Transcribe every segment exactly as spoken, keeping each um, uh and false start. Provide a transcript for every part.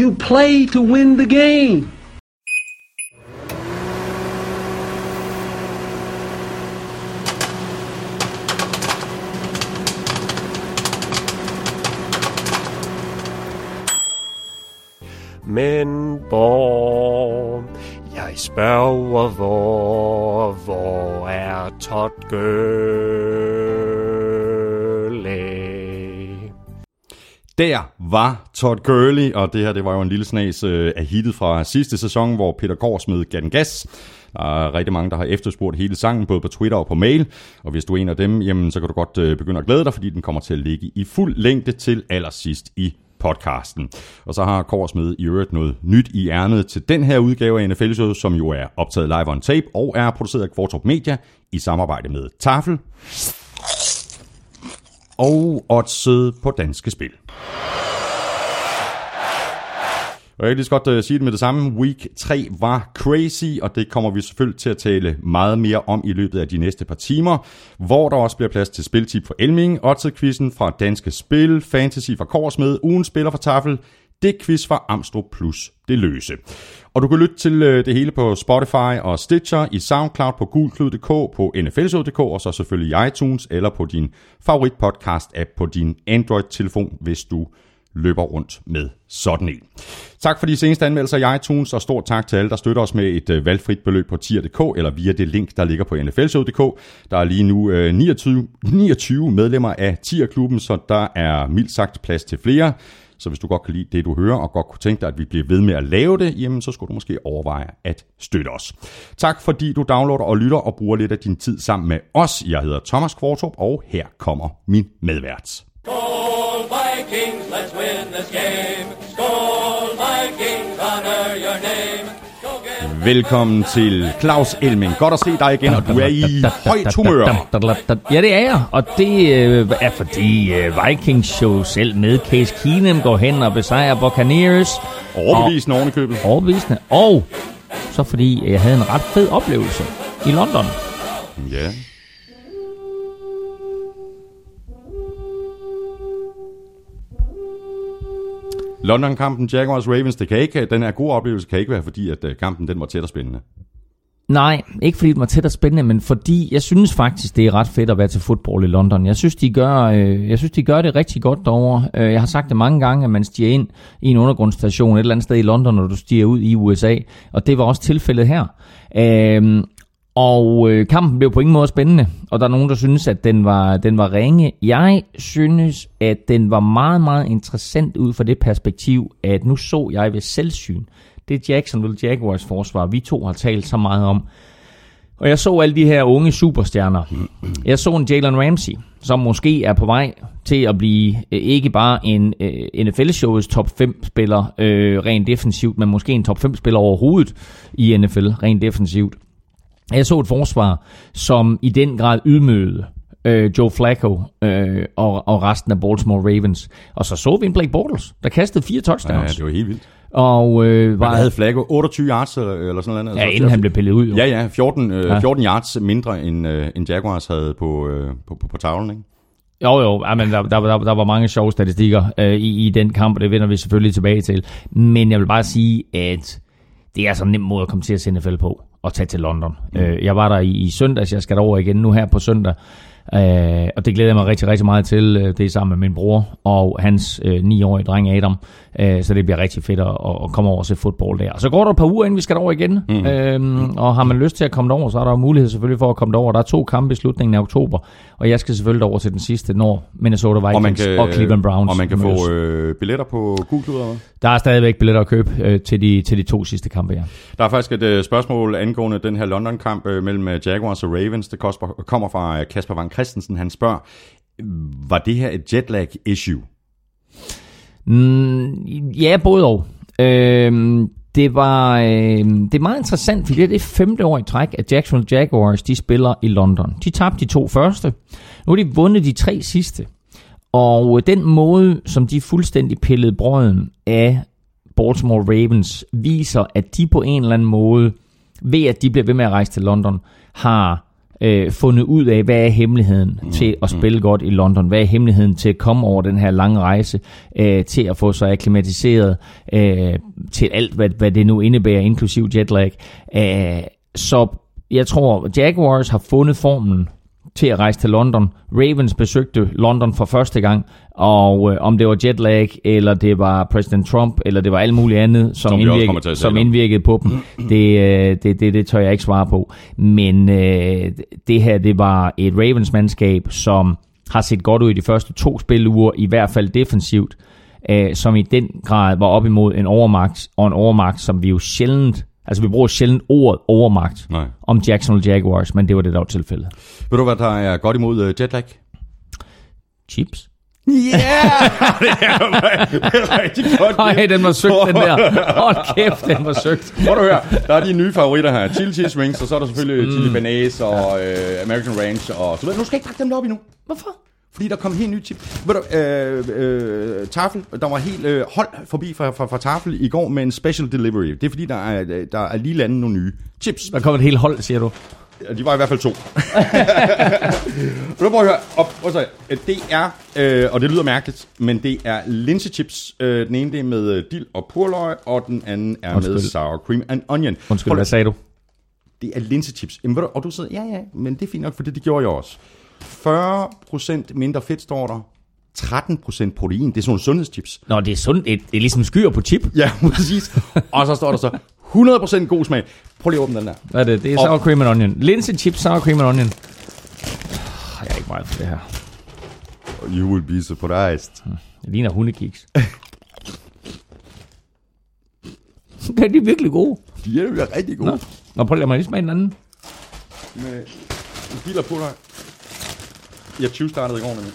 You play to win the game. Men hvor, jeg spørger hvor, hvor er Todd Gurley? Der var Todd Gurley, og det her det var jo en lille snas af hittet fra sidste sæson, hvor Peter Korsmed gav den gas. Der er rigtig mange, der har efterspurgt hele sangen, både på Twitter og på mail. Og hvis du er en af dem, jamen, så kan du godt begynde at glæde dig, fordi den kommer til at ligge i fuld længde til allersidst i podcasten. Og så har Korsmed i øvrigt noget nyt i ærnet til den her udgave af N F L-showet, som jo er optaget live on tape og er produceret af Kvartrup Media i samarbejde med Tafel og oddset på Danske Spil. Og jeg kan lige så godt uh, sige det med det samme. Week tre var crazy, og det kommer vi selvfølgelig til at tale meget mere om i løbet af de næste par timer, hvor der også bliver plads til spiltip fra Elming, odds-quizzen fra Danske Spil, fantasy fra Korsmed, ugens spiller fra Tafel, det quiz fra Amstrup plus det løse. Og du kan lytte til det hele på Spotify og Stitcher, i SoundCloud, på gulklud punktum d k, på N F L punktum d k og så selvfølgelig i iTunes eller på din favorit podcast-app på din Android-telefon, hvis du løber rundt med sådan en. Tak for de seneste anmeldelser i iTunes, og stort tak til alle, der støtter os med et valgfrit beløb på tier punktum d k, eller via det link, der ligger på N F L punktum d k. Der er lige nu niogtyve medlemmer af Tier-klubben, så der er mildt sagt plads til flere. Så hvis du godt kan lide det, du hører, og godt kunne tænke dig, at vi bliver ved med at lave det, jamen så skulle du måske overveje at støtte os. Tak fordi du downloader og lytter og bruger lidt af din tid sammen med os. Jeg hedder Thomas Kvartrup, og her kommer min medvært. Skål Vikings, let's win this game. Skål Vikings, honor your name. Velkommen til Claus Elming. Godt at se dig igen, og du er i højt humør. Ja, det er jeg, og det øh, er fordi øh, Vikings show selv med Case Keenum går hen og besejrer Buccaneers. Overbevisende ovenikøbet. Overbevisende, og så fordi jeg havde en ret fed oplevelse i London. Ja. Yeah. London-kampen, Jaguars-Ravens, det kan ikke, den her gode oplevelse kan ikke være, fordi at kampen den var tæt og spændende. Nej, ikke fordi den var tæt og spændende, men fordi jeg synes faktisk, det er ret fedt at være til fodbold i London. Jeg synes, de gør, øh, jeg synes, de gør det rigtig godt derovre. Jeg har sagt det mange gange, at man stiger ind i en undergrundsstation et eller andet sted i London, når du stiger ud i U S A, og det var også tilfældet her. Øh, Og øh, kampen blev på ingen måde spændende, og der er nogen, der synes, at den var, den var ringe. Jeg synes, at den var meget, meget interessant ud fra det perspektiv, at nu så jeg ved selvsyn. Det er Jacksonville Jaguars forsvar, vi to har talt så meget om. Og jeg så alle de her unge superstjerner. Jeg så en Jalen Ramsey, som måske er på vej til at blive øh, ikke bare en øh, N F L-showets top fem spiller øh, rent defensivt, men måske en top fem spiller overhovedet i N F L rent defensivt. Jeg så et forsvar, som i den grad ydmygede øh, Joe Flacco øh, og, og resten af Baltimore Ravens. Og så så vi en Blake Bortles, der kastede fire touchdowns. Ja, det var helt vildt. Og øh, var... havde Flacco otteogtyve yards eller sådan noget. Ja, så, inden han blev pillet ud. Jo. Ja, ja, fjorten, øh, fjorten ja. yards mindre end, øh, end Jaguars havde på, øh, på, på, på tavlen, ikke? Jo, jo, amen, der, der, der, der var mange sjove statistikker øh, i, i den kamp, og det vender vi selvfølgelig tilbage til. Men jeg vil bare sige, at det er så nem måde at komme til at se N F L på. Og tage til London. Mm. Jeg var der i, i søndags, jeg skal derover igen nu her på søndag, øh, og det glæder jeg mig rigtig, rigtig meget til. Det er sammen med min bror og hans øh, niårige dreng Adam, øh, så det bliver rigtig fedt at, at komme over og se fodbold der. Og så går der et par uger, inden vi skal derover igen, mm. øhm, og har man lyst til at komme derover, så er der jo mulighed selvfølgelig for at komme derover. Der er to kampe i slutningen af oktober, og jeg skal selvfølgelig derover til den sidste, når Minnesota Vikings og, kan, og Cleveland Browns. Og man kan mødes. Få øh, billetter på Google eller? Der er stadigvæk billetter at købe øh, til, de, til de to sidste kampe, ja. Der er faktisk et øh, spørgsmål angående den her London-kamp øh, mellem Jaguars og Ravens. Det koster, kommer fra Kasper Vang Christensen. Han spørger, var det her et jetlag-issue? Mm, ja, både og. Øh, det, var, øh, det er meget interessant, fordi det er det femte år i træk, at Jacksonville Jaguars de spiller i London. De tabte de to første. Nu har de vundet de tre sidste. Og den måde, som de fuldstændig pillede brøden af Baltimore Ravens, viser, at de på en eller anden måde, ved at de bliver ved med at rejse til London, har øh, fundet ud af, hvad er hemmeligheden mm. til at spille mm. godt i London? Hvad er hemmeligheden til at komme over den her lange rejse, øh, til at få sig akklimatiseret øh, til alt, hvad, hvad det nu indebærer, inklusiv jetlag? Øh, så jeg tror, Jaguars har fundet formen til at rejse til London. Ravens besøgte London for første gang, og øh, om det var jetlag, eller det var præsident Trump, eller det var alt muligt andet, som, som, indvirkede, som indvirkede på dem, det, øh, det, det, det tør jeg ikke svare på. Men øh, det her, det var et Ravens-mandskab, som har set godt ud i de første to spiluger, i hvert fald defensivt, øh, som i den grad var op imod en overmagt, og en overmagt, som vi jo sjældent Altså, vi bruger sjældent ordet overmagt Nej. om Jacksonville Jaguars, men det var det, der var tilfældet. Ved du, hvad der er godt imod jetlag? Chips. Ja! Yeah! det, det er rigtig godt. Ej, den var søgt, den der. Hold kæft, den var søgt. Må du høre, der er de nye favoritter her. Chili cheese rings, og så er der selvfølgelig mm. chili banase og øh, American Ranch. Og så ved du, nu skal jeg ikke pakke dem op endnu. Hvorfor? Fordi der kom helt nye chip. Ved du, øh, øh, Tafel, der var helt øh, hold forbi fra, fra, fra Tafel i går med en special delivery. Det er fordi, der er, der er lige landet nogle nye chips. Der kom et helt hold, siger du? Ja, de var i hvert fald to. Nu prøv at høre. Op, så, det er, øh, og det lyder mærkeligt, men det er linsechips. Den ene det er med dild og purløg, og den anden er Undskyld. med sour cream and onion. Undskyld, hvad sagde du? Det er linsechips. Jamen, ved du, og du sagde, ja, ja, men det er fint nok, for det, det gjorde jeg også. fyrre procent mindre fedt står der, tretten procent protein. Det er sådan nogle sundhedschips. Nå, det er, sund, det er ligesom skyer på chip. Ja, præcis. Og så står der så hundrede procent god smag. Prøv lige at åbne den der. Hvad er det? Det er sour cream and onion. Linsechips, sour cream and onion. Jeg er ikke meget for det her. You will be surprised. Det ligner hundekiks. Det er de virkelig gode. De er jo rigtig gode. Nå, Nå prøv at lade mig lige smage den anden. Med en biler på dig. Jeg tyve-startede i går nemlig.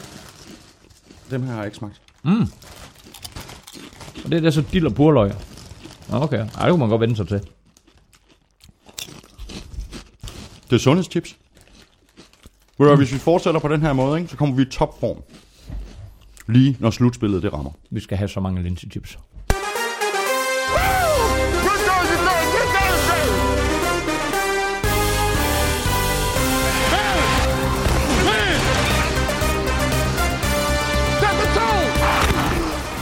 Dem her har jeg ikke smagt. Mm. Og det er der så dild og purløg. Okay. Ej, det kunne man godt vende sig til. Det er sundhedschips. Mm. Hvis vi fortsætter på den her måde, ikke, så kommer vi i topform. Lige når slutspillet det rammer. Vi skal have så mange linsechips.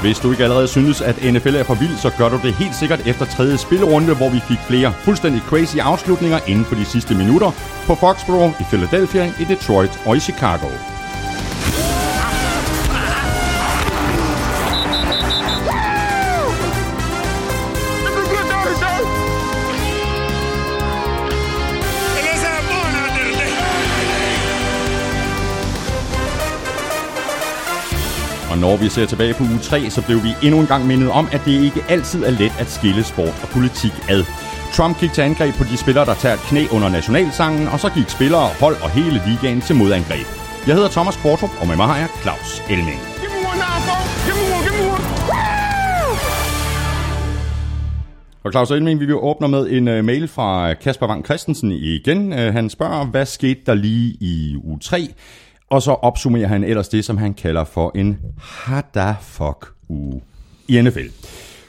Hvis du ikke allerede synes, at N F L er for vild, så gør du det helt sikkert efter tredje spillerunde, hvor vi fik flere fuldstændig crazy afslutninger inden for de sidste minutter på Foxborough, i Philadelphia, i Detroit og i Chicago. Når vi ser tilbage på uge tre, så blev vi endnu en gang mindet om, at det ikke altid er let at skille sport og politik ad. Trump gik til angreb på de spillere, der tager et knæ under nationalsangen, og så gik spillere, hold og hele ligaen til modangreb. Jeg hedder Thomas Kvartrup, og med mig har jeg Claus Elming. Og Claus Elming, vi vil åbne med en mail fra Kasper Vang Christensen igen. Han spørger, hvad skete der lige i uge tre? Og så opsummerer han ellers det, som han kalder for en hadafuck-uge i N F L.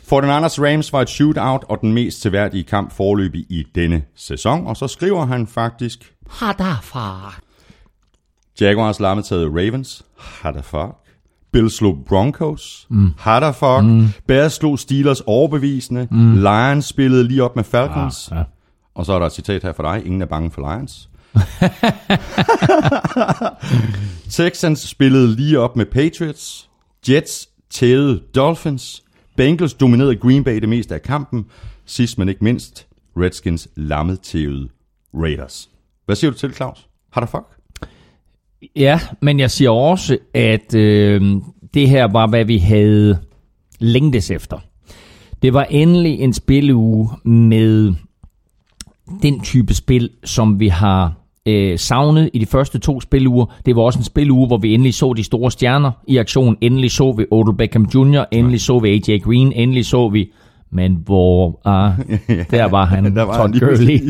forty-niners Rams var et shootout og den mest seværdige kamp foreløbig i denne sæson. Og så skriver han faktisk hadafuck. Jaguars lammetagede Ravens. Hadafuck. Bills slog Broncos. Mm. Hadafuck. Mm. Bears slog Steelers overbevisende. Mm. Lions spillede lige op med Falcons. Ja, ja. Og så er der et citat her for dig. Ingen er bange for Lions. Texans spillede lige op med Patriots. Jets tævede Dolphins. Bengals dominerede Green Bay det meste af kampen. Sidst men ikke mindst, Redskins lammetævede Raiders. Hvad siger du til, Claus? Har der fuck? Ja, men jeg siger også, at øh, det her var, hvad vi havde længtes efter. Det var endelig en spilleuge med den type spil, som vi har øh, savnet i de første to spiluger. Det var også en spiluge, hvor vi endelig så de store stjerner i aktion. Endelig så vi Odell Beckham junior Endelig så vi A J Green. Endelig så vi... Men hvor... Ah, der var han. Der var Todd Gurley.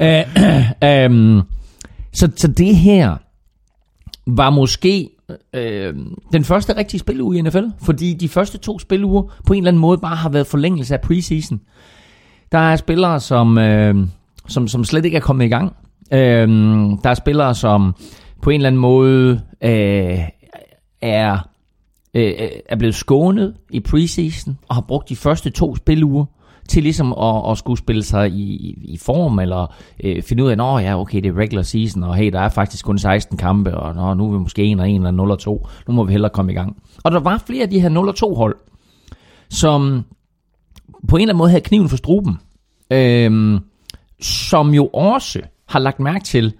øh, øh, øh, så, så det her var måske øh, den første rigtige spiluge i N F L. Fordi de første to spiluger på en eller anden måde bare har været forlængelse af preseason. Der er spillere, som, øh, som, som slet ikke er kommet i gang. Øhm, der er spillere, som på en eller anden måde øh, er, øh, er blevet skånet i preseason og har brugt de første to spiluger til ligesom at, at skulle spille sig i, i form, eller øh, finde ud af, nå ja, okay, det er regular season, og hey, der er faktisk kun seksten kampe, og nå, nu er vi måske en og en eller nul og to, nu må vi hellere komme i gang. Og der var flere af de her nul og to hold, som på en eller anden måde havde kniven for struben, øh, som jo også har lagt mærke til,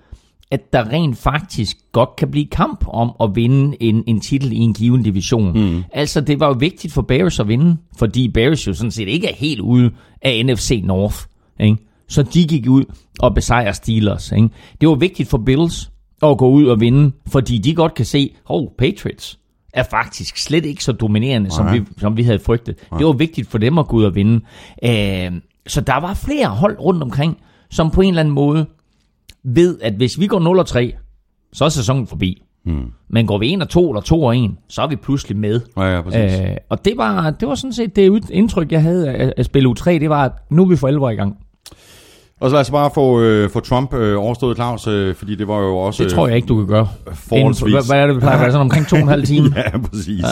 at der rent faktisk godt kan blive kamp om at vinde en, en titel i en given division. Mm. Altså, det var jo vigtigt for Bears at vinde, fordi Bears jo sådan set ikke er helt ude af N F C North. Ikke? Så de gik ud og besejrer Steelers. Ikke? Det var vigtigt for Bills at gå ud og vinde, fordi de godt kan se, hov, Patriots er faktisk slet ikke så dominerende, okay, som, vi, som vi havde frygtet. Okay. Det var vigtigt for dem at gå ud og vinde. Øh, så der var flere hold rundt omkring, som på en eller anden måde ved, at hvis vi går nul og tre, så er sæsonen forbi. Hmm. Men går vi en og to eller to og en, så er vi pludselig med. Ja, ja, præcis. Æh, og det var, det var sådan set det indtryk, jeg havde af, af spille U tre. Det var, at nu er vi for alvor i gang. Og så lad os bare få, øh, få Trump øh, overstået, Claus, øh, fordi det var jo også... Øh, det tror jeg ikke, du kan gøre. Forholdsvis. Inden, hvad er det, vi plejer at være sådan omkring to og en halv time? Ja, præcis. Ja.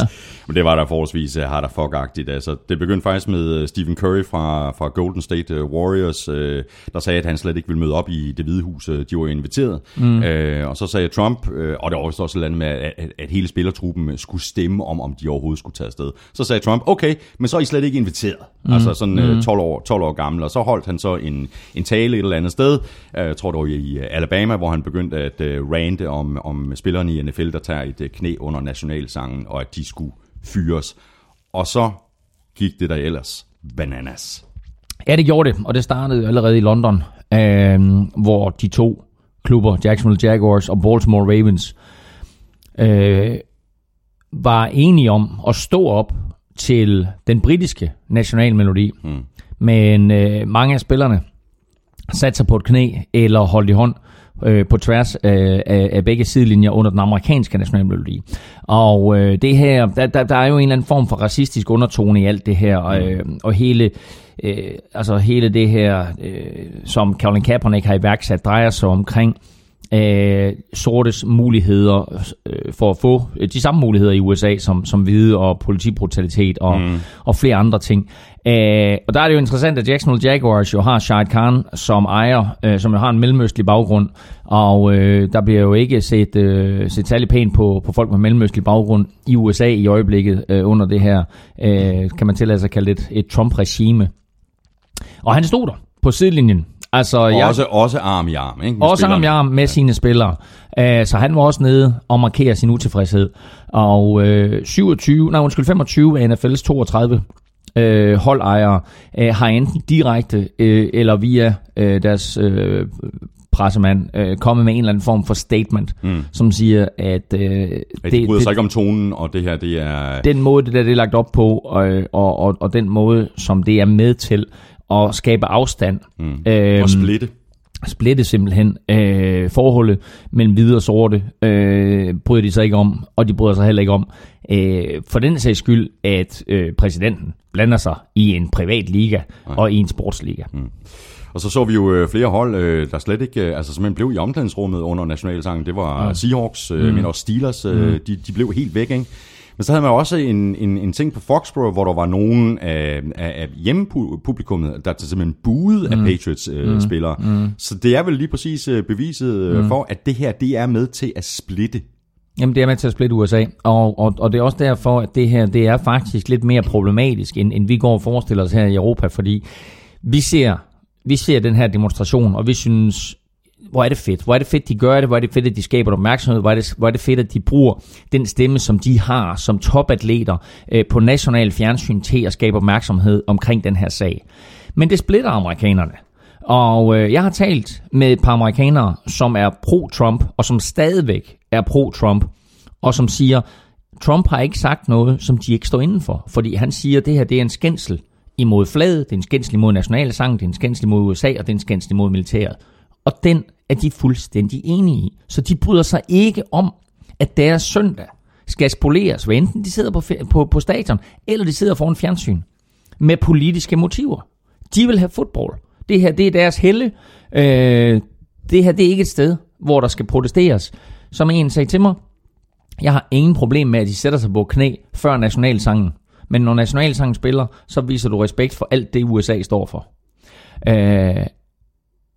Men det var der forholdsvis uh, harder fuck-agtigt. Altså, det begyndte faktisk med Stephen Curry fra, fra Golden State Warriors, øh, der sagde, at han slet ikke ville møde op i Det Hvide Hus. De var inviteret. Mm. Øh, og så sagde Trump, øh, og det var også sådan med, at, at hele spillertruppen skulle stemme om, om de overhovedet skulle tage afsted. Så sagde Trump, okay, men så er I slet ikke inviteret. Mm. Altså sådan øh, tolv år, tolv år gammel. Og så holdt han så en, en tale et eller andet sted, jeg tror det var i Alabama, hvor han begyndte at rante om, om spillerne i N F L, der tager et knæ under nationalsangen, og at de skulle fyres. Og så gik det der ellers bananas. Ja, det gjorde det, og det startede allerede i London, øh, hvor de to klubber, Jacksonville Jaguars og Baltimore Ravens, øh, var enige om at stå op til den britiske nationalmelodi, hmm. men øh, mange af spillerne satte sig på et knæ eller holdt i hånd øh, på tværs øh, af, af begge sidelinjer under den amerikanske nationalmelodi. Og øh, det her, der, der, der er jo en eller anden form for racistisk undertone i alt det her, og, øh, og hele, øh, altså hele det her, øh, som Colin Kaepernick har iværksat, drejer sig omkring øh, sortes muligheder øh, for at få øh, de samme muligheder i U S A som, som hvide, og politibrutalitet og, mm. og flere andre ting. Uh, og der er det jo interessant, at Jacksonville Jaguars jo har Shahid Khan som ejer, uh, som jo har en mellemøstlig baggrund, og uh, der bliver jo ikke set, uh, set særlig pænt på, på folk med mellemøstlig baggrund i U S A i øjeblikket uh, under det her, uh, kan man tillade sig at kalde det et, et Trump-regime. Og han stod der på sidelinjen. Altså, og jeg, også, også arm i arm. Ikke? Også spillerne. Arm i arm med sine spillere. Uh, så han var også nede og markerer sin utilfredshed. Og uh, syvogtyve, nej, undskyld, femogtyve af N F L's toogtredive Øh, holdejere øh, har enten direkte øh, eller via øh, deres øh, pressemand øh, kommet med en eller anden form for statement, mm. som siger, at øh, det, de bryder sig ikke om tonen, og det her, det er... Den måde, det der det er lagt op på, øh, og, og, og den måde, som det er med til at skabe afstand. Mm. Øh, og splitte. Splitte simpelthen øh, forholdet mellem hvide og sorte, øh, bryder de sig ikke om, og de bryder sig heller ikke om. Øh, for den sags skyld, at øh, præsidenten blander sig i en privat liga Ej. og i en sportsliga. Mm. Og så så vi jo flere hold, der slet ikke, altså simpelthen blev i omklædningsrummet under nationalsangen. Det var mm. Seahawks, mm. men også Steelers, mm. de, de blev helt væk, ikke? Men så havde man også en, en, en ting på Foxborough, hvor der var nogen af, af hjemmepublikummet, der simpelthen buede mm. af Patriots-spillere. Øh, mm. mm. Så det er vel lige præcis beviset mm. for, at det her, det er med til at splitte. Jamen, det er med til at splitte U S A, og, og, og det er også derfor, at det her, det er faktisk lidt mere problematisk, end, end vi går og forestiller os her i Europa, fordi vi ser, vi ser den her demonstration, og vi synes... Hvor er det fedt, hvor er det fedt, de gør det, hvor er det fedt, at de skaber opmærksomhed, hvor er det, hvor er det fedt, at de bruger den stemme, som de har som topatleter øh, på national fjernsyn til at skabe opmærksomhed omkring den her sag. Men det splitter amerikanerne, og øh, jeg har talt med et par amerikanere, som er pro-Trump, og som stadigvæk er pro-Trump, og som siger, Trump har ikke sagt noget, som de ikke står indenfor, fordi han siger, at det her det er en skændsel imod flaget, det er en skændsel imod nationalsangen, det er en skændsel imod U S A, og det er en skændsel imod militæret. Og den er de fuldstændig enige i. Så de bryder sig ikke om, at deres søndag skal spoleres, hvad enten de sidder på, på, på stadion, eller de sidder foran fjernsyn, med politiske motiver. De vil have fodbold. Det her, det er deres helle. Øh, det her, det er ikke et sted, hvor der skal protesteres. Som en sagde til mig, jeg har ingen problem med, at de sætter sig på knæ før nationalsangen. Men når nationalsangen spiller, så viser du respekt for alt det, U S A står for. Øh,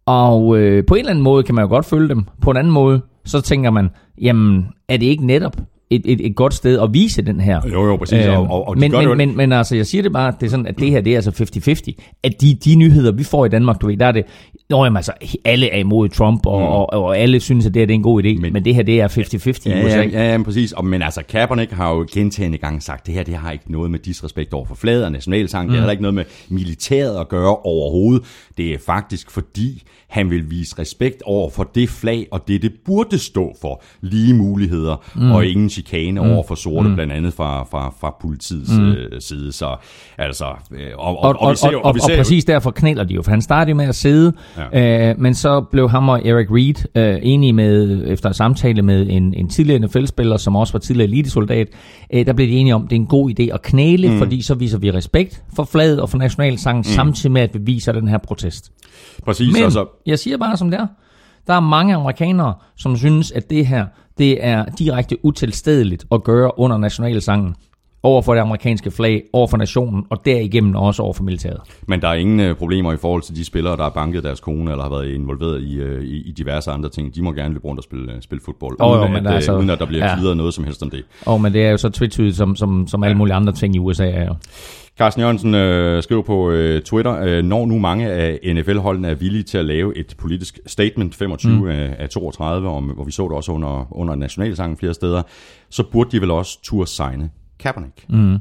og øh, på en eller anden måde kan man jo godt følge dem. På en anden måde, så tænker man, jamen, er det ikke netop et, et, et godt sted at vise den her? Jo, jo, præcis. Øh, og, og men, men, men, men altså, jeg siger det bare, at det er sådan, at det her, det er altså halvtreds halvtreds. At de, de nyheder, vi får i Danmark, du ved, der er det, nå, jamen, altså, alle er imod Trump, og, mm. og, og alle synes, at det her det er en god idé, men, men det her, det er halvtreds halvtreds ja, i U S A. Ja, ja, ja, præcis. Og, men altså, Kaepernick har jo gentagne gange sagt, at det her, det har ikke noget med disrespekt over for flaget og nationalsang, mm. det har ikke noget med militæret at gøre overhovedet. Det er faktisk fordi, han vil vise respekt over for det flag, og det, det burde stå for. Lige muligheder, mm. og ingen chikane mm. over for sorte, mm. blandt andet fra, fra, fra politiets mm. side. Så, altså, og, og, og, og, vi ser, og, og, og, vi ser, og præcis derfor knæler de jo, for han startede med at sidde, ja. øh, men så blev ham og Eric Reed øh, enige med, efter en samtale med en, en tidligere N F L-spiller, som også var tidligere elitesoldat, øh, der blev de enige om, at det er en god idé at knæle, mm. fordi så viser vi respekt for flaget og for nationalsangen, mm. samtidig med, at vi viser den her protest. Præcis, men altså, jeg siger bare som det er. Der er mange amerikanere, som synes, at det her, det er direkte utilstedeligt at gøre under nationalsangen, over for det amerikanske flag, over for nationen, og derigennem også over for militæret. Men der er ingen øh, problemer i forhold til de spillere, der har banket deres kone, eller har været involveret i, øh, i, i diverse andre ting. De må gerne løbe rundt og spille, spille fodbold, oh, uden, jo, at, altså, uden at der bliver klidret ja. noget som helst om det. Åh, oh, men det er jo så tvetydigt, som, som, som alle mulige andre ting i U S A er jo. Carsten Jørgensen øh, skrev på øh, Twitter, øh, når nu mange af N F L-holdene er villige til at lave et politisk statement, femogtyve af toogtredive, om, hvor vi så det også under, under nationalsangen flere steder, så burde de vel også turde signe Kaepernick. Mm.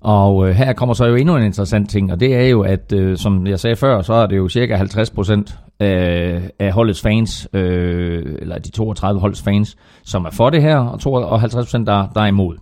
Og øh, her kommer så jo endnu en interessant ting, og det er jo, at øh, som jeg sagde før, så er det jo cirka halvtreds procent af, af holdets fans, øh, eller de toogtredive holds fans, som er for det her, og, og halvtreds procent der, der er imod.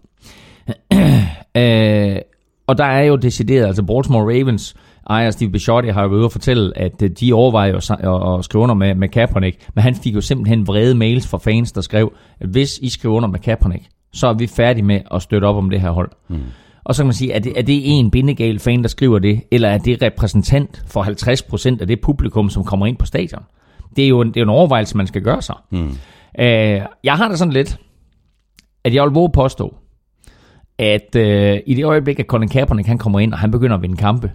øh, Og der er jo decideret, altså Baltimore Ravens ejer Steve Bisciotti har jo været ude at fortælle, at de overvejer at skrive under med, med Kaepernick, men han fik jo simpelthen vrede mails fra fans, der skrev, at hvis I skriver under med Kaepernick, så er vi færdige med at støtte op om det her hold. Mm. Og så kan man sige, er det, er det en bindegal fan, der skriver det, eller er det repræsentant for halvtreds procent af det publikum, som kommer ind på stadion? Det er jo en, det er en overvejelse, man skal gøre sig. Mm. Øh, jeg har det sådan lidt, at jeg vil våge påstå, at øh, i det øjeblik, at Colin Kaepernick han kommer ind, og han begynder at vinde kampe,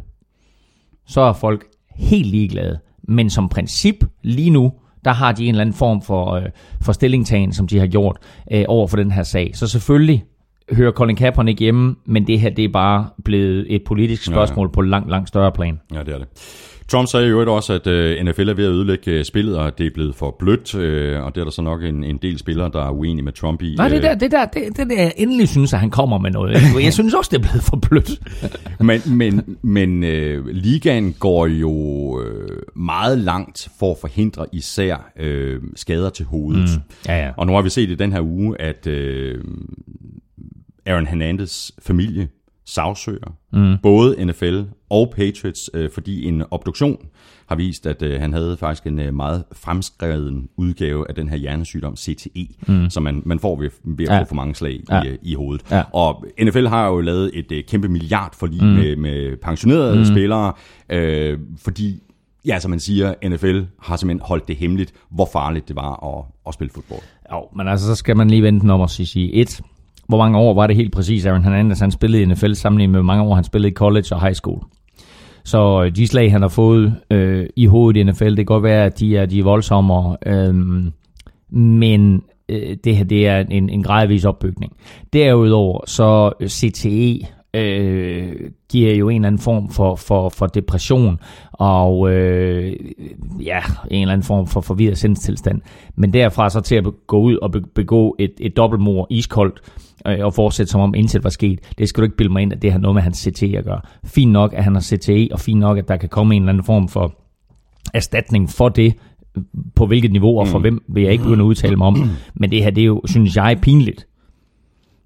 så er folk helt ligeglade. Men som princip, lige nu, der har de en eller anden form for, øh, for stillingtagen, som de har gjort øh, over for den her sag. Så selvfølgelig hører Colin Kaepernick hjemme, men det her, det er bare blevet et politisk spørgsmål ja, ja. på langt, langt større plan. Ja, det er det. Trump sagde jo også, at N F L er ved at ødelægge spillet, og det er blevet for blødt, og det er der så nok en, en del spillere, der er uenige med Trump i. Nej, det der, det der, det, det der jeg endelig synes, at han kommer med noget. Jeg synes også, det er blevet for blødt. men men, men øh, ligaen går jo øh, meget langt for at forhindre især øh, skader til hovedet. Mm. Ja, ja. Og nu har vi set i den her uge, at øh, Aaron Hernandez' familie sagsøger mm. både N F L og Patriots, øh, fordi en obduktion har vist, at øh, han havde faktisk en øh, meget fremskreden udgave af den her hjernesygdom, C T E, mm. som man, man får ved, ved at ja. få for mange slag ja. i, i hovedet. Ja. Og N F L har jo lavet et øh, kæmpe milliardforlig mm. med, med pensionerede mm. spillere, øh, fordi, ja, som man siger, N F L har simpelthen holdt det hemmeligt, hvor farligt det var at, at spille fodbold. Jo, men altså, så skal man lige vente den om at sige et. Hvor mange år var det helt præcis, Aaron Hernandez han spillede i N F L, sammenlignet med hvor mange år han spillede i college og high school. Så de slag, han har fået øh, i hovedet i N F L, det kan godt være, at de er, de er voldsommere, øh, men øh, det her det er en, en gradvis opbygning. Derudover så C T E øh, giver jo en eller anden form for, for, for depression og øh, ja, en eller anden form for forvirret sindstilstand. Men derfra så til at gå ud og begå et, et dobbeltmord iskoldt, og fortsætte som om intet var sket. Det skal du ikke bilde mig ind, at det har noget med hans C T E at gøre. Fint nok, at han har C T E, og fint nok, at der kan komme en eller anden form for erstatning for det, på hvilket niveau og for hvem, vil jeg ikke begynde at udtale mig om. Men det her, det er jo, synes jeg, pinligt,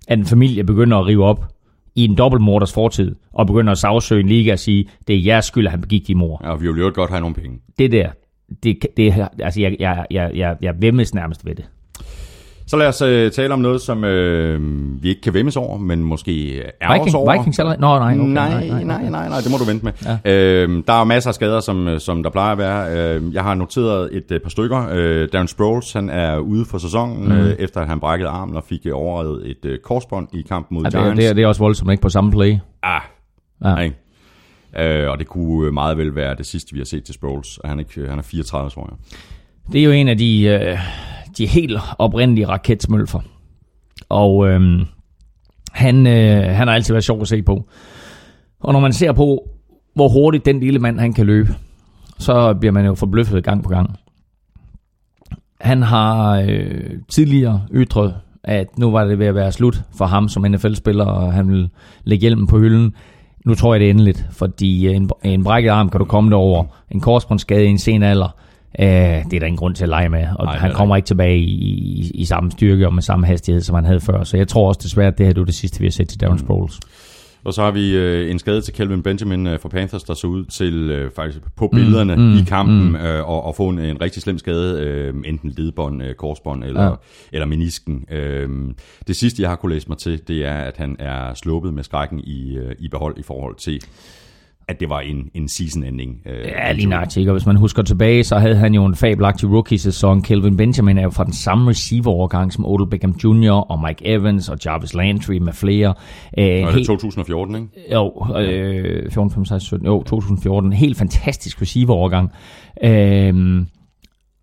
at en familie begynder at rive op i en dobbeltmorders fortid, og begynder at sagsøge en liga og sige, det er jeres skyld, at han begik de mord. Ja, vi vil jo godt have nogle penge. Det der, det, det her, altså jeg, jeg, jeg, jeg, jeg vemmes nærmest ved det. Så lad os øh, tale om noget, som øh, vi ikke kan vemmes over, men måske er Viking, os over. Vikings eller? Nå, nej, okay, nej, nej, nej, nej, nej, nej, det må du vente med. Ja. Øh, der er masser af skader, som, som der plejer at være. Øh, jeg har noteret et par stykker. Øh, Darren Sproles, han er ude for sæsonen, mm. øh, efter at han brækkede armen og fik overredet et øh, korsbånd i kampen mod ja, Giants. Det, det, det er også voldsomt, ikke på samme play. Ah, ja. Nej. Øh, og det kunne meget vel være det sidste, vi har set til Sproles. Han er, han er fireogtredive, tror jeg. Det er jo en af de... Øh... de helt oprindelige raketsmølfer. Og øh, han, øh, han har altid været sjov at se på. Og når man ser på, hvor hurtigt den lille mand, han kan løbe, så bliver man jo forbløffet gang på gang. Han har øh, tidligere ytret, at nu var det ved at være slut for ham som N F L-spiller, og han ville lægge hjelmen på hylden. Nu tror jeg, det er endeligt, fordi en, en brækket arm kan du komme derover. En korsbåndsskade i en sen alder, Uh, det er der ingen grund til at lege med. Og nej, han kommer nej. ikke tilbage i, i, i samme styrke og med samme hastighed, som han havde før. Så jeg tror også desværre, at det her er det sidste, vi har set til Darren mm. Sproles. Og så har vi øh, en skade til Kelvin Benjamin øh, fra Panthers, der så ud til øh, faktisk på billederne mm, mm, i kampen, øh, og, og få en, en rigtig slem skade, øh, enten ledbånd, øh, korsbånd eller, ja. eller menisken. Øh, det sidste, jeg har kunne læse mig til, det er, at han er sluppet med skrækken i, øh, i behold i forhold til... at det var en, en season-ending. Øh, ja, lige nøjagtigt. Og hvis man husker tilbage, så havde han jo en fabelagtig rookie-sæson. Kelvin Benjamin er jo fra den samme receiver-overgang som Odell Beckham Junior og Mike Evans og Jarvis Landry med flere. Æh, Nå, helt... det er tyve fjorten, ikke? Jo, øh, fjorten, femten, seksten, sytten. Jo, tyve fjorten. Helt fantastisk receiver-overgang. Æh,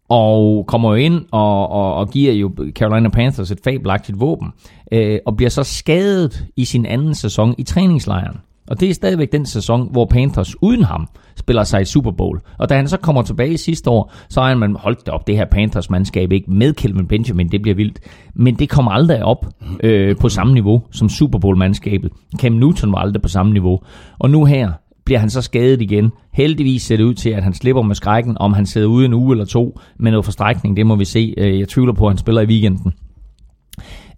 og kommer jo ind og, og, og giver jo Carolina Panthers et fabelagtigt våben. Æh, og bliver så skadet i sin anden sæson i træningslejren. Og det er stadigvæk den sæson, hvor Panthers uden ham spiller sig i Super Bowl. Og da han så kommer tilbage sidste år, så er man holdt op. Det her Panthers-mandskab ikke med Kelvin Benjamin, det bliver vildt. Men det kommer aldrig op øh, på samme niveau som Super Bowl-mandskabet. Cam Newton var aldrig på samme niveau. Og nu her bliver han så skadet igen. Heldigvis ser det ud til, at han slipper med skrækken, om han sidder ude en uge eller to med noget forstrækning. Det må vi se. Jeg tvivler på, at han spiller i weekenden.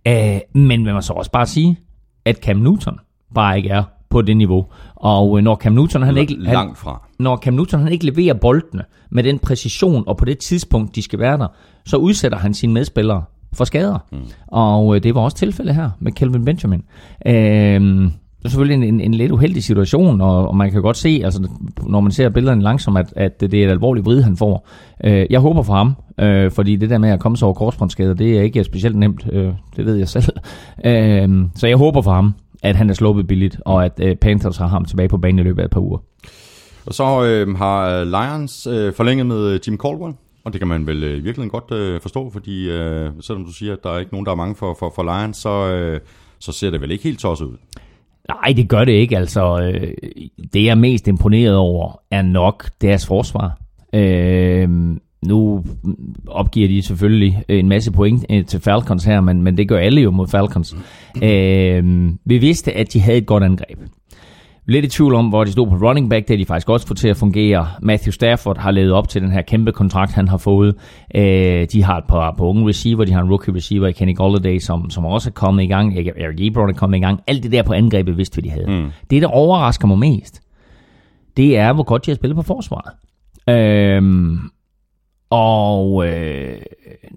Æh, men vil man så også bare sige, at Cam Newton bare ikke er på det niveau. Og når Cam Newton han ikke han, når Cam Newton han ikke leverer boldene med den præcision og på det tidspunkt de skal være der, så udsætter han sine medspillere for skader. Mm. Og det var også tilfældet her med Kelvin Benjamin. Øhm, det er selvfølgelig en, en, en lidt uheldig situation, og, og man kan godt se, altså når man ser billederne langsomt, at, at det er et alvorligt vrid han får. Øh, jeg håber for ham, øh, fordi det der med at komme sig over korsbåndsskader, det er ikke specielt nemt. Øh, det ved jeg selv. Øh, så jeg håber for ham, at han er sluppet billigt, og at øh, Panthers har ham tilbage på banen i løbet af et par uger. Og så øh, har Lions øh, forlænget med Jim Caldwell, og det kan man vel øh, virkelig godt øh, forstå, fordi øh, selvom du siger, at der er ikke nogen, der er mange for, for, for Lions, så, øh, så ser det vel ikke helt tosset ud? Nej, det gør det ikke. Altså, øh, det jeg er mest imponeret over, er nok deres forsvar. Øh, nu opgiver de selvfølgelig en masse point til Falcons her, men, men det gør alle jo mod Falcons. Øh, vi vidste, at de havde et godt angreb. Lidt i tvivl om, hvor de stod på running back, der de faktisk også får til at fungere. Matthew Stafford har levet op til den her kæmpe kontrakt, han har fået. Øh, de har et par på unge receiver, de har en rookie receiver i Kenny Golladay, som, som også er kommet i gang. Eric Ebron er kommet i gang. Alt det der på angrebet vidste vi, de havde. Mm. Det, der overrasker mig mest, det er, hvor godt de har spillet på forsvaret. Øh, Og øh,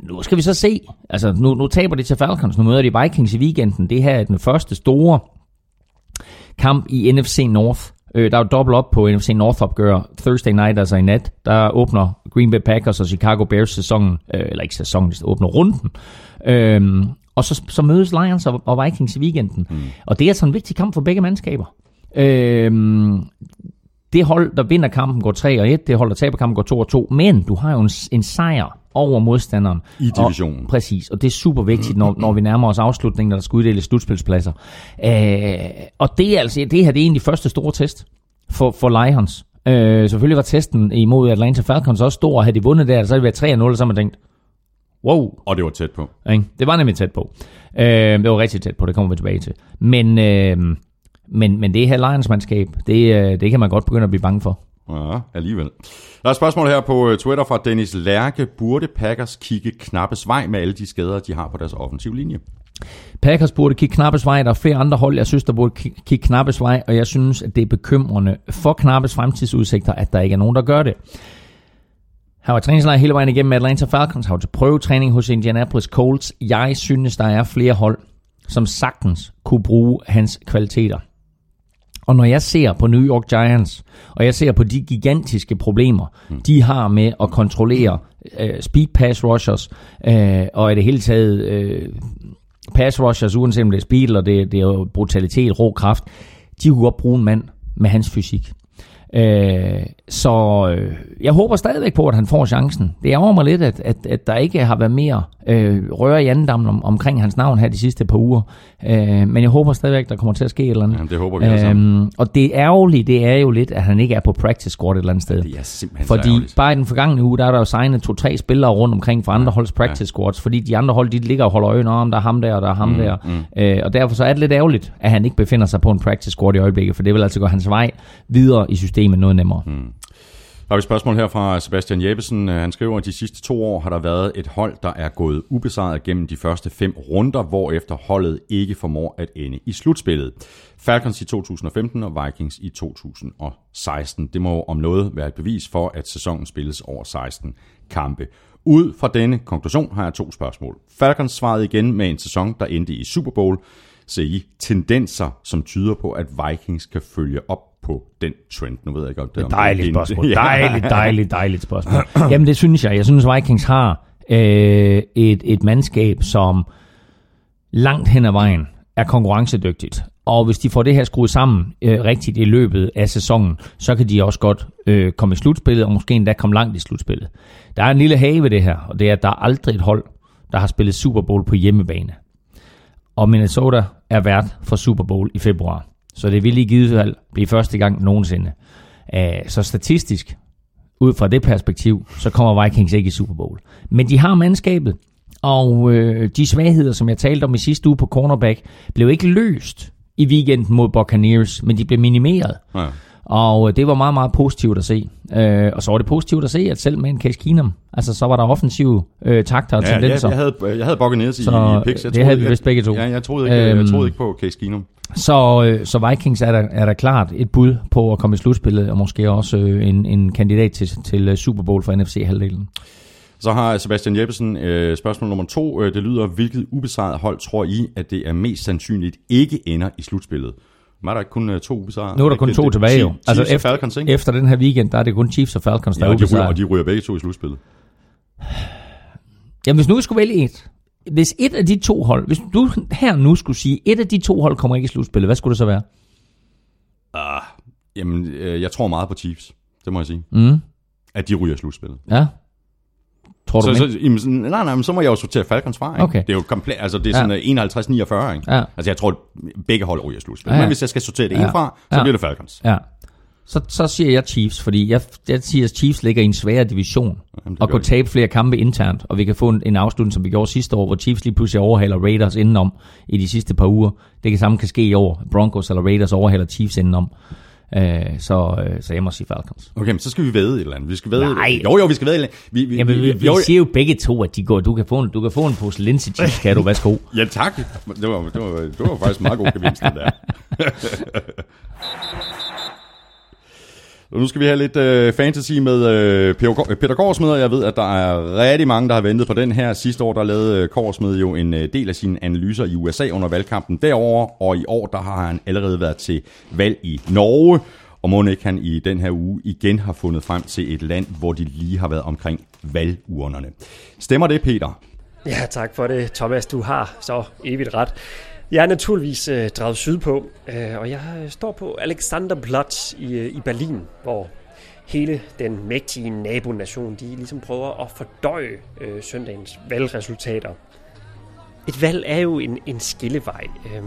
nu skal vi så se. Altså, nu, nu taber de til Falcons. Nu møder de Vikings i weekenden. Det her er den første store kamp i N F C North. Øh, der er jo dobbelt op på N F C North-opgør. Thursday night, altså i nat, der åbner Green Bay Packers og Chicago Bears sæsonen. Øh, eller ikke sæsonen, de åbner runden. Øh, og så, så mødes Lions og, og Vikings i weekenden. Mm. Og det er altså en vigtig kamp for begge mandskaber. Øh, Det hold, der vinder kampen, går tre og et. Det hold, der taber kampen, går to og to. Men du har jo en, en sejr over modstanderen. I divisionen. Og, præcis, og det er super vigtigt, når, når vi nærmer os afslutningen, når der skal uddeles slutspilspladser. Øh, og det, er altså, det her det er egentlig første store test for, for Lions. Øh, selvfølgelig var testen imod Atlanta Falcons også stor, og havde de vundet der, så havde det været tre nul, og så havde man tænkt, wow. Og det var tæt på. Det var nemlig tæt på. Øh, det var rigtig tæt på, det kommer vi tilbage til. Men... Øh, Men, men det her Lions-mandskab, det, det kan man godt begynde at blive bange for. Ja, alligevel. Der er et spørgsmål her på Twitter fra Dennis Lærke. Burde Packers kigge Knappes vej med alle de skader, de har på deres offensive linje? Packers burde kigge Knappes vej. Der er flere andre hold, jeg synes, der burde kigge Knappes vej, og jeg synes, at det er bekymrende for Knappes fremtidsudsigter, at der ikke er nogen, der gør det. Han var træningslejr hele vejen igennem Atlanta Falcons, har til prøvetræning hos Indianapolis Colts. Jeg synes, der er flere hold, som sagtens kunne bruge hans kvaliteter. Og når jeg ser på New York Giants, og jeg ser på de gigantiske problemer, mm. de har med at kontrollere øh, speed pass rushers, øh, og i det hele taget øh, pass rushers, uanset om det er speed, eller det, det er brutalitet, rå kraft, de kunne godt bruge en mand med hans fysik. Øh, så øh, jeg håber stadigvæk på, at han får chancen. Det ærger mig lidt, at, at, at der ikke har været mere øh, røre i andendammen om, omkring hans navn her de sidste par uger. Øh, men jeg håber stadigvæk, der kommer til at ske et eller andet. Ja, det håber vi alle sammen. Øh, og det ærgerlige, det er jo lidt, at han ikke er på practice squad et eller andet sted. Det er simpelthen fordi bare i den forgangne uge, der er der jo signet to-tre spillere rundt omkring fra andre ja, holds practice ja. squads, fordi de andre hold, de ligger og holder øjne om, der er ham der, og der er ham mm, der. Mm. Øh, og derfor så er det lidt ærgerligt, at han ikke befinder sig på en practice squad i øjeblikket, for det vil altså gå hans vej videre i systemet. Men noget nemmere. Hmm. Der er et spørgsmål her fra Sebastian Jeppesen. Han skriver, at de sidste to år har der været et hold, der er gået ubesejret gennem de første fem runder, hvorefter holdet ikke formår at ende i slutspillet. Falcons i to tusind og femten og Vikings i to tusind og seksten. Det må om noget være et bevis for, at sæsonen spilles over seksten kampe. Ud fra denne konklusion har jeg to spørgsmål. Falcons svarede igen med en sæson, der endte i Super Bowl. Se I tendenser, som tyder på, at Vikings kan følge op på den trend. Nu ved jeg ikke, om det er dejligt om det spørgsmål. Ja. Dejligt, dejligt, dejligt spørgsmål. Jamen det synes jeg. Jeg synes, Vikings har øh, et, et mandskab, som langt hen ad vejen er konkurrencedygtigt. Og hvis de får det her skruet sammen øh, rigtigt i løbet af sæsonen, så kan de også godt øh, komme i slutspillet, og måske endda komme langt i slutspillet. Der er en lille have ved det her, og det er, at der er aldrig et hold, der har spillet Super Bowl på hjemmebane. Og Minnesota er vært for Super Bowl i februar. Så det vil i givet fald blive første gang nogensinde. Så statistisk, ud fra det perspektiv, så kommer Vikings ikke i Super Bowl. Men de har mandskabet, og de svagheder, som jeg talte om i sidste uge på cornerback, blev ikke løst i weekenden mod Buccaneers, men de blev minimeret. Ja. Og det var meget, meget positivt at se. Øh, og så var det positivt at se, at selv med en Case Keenum, altså så var der offensive øh, takter og ja, tendenser. Ja, jeg havde, jeg havde Buccaneers i, i picks. Jeg det troede, havde vi vist begge to. Ja, jeg troede ikke, øhm, jeg troede ikke på Case Keenum. Så, øh, så Vikings er der, er der klart et bud på at komme i slutspillet, og måske også øh, en, en kandidat til, til Super Bowl for N F C-halvdelen. Så har Sebastian Jeppesen øh, spørgsmål nummer to. Det lyder, hvilket ubesejret hold tror I, at det er mest sandsynligt ikke ender i slutspillet? Var der ikke kun to ubesejrede? Nu er der kun to tilbage jo. Altså efter, Falcons, efter den her weekend, der er det kun Chiefs og Falcons, der ja, er ubesejrede. Og de ryger begge to i slutspillet. Jamen hvis nu vi skulle vælge et. Hvis et af de to hold, hvis du her nu skulle sige, et af de to hold kommer ikke i slutspillet, hvad skulle det så være? Ah, jamen jeg tror meget på Chiefs, det må jeg sige. Mm. At de ryger i slutspillet. Ja. Tror du så, så, jamen, nej, nej, men så må jeg jo sortere Falcons fra. Okay. Det er jo komplet, altså det er ja. sådan enoghalvtreds niogfyrre, ikke? Ja. Altså jeg tror, begge hold ryger i slutspillet. Ja, ja. Men hvis jeg skal sortere det ja. ene fra, så ja. bliver det Falcons. Ja. Så, så siger jeg Chiefs, fordi jeg, jeg siger, at Chiefs ligger i en sværere division, jamen, og kan tabe flere kampe internt, og vi kan få en, en afslutning, som vi gjorde sidste år, hvor Chiefs lige pludselig overhaler Raiders indenom i de sidste par uger. Det kan samme kan ske i år. Broncos eller Raiders overhaler Chiefs indenom. Så, så jeg må sige Falcons. Okay, men så skal vi væde et eller andet. Vi skal væde. Nej. Jo, jo, vi skal væde et eller andet. Vi, vi, Jamen, vi, vi, vi, vi siger jo begge to, at de går. Du kan få en, du kan få en pose linsechips, kan du? Værsgo. Ja, tak. Det var, det var, det var faktisk meget god gevinst, det der. Nu skal vi have lidt øh, fantasy med øh, Peter Korsmed, og jeg ved, at der er rigtig mange, der har ventet på den her. Sidste år, der lavede Korsmed jo en øh, del af sine analyser i U S A under valgkampen derover, og i år, der har han allerede været til valg i Norge. Og mon ikke han i den her uge igen har fundet frem til et land, hvor de lige har været omkring valgurnerne. Stemmer det, Peter? Ja, tak for det, Thomas. Du har så evigt ret. Jeg er naturligvis øh, draget sydpå, øh, og jeg står på Alexanderplatz i, øh, i Berlin, hvor hele den mægtige nabonation, de ligesom prøver at fordøje øh, søndagens valgresultater. Et valg er jo en, en skillevej. Øh,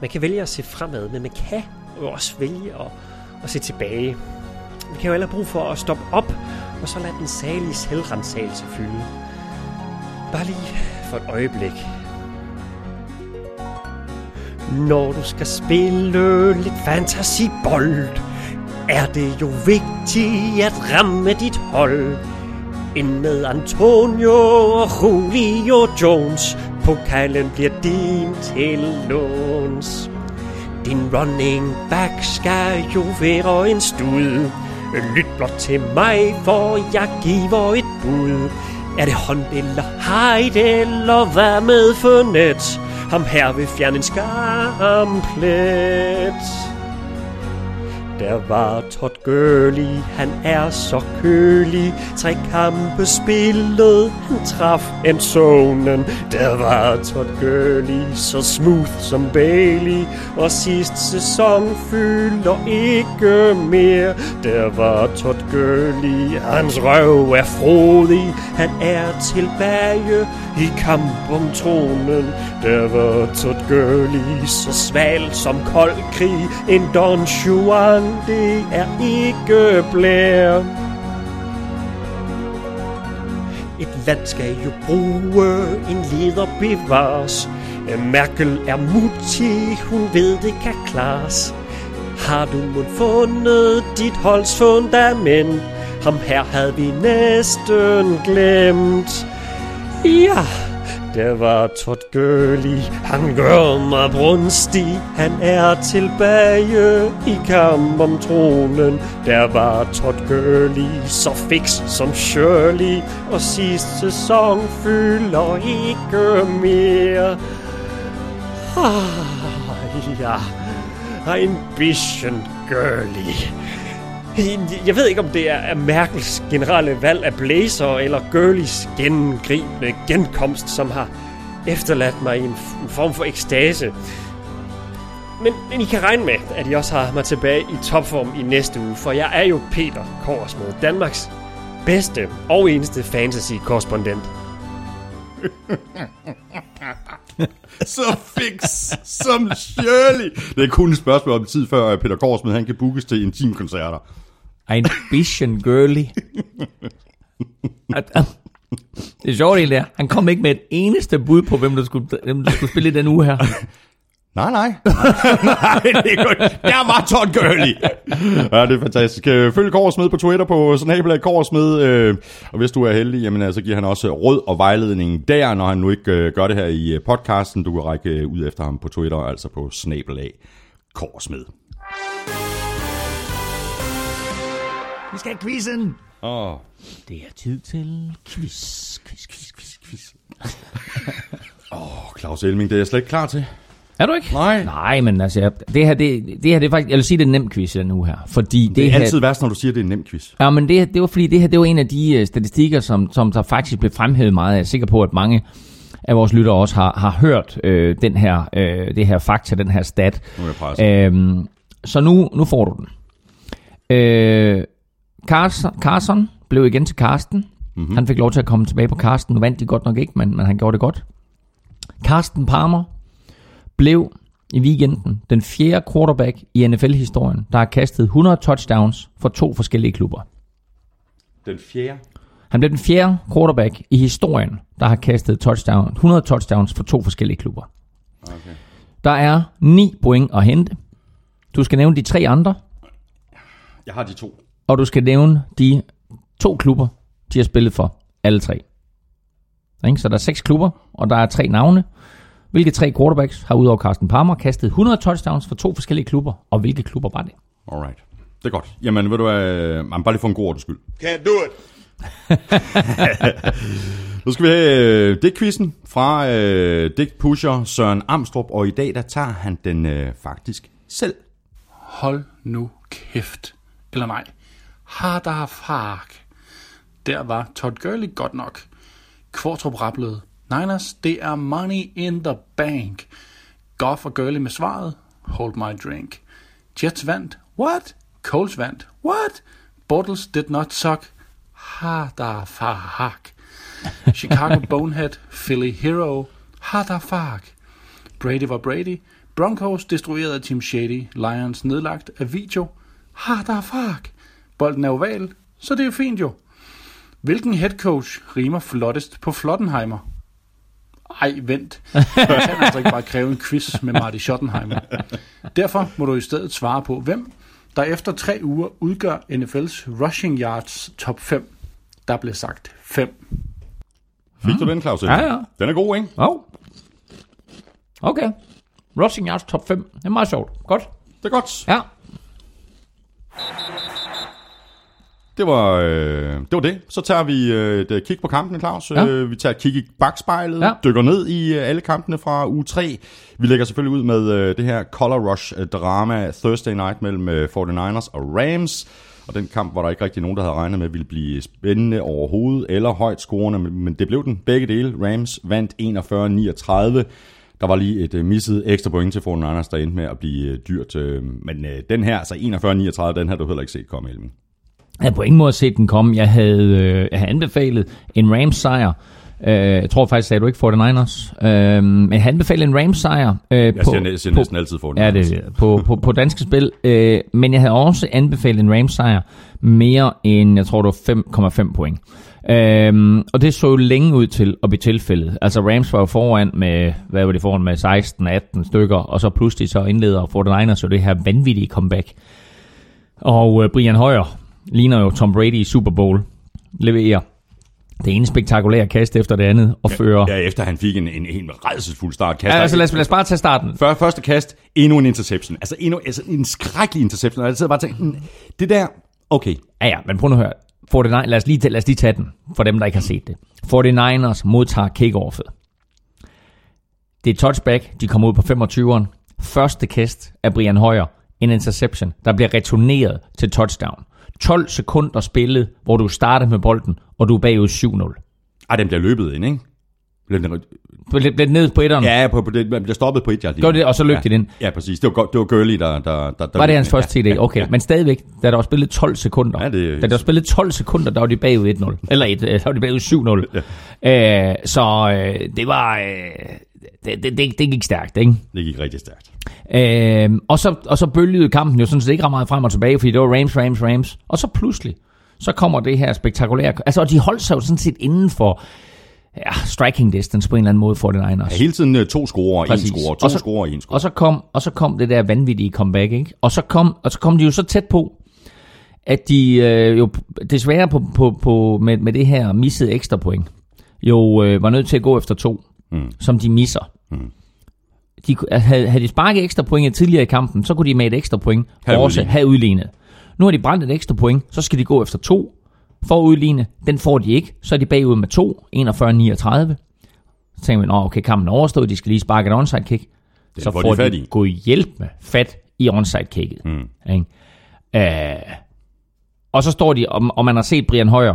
man kan vælge at se fremad, men man kan jo også vælge at, at se tilbage. Man kan jo heller bruge for at stoppe op, og så lade den salige selvrensagelse fylde. Bare lige for et øjeblik. Når du skal spille lidt fantasybold, er det jo vigtigt at ramme dit hold. Ind med Antonio og Julio Jones, pokalen bliver din til låns. Din running back skal jo være en stud, Lyt blot til mig, for jeg giver et bud. Er det hånd eller hejt, eller hvad med fornet? Ham her vil fjerne en skamplet. Der var Todd Gurley, han er så kølig. Tre kampe spillet, han traf endzonen. Der var Todd Gurley, så smooth som Bailey. Og sidste sæson fylder ikke mere. Der var Todd Gurley, hans røv er frodig. Han er tilbage i kamp om tronen. Der var Todd Gurley, så svalt som kold krig. En Don Juan, det er ikke blære. Et land skal jo bruge, en leder bevares. Merkel er mutig, hun ved det kan klares. Har du mål fundet dit holds fundament? Ham her havde vi næsten glemt. Ja, der var Todd Gurley, han gør mig brunstig. Han er tilbage i kamp om tronen. Der var Todd Gurley, så fix som Shirley. Og sidste sæson fylder ikke mere. Ah, ja, ambition Gurley. Jeg ved ikke, om det er Merkels generelle valg af blazer eller Gurleys gengribende genkomst, som har efterladt mig i en form for ekstase. Men, men I kan regne med, at I også har mig tilbage i topform i næste uge, for jeg er jo Peter Korsmed, Danmarks bedste og eneste fantasy-korrespondent. Så fix som Shirley. Det er kun et spørgsmål om tid, før Peter Korsmed han kan bookes til intimkoncerter. Ambition Gurley. Det er sjovt egentlig. Han kom ikke med et eneste bud på, hvem der skulle, hvem der skulle spille i den uge her. Nej, nej. Nej, det er godt. Der var Todd Gurley. Ja, det er fantastisk. Følg Korsmed på Twitter på Snapchat Korsmed. Og hvis du er heldig, jamen, så giver han også råd og vejledning der, når han nu ikke gør det her i podcasten. Du kan række ud efter ham på Twitter, altså på Snapchat Korsmed. Vi skal have quizzen. Oh. Det er tid til quiz, quiz, quiz, quiz, quiz. Åh, oh, Claus Elming, det er jeg slet ikke klar til. Er du ikke? Nej. Nej, men altså, jeg, det her, det, det her, det er faktisk, jeg vil sige, det er en nem quiz nu her, fordi det, det er her, altid værst, når du siger, det er en nem quiz. Ja, men det, det var fordi, det her, det var en af de uh, statistikker, som, som der faktisk blev fremhævet meget. Jeg er sikker på, at mange af vores lyttere også har, har hørt øh, den her, øh, det her fakta, den her stat. Nu er jeg øhm, så nu, nu får du den. Øh, Carson, Carson blev igen til Carsten. Mm-hmm. Han fik lov til at komme tilbage på Carsten. Nu vandt de godt nok ikke, men, men han gjorde det godt. Carsten Palmer blev i weekenden den fjerde quarterback i N F L-historien, der har kastet hundrede touchdowns for to forskellige klubber. Den fjerde? Han blev den fjerde quarterback i historien, der har kastet touchdown, hundrede touchdowns for to forskellige klubber. Okay. Der er ni point at hente. Du skal nævne de tre andre. Jeg har de to. Og du skal nævne de to klubber, de har spillet for, alle tre. Så der er seks klubber, og der er tre navne. Hvilke tre quarterbacks har udover Carsten Palmer kastet hundrede touchdowns for to forskellige klubber, og hvilke klubber var det? Alright. Det er godt. Jamen, ved du hvad, man bare lige for en god ordens skyld. Can't do it! Nu skal vi have digtquizzen fra øh, digtpusher Søren Amstrup, og i dag, der tager han den øh, faktisk selv. Hold nu kæft. Eller nej. Harder fuck. Der var Todd Gurley godt nok. Kvartrup rapplede. Niners, det er money in the bank. Goff og Gurley med svaret. Hold my drink. Jets vandt. What? Colts vandt. What? Bortles did not suck. Ha da fuck. Chicago bonehead. Philly hero. Ha da fuck. Brady var Brady. Broncos destrueret af Team Shady. Lions nedlagt af video. Ha da fuck. Bolden er oval, så det er fint jo. Hvilken head coach rimer flottest på Flottenheimer? Ej, vent. Jeg kan altså ikke bare kræve en quiz med Marty Schottenheimer. Derfor må du i stedet svare på, hvem der efter tre uger udgør N F L's rushing yards top fem. Der blev sagt fem. Fik du den, Claus? Ja, ja. Den er god, ikke? Ja. Oh. Okay. Rushing yards top fem. Det er meget sjovt. Godt. Det er godt. Ja. Det var, øh, det var det. Så tager vi øh, et kig på kampene, Claus. Ja. Øh, vi tager et kig i bakspejlet, ja. dykker ned i øh, alle kampene fra uge tre. Vi lægger selvfølgelig ud med øh, det her Color Rush-drama Thursday Night mellem øh, forty-niners og Rams. Og den kamp var der ikke rigtig nogen, der havde regnet med, ville blive spændende overhovedet eller højt scorende. Men det blev den. Begge dele. Rams vandt enogfyrre niogtredive. Der var lige et misset ekstra point til forty-niners, der endte med at blive dyrt. Men den her, altså enogfyrre niogtredive, den har du heller ikke set komme, Elmen. Jeg havde på ingen måde set den komme. Jeg havde, øh, jeg havde anbefalet en Rams-sejr. Øh, jeg tror faktisk, sagde du ikke forty-niners. Øh, men jeg havde anbefalet en Rams-sejr. Øh, jeg på, siger, jeg siger på, næsten altid forty-niners. Ja, det er på, på, på danske spil. Øh, men jeg havde også anbefalet en Rams-sejr mere end, jeg tror, det var fem komma fem point. Øhm, og det så jo længe ud til at blive tilfældet. Altså Rams var jo foran med, hvad var det foran med seksten atten stykker, og så pludselig så indleder forty-niners så det her vanvittige comeback. Og øh, Brian Hoyer ligner jo Tom Brady i Super Bowl, leverer det ene spektakulære kast efter det andet og ja, fører... Ja, efter han fik en, en, en rædselsfuld start. Kaster. Ja, altså lad os, lad os bare tage starten. Før, første kast, endnu en interception. Altså, endnu, altså en skrækkelig interception. Og jeg sidder bare og tænker, det der... Okay. Ja, ja, men prøv nu at høre. forty-niners, lad os, lige, lad os lige tage den, for dem, der ikke har set det. forty-niners modtager kickoffet. Det er touchback, de kommer ud på femogtyveren. Første kast af Brian Hoyer, en interception, der bliver returneret til touchdown. tolv sekunder spillet, hvor du starter med bolden, og du er bagud syv nul. Ej, den bliver løbet ind, ikke? Blev den ned på etteren? Ja, på, på det, man bliver stoppet på et yard. Gjorde det, og så løb ja, det ind? Ja, præcis. Det var, det var Gurley, der, der, der... Var det hans ja, første T D? Ja, okay, ja. Men stadigvæk, da der var spillet tolv sekunder, ja, det, da der var spillet tolv sekunder, der var de bagud et nul. Eller et, der var de bagud syv nul. Ja. Æ, så øh, det var... Øh, det, det, det, det gik stærkt, ikke? Det gik rigtig stærkt. Æ, og, så, og så bølgede kampen jo sådan set ikke ret meget frem og tilbage, fordi det var Rams, Rams, Rams. Og så pludselig, så kommer det her spektakulære... Altså, og de holdt sig jo sådan set inden for... Ja, striking distance på en eller anden måde for den egen også. Ja, hele tiden to scorer, en scorer, to scorer, en scorer. Og så kom og så kom det der vanvittige comeback, ikke? Og så kom og så kom de jo så tæt på, at de øh, jo desværre på på på med med det her missede ekstra point. Jo øh, var nødt til at gå efter to, mm. som de misser. Mm. De havde, havde de sparket ekstra point tidligere i kampen, så kunne de med et ekstra point have også udlignet. have udlignet. Nu har de brændt et ekstra point, så skal de gå efter to. For at udligne, den får de ikke. Så er de bagud med to, enogfyrre niogtredive. Så tænker man, okay, kampen er overstået, de skal lige sparke et onside kick. Så får de, de god hjælp med fat i onside kicket. Mm. Okay. Uh, og så står de, og, og man har set Brian Hoyer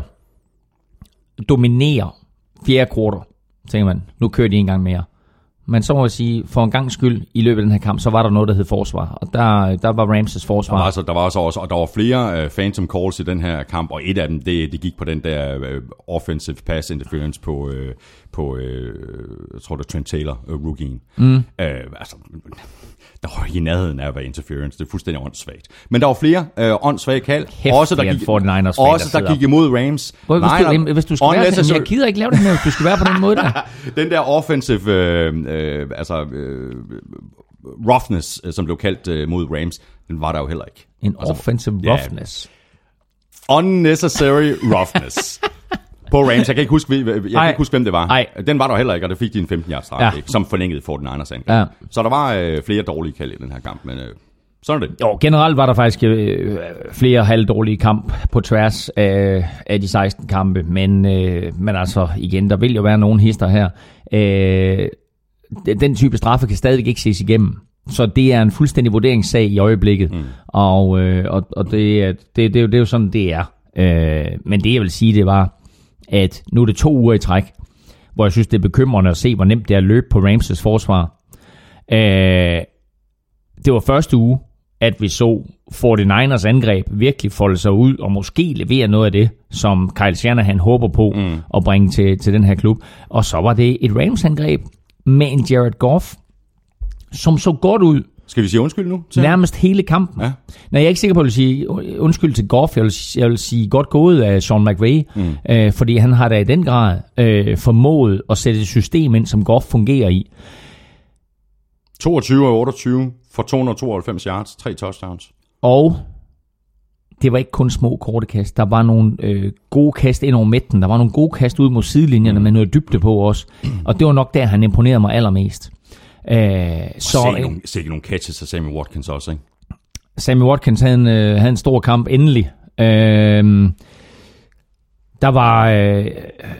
dominere fjerde kvartal. Så tænker man, nu kører de en gang mere. Men så må jeg sige, for en gang skyld i løbet af den her kamp, så var der noget, der hed forsvar. Og der, der var Ramses forsvar. Der var, så, der var også, også, og der var flere uh, phantom calls i den her kamp, og et af dem, det, det gik på den der uh, offensive pass interference på, uh, på uh, jeg tror det er Trent Taylor, uh, rookien. Mm. Uh, altså, der var i nærheden af at være interference. Det er fuldstændig åndssvagt. Men der var flere uh, åndssvage kald. Kæft, også der, gik, også, der, der gik imod Rams. Hvor, hvis, nej, du, hvis du skal være den, jeg gider ikke lave det her, hvis du skal være på den måde der. Den der offensive... Uh, Øh, altså øh, roughness, som blev kaldt øh, mod Rams, den var der jo heller ikke. En altså, offensive yeah. roughness. Unnecessary roughness. På Rams, jeg kan ikke huske, jeg kan ikke huske hvem det var. Ej. Den var der heller ikke, og det fik de en femten-yard straf, ja. som forlængede forty-niners angreb. Ja. Så der var øh, flere dårlige kald i den her kamp, men... Øh, Sådan det. Jo, generelt var der faktisk øh, flere halvdårlige kamp på tværs af, af de seksten kampe, men, øh, men altså igen, der vil jo være nogle hister her. Øh, den type straffe kan stadig ikke ses igennem. Så det er en fuldstændig vurderingssag i øjeblikket, mm. og, øh, og, og det, er, det, det, er jo, det er jo sådan, det er. Øh, men det jeg vil sige, det var, at nu er det to uger i træk, hvor jeg synes, det er bekymrende at se, hvor nemt det er at løbe på Ramses forsvar. Øh, det var første uge, at vi så forty-niners angreb virkelig folde sig ud, og måske levere noget af det, som Kyle Shanahan håber på mm. at bringe til, til den her klub. Og så var det et Rams-angreb med en Jared Goff, som så godt ud. Skal vi sige undskyld nu? Nærmest hele kampen. Ja. Nej, jeg er ikke sikker på, at jeg vil sige undskyld til Goff. Jeg vil, jeg vil sige godt gået af Sean McVay, mm. øh, fordi han har da i den grad øh, formået at sætte et system ind, som Goff fungerer i. toogtyve af otteogtyve for to hundrede og tooghalvfems yards, tre touchdowns. Og det var ikke kun små korte kast. Der var nogle øh, gode kast ind over midten. Der var nogle gode kast ud mod sidelinjerne mm. med noget dybde på også. Og det var nok der, han imponerede mig allermest. Æh, så sikkert nogle, sikkert nogle catches af Sammy Watkins også, ikke? Sammy Watkins havde en, øh, havde en stor kamp endelig. Øhm, der var øh,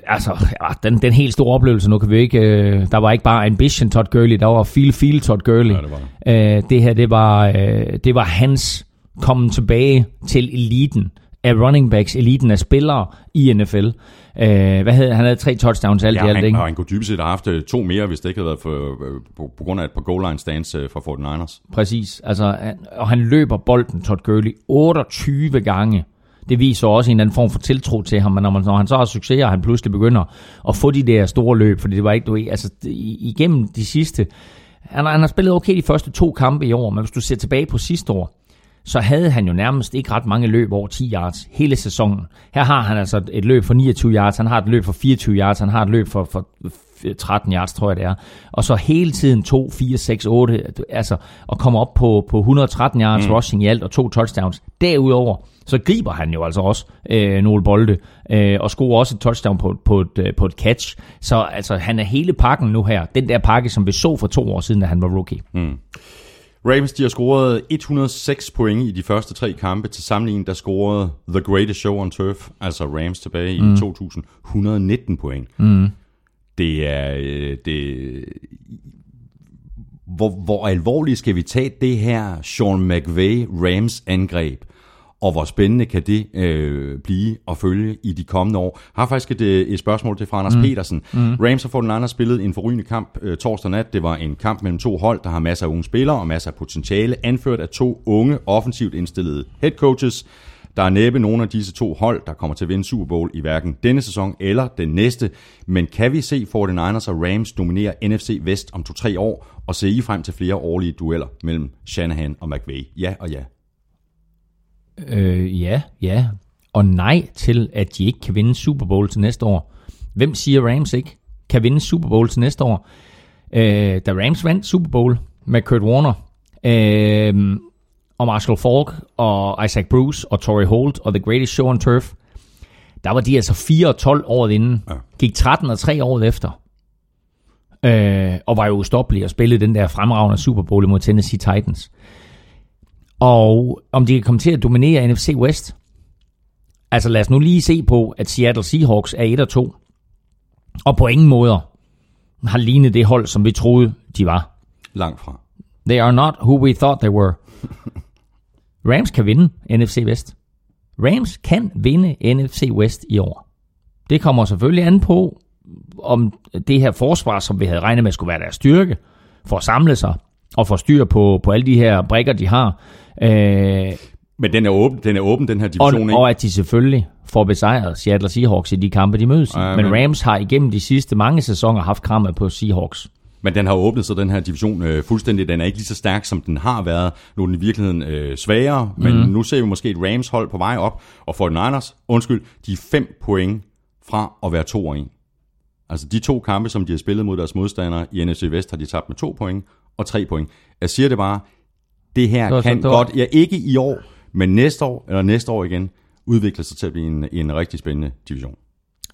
altså den, den helt store oplevelse, nu kan vi ikke, øh, der var ikke bare ambition Todd Gurley, der var feel feel Todd Gurley. Ja, det, var. Øh, det her, det var, øh, det var hans komme tilbage til eliten af running backs, eliten af spillere i N F L. Øh, hvad havde, han havde tre touchdowns alt i ja, alt, ikke? Ja, han kunne dybest set have haft to mere, hvis det ikke havde været for, på, på grund af et par goal-line stands fra forty-niners. Præcis, altså, og han løber bolden, Todd Gurley, otteogtyve gange. Det viser også en anden form for tiltro til ham, men når, man, når han så har succes, og han pludselig begynder at få de der store løb, fordi det var ikke, du ved, altså igennem de sidste, han, han har spillet okay de første to kampe i år, men hvis du ser tilbage på sidste år, så havde han jo nærmest ikke ret mange løb over ti yards hele sæsonen. Her har han altså et løb for niogtyve yards, han har et løb for fireogtyve yards, han har et løb for, for tretten yards, tror jeg det er. Og så hele tiden to, fire, seks, otte, altså at komme op på, på et hundrede og tretten yards mm. rushing i alt og to touchdowns. Derudover, så griber han jo altså også øh, nogle bolde øh, og scorer også et touchdown på, på, et, på et catch. Så altså, han er hele pakken nu her. Den der pakke, som vi så for to år siden, da han var rookie. Mm. Ravens, de har scoret et hundrede og seks point i de første tre kampe. Til sammenligning, der scorede The Greatest Show on Turf, altså Rams, tilbage i mm. to tusind et hundrede og nitten point. Mm. Det er... Det... Hvor, hvor alvorligt skal vi tage det her Sean McVay Rams angreb? Og hvor spændende kan det øh, blive at følge i de kommende år? Jeg har faktisk et, et spørgsmål til fra Anders mm. Petersen. Mm. Rams og forty-niners spillede en forrygende kamp øh, torsdag nat. Det var en kamp mellem to hold, der har masser af unge spillere og masser af potentiale, anført af to unge, offensivt indstillede headcoaches. Der er næppe nogen af disse to hold, der kommer til at vinde Super Bowl i hverken denne sæson eller den næste. Men kan vi se forty-niners og Rams dominere N F C Vest om to-tre år og se I frem til flere årlige dueller mellem Shanahan og McVay? Ja og ja. Øh, ja, ja. Og nej til, at de ikke kan vinde Super Bowl til næste år. Hvem siger Rams ikke kan vinde Super Bowl til næste år? Øh, da Rams vandt Super Bowl med Kurt Warner, øh, og Marshall Faulk, og Isaac Bruce, og Torrey Holt, og The Greatest Show on Turf, der var de altså fire og tolv året inden. Gik tretten og tre året efter. Øh, og var jo ustoppelige og spillede den der fremragende Super Bowl mod Tennessee Titans. Og om de kan komme til at dominere N F C West. Altså lad os nu lige se på, at Seattle Seahawks er et og to. Og på ingen måder har lignet det hold, som vi troede, de var. Langt fra. They are not who we thought they were. Rams kan vinde N F C West. Rams kan vinde N F C West i år. Det kommer selvfølgelig an på, om det her forsvar, som vi havde regnet med skulle være deres styrke, for at samle sig og få styr på, på alle de her brikker, de har. Øh, Men den er åben, den er åben, den her division, og, ikke? Og at de selvfølgelig får besejret Seattle Seahawks i de kampe, de mødes i. Men Rams har igennem de sidste mange sæsoner haft krammet på Seahawks. Men den har åbnet sig, den her division, øh, fuldstændig. Den er ikke lige så stærk, som den har været. Nu er den i virkeligheden øh, svagere, men mm. nu ser vi måske et Rams-hold på vej op. Og forty-niners, undskyld, de er fem point fra at være to og en. Altså de to kampe, som de har spillet mod deres modstandere i N F C Vest, har de tabt med to point og tre point. Jeg siger det bare, det her det kan det godt, ja ikke i år, men næste år, eller næste år igen, udvikler sig til at blive en, en rigtig spændende division.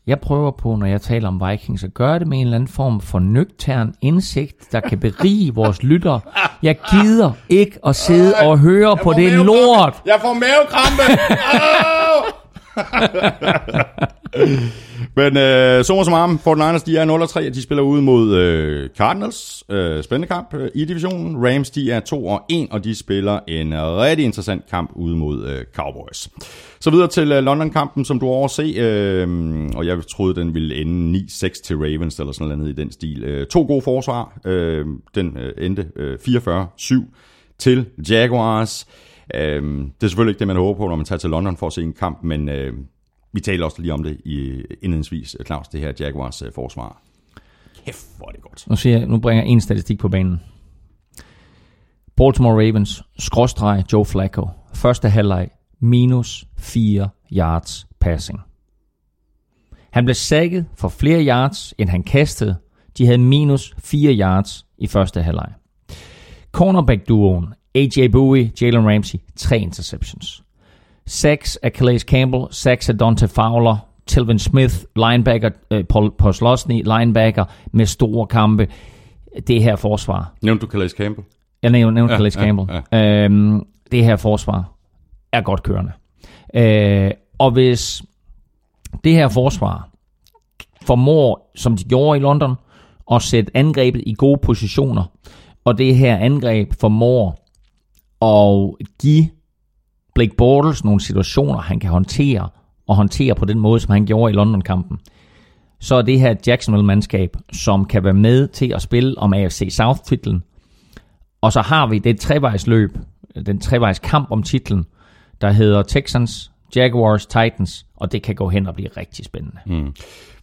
Jeg prøver på, når jeg taler om Vikings, at gøre det med en eller anden form for nøgtern indsigt, der kan berige vores lyttere. Jeg gider ikke at sidde og høre på det lort. Jeg får mavekrampe! Men øh, summa summarum, forty-niners, de er nul og tre, og de spiller ude mod øh, Cardinals, øh, spændende kamp øh, i divisionen. Rams, de er to og en, og de spiller en rigtig interessant kamp ude mod øh, Cowboys. Så videre til øh, London-kampen, som du overse, øh, og jeg troede, den ville ende ni seks til Ravens, eller sådan noget i den stil. Øh, to gode forsvar, øh, den øh, endte øh, fireogfyrre syv til Jaguars. Øh, det er selvfølgelig ikke det, man håber på, når man tager til London for at se en kamp, men... Øh, Vi taler også lige om det i indledningsvis, Claus, det her Jaguars forsvar. Kæft, hvor er det godt. Nu, siger jeg, nu bringer jeg en statistik på banen. Baltimore Ravens, skråstreg Joe Flacco. Første halvleg, minus fire yards passing. Han blev sacket for flere yards, end han kastede. De havde minus fire yards i første halvleg. Cornerback-duoen, A J Bowie, Jalen Ramsey, tre interceptions. seks af Calais Campbell, seks af Dante Fowler, Telvin Smith, linebacker, øh, Paul Postlosny, linebacker med store kampe. Det her forsvar. Nævnte du Calais Campbell? Jeg nævnte, nævnte ja, Calais ja, Campbell. Ja. Øhm, det her forsvar er godt kørende. Øh, og hvis det her forsvar formår, som de gjorde i London, at sætte angrebet i gode positioner, og det her angreb formår at give Blake Bortles nogle situationer, han kan håndtere, og håndtere på den måde, som han gjorde i London-kampen, så er det her Jacksonville-mandskab, som kan være med til at spille om A F C South-titlen. Og så har vi det trevejsløb, den trevejskamp om titlen, der hedder Texans, Jaguars, Titans, og det kan gå hen og blive rigtig spændende. Mm.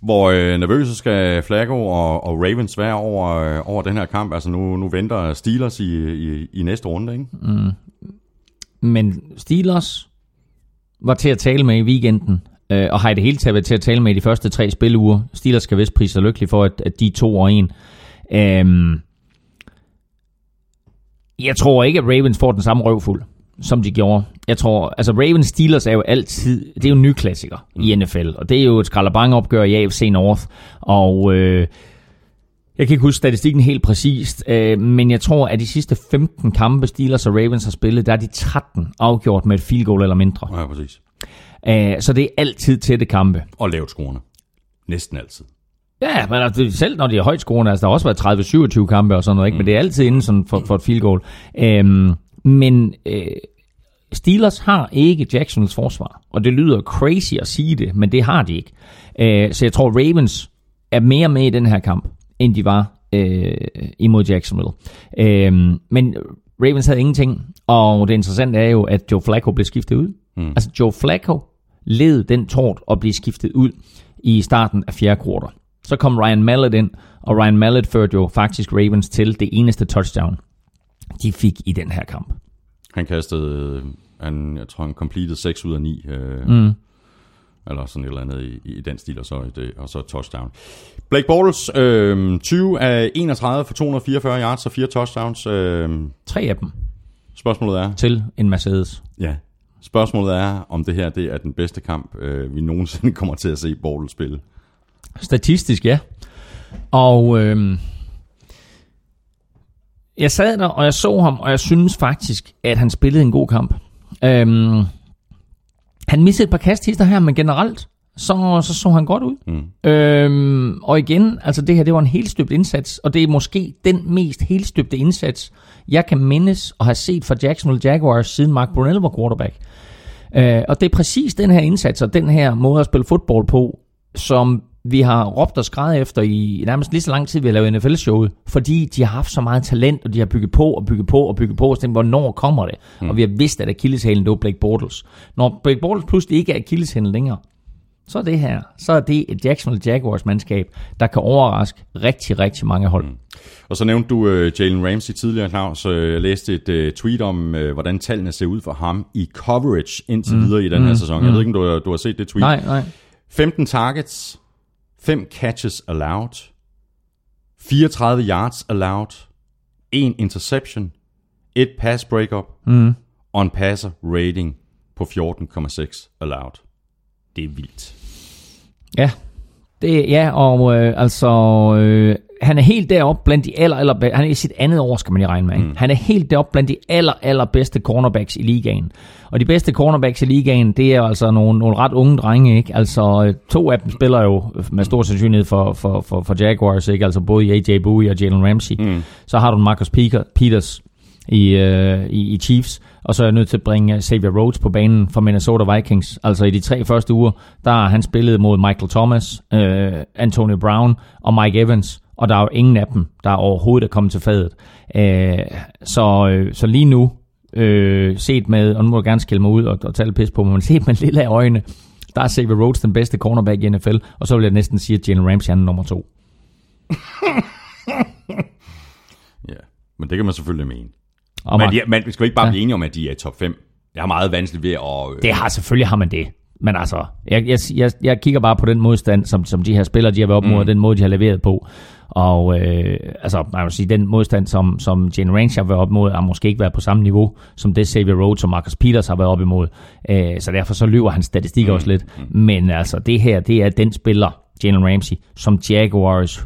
Hvor øh, nervøse skal Flacco og, og Ravens være over, øh, over den her kamp? Altså nu, nu venter Steelers i, i, i næste runde, ikke? Mm. Men Steelers var til at tale med i weekenden, øh, og har i det hele taget været til at tale med i de første tre spiluger. Steelers skal vist prise sig lykkelig for, at, at de er to og en. Øhm, jeg tror ikke, at Ravens får den samme røvfuld, som de gjorde. Jeg tror, altså Ravens Steelers er jo altid, det er jo en ny klassiker mm. i N F L, og det er jo et skralderbangeopgør i A F C North, og øh, jeg kan ikke huske statistikken helt præcist, øh, men jeg tror, at de sidste femten kampe Steelers og Ravens har spillet, der er de tretten afgjort med et field goal eller mindre. Ja, præcis. Æh, så det er altid tætte kampe. Og lavt scorende. Næsten altid. Ja, men altså, selv når de er højt scorende, altså der har også været tredive syvogtyve kampe og sådan noget, ikke? Mm. Men det er altid inden sådan for, for et field goal. Æm, men øh, Steelers har ikke Jacksonvilles forsvar, og det lyder crazy at sige det, men det har de ikke. Øh, så jeg tror, Ravens er mere med i den her kamp, end de var øh, imod Jacksonville. Øh, men Ravens havde ingenting, og det interessante er jo, at Joe Flacco blev skiftet ud. Mm. Altså Joe Flacco led den tort og blev skiftet ud i starten af fjerde kvarter. Så kom Ryan Mallett ind, og Ryan Mallett førte jo faktisk Ravens til det eneste touchdown, de fik i den her kamp. Han kastede, han, jeg tror han completed seks ud af ni, øh, mm. eller sådan et eller andet i, i den stil, og så, det, og så touchdown. Blake Bortles, øh, tyve af enogtredive for to hundrede og fireogfyrre yards og fire touchdowns. Øh. Tre af dem. Spørgsmålet er? Til en Mercedes. Ja. Spørgsmålet er, om det her det er den bedste kamp, øh, vi nogensinde kommer til at se Bortles spille. Statistisk, ja. Og Øh, jeg sad der, og jeg så ham, og jeg synes faktisk, at han spillede en god kamp. Øhm, han missede et par kasthister her, men generelt, så så, så han godt ud. Mm. Øhm, og igen, altså det her, det var en helstøbt indsats, og det er måske den mest helstøbte indsats, jeg kan mindes og have set fra Jacksonville Jaguars, siden Mark Brunell var quarterback. Øh, og det er præcis den her indsats, og den her måde at spille fodbold på, som vi har råbt og skreget efter i nærmest lige så lang tid, vi har lavet N F L-showet, fordi de har haft så meget talent, og de har bygget på og bygget på og bygget på, og tænkt, hvornår kommer det? Mm. Og vi har vidst, at akilleshælen var Blake Bortles. Når Blake Bortles pludselig ikke er akilleshælen længere, så er det her, så er det et Jacksonville Jaguars-mandskab, der kan overraske rigtig, rigtig mange hold. Mm. Og så nævnte du uh, Jalen Ramsey tidligere, Claus. Jeg læste et uh, tweet om, uh, hvordan tallene ser ud for ham i coverage indtil mm. videre i den her mm. sæson. Jeg ved ikke, om du, du har set det tweet. Nej, nej. femten targets, fem catches allowed, fireogtredive yards allowed, en interception, et pass breakup, mm. og en passer rating på fjorten komma seks allowed. Det er vildt. Ja, det, ja og øh, altså, øh, han er helt deroppe blandt de aller, aller han er i sit andet år, skal man lige regne med. Mm. Han er helt deroppe blandt de aller, aller bedste cornerbacks i ligaen. Og de bedste cornerbacks i ligaen, det er altså nogle, nogle ret unge drenge, ikke? Altså to af dem spiller jo med stor sandsynlighed for, for, for, for Jaguars, ikke? Altså både A J Bowie og Jalen Ramsey. Mm. Så har du Marcus Peters i, øh, i, i Chiefs, og så er jeg nødt til at bringe Xavier Rhodes på banen for Minnesota Vikings. Altså i de tre første uger, der har han spillet mod Michael Thomas, øh, Antonio Brown og Mike Evans, og der er jo ingen af dem, der overhovedet er kommet til fadet. Øh, så, så lige nu, øh, set med, og nu må jeg gerne skille mig ud og, og tage lidt pis på mig, men set med lille af øjne, der er Xavier Rhodes den bedste cornerback i N F L, og så vil jeg næsten sige, at Jalen Ramsey er nummer to. Ja, men det kan man selvfølgelig mene. Og man, man, man skal ikke bare ja. blive enige om, at de er i top fem. Det er meget vanskeligt ved at Øh... Det har, selvfølgelig har man det. Men altså, jeg, jeg, jeg, jeg kigger bare på den modstand, som, som de her spillere, de har været op mod, mm. den måde, de har leveret på. Og øh, altså, man vil sige, den modstand, som, som Jane Range har været op mod, har måske ikke været på samme niveau, som det Xavier Rhodes og Marcus Peters har været op imod. Øh, så derfor så lyver hans statistik mm. også lidt. Mm. Men altså, det her, det er den spiller, Jalen Ramsey, som Jaguars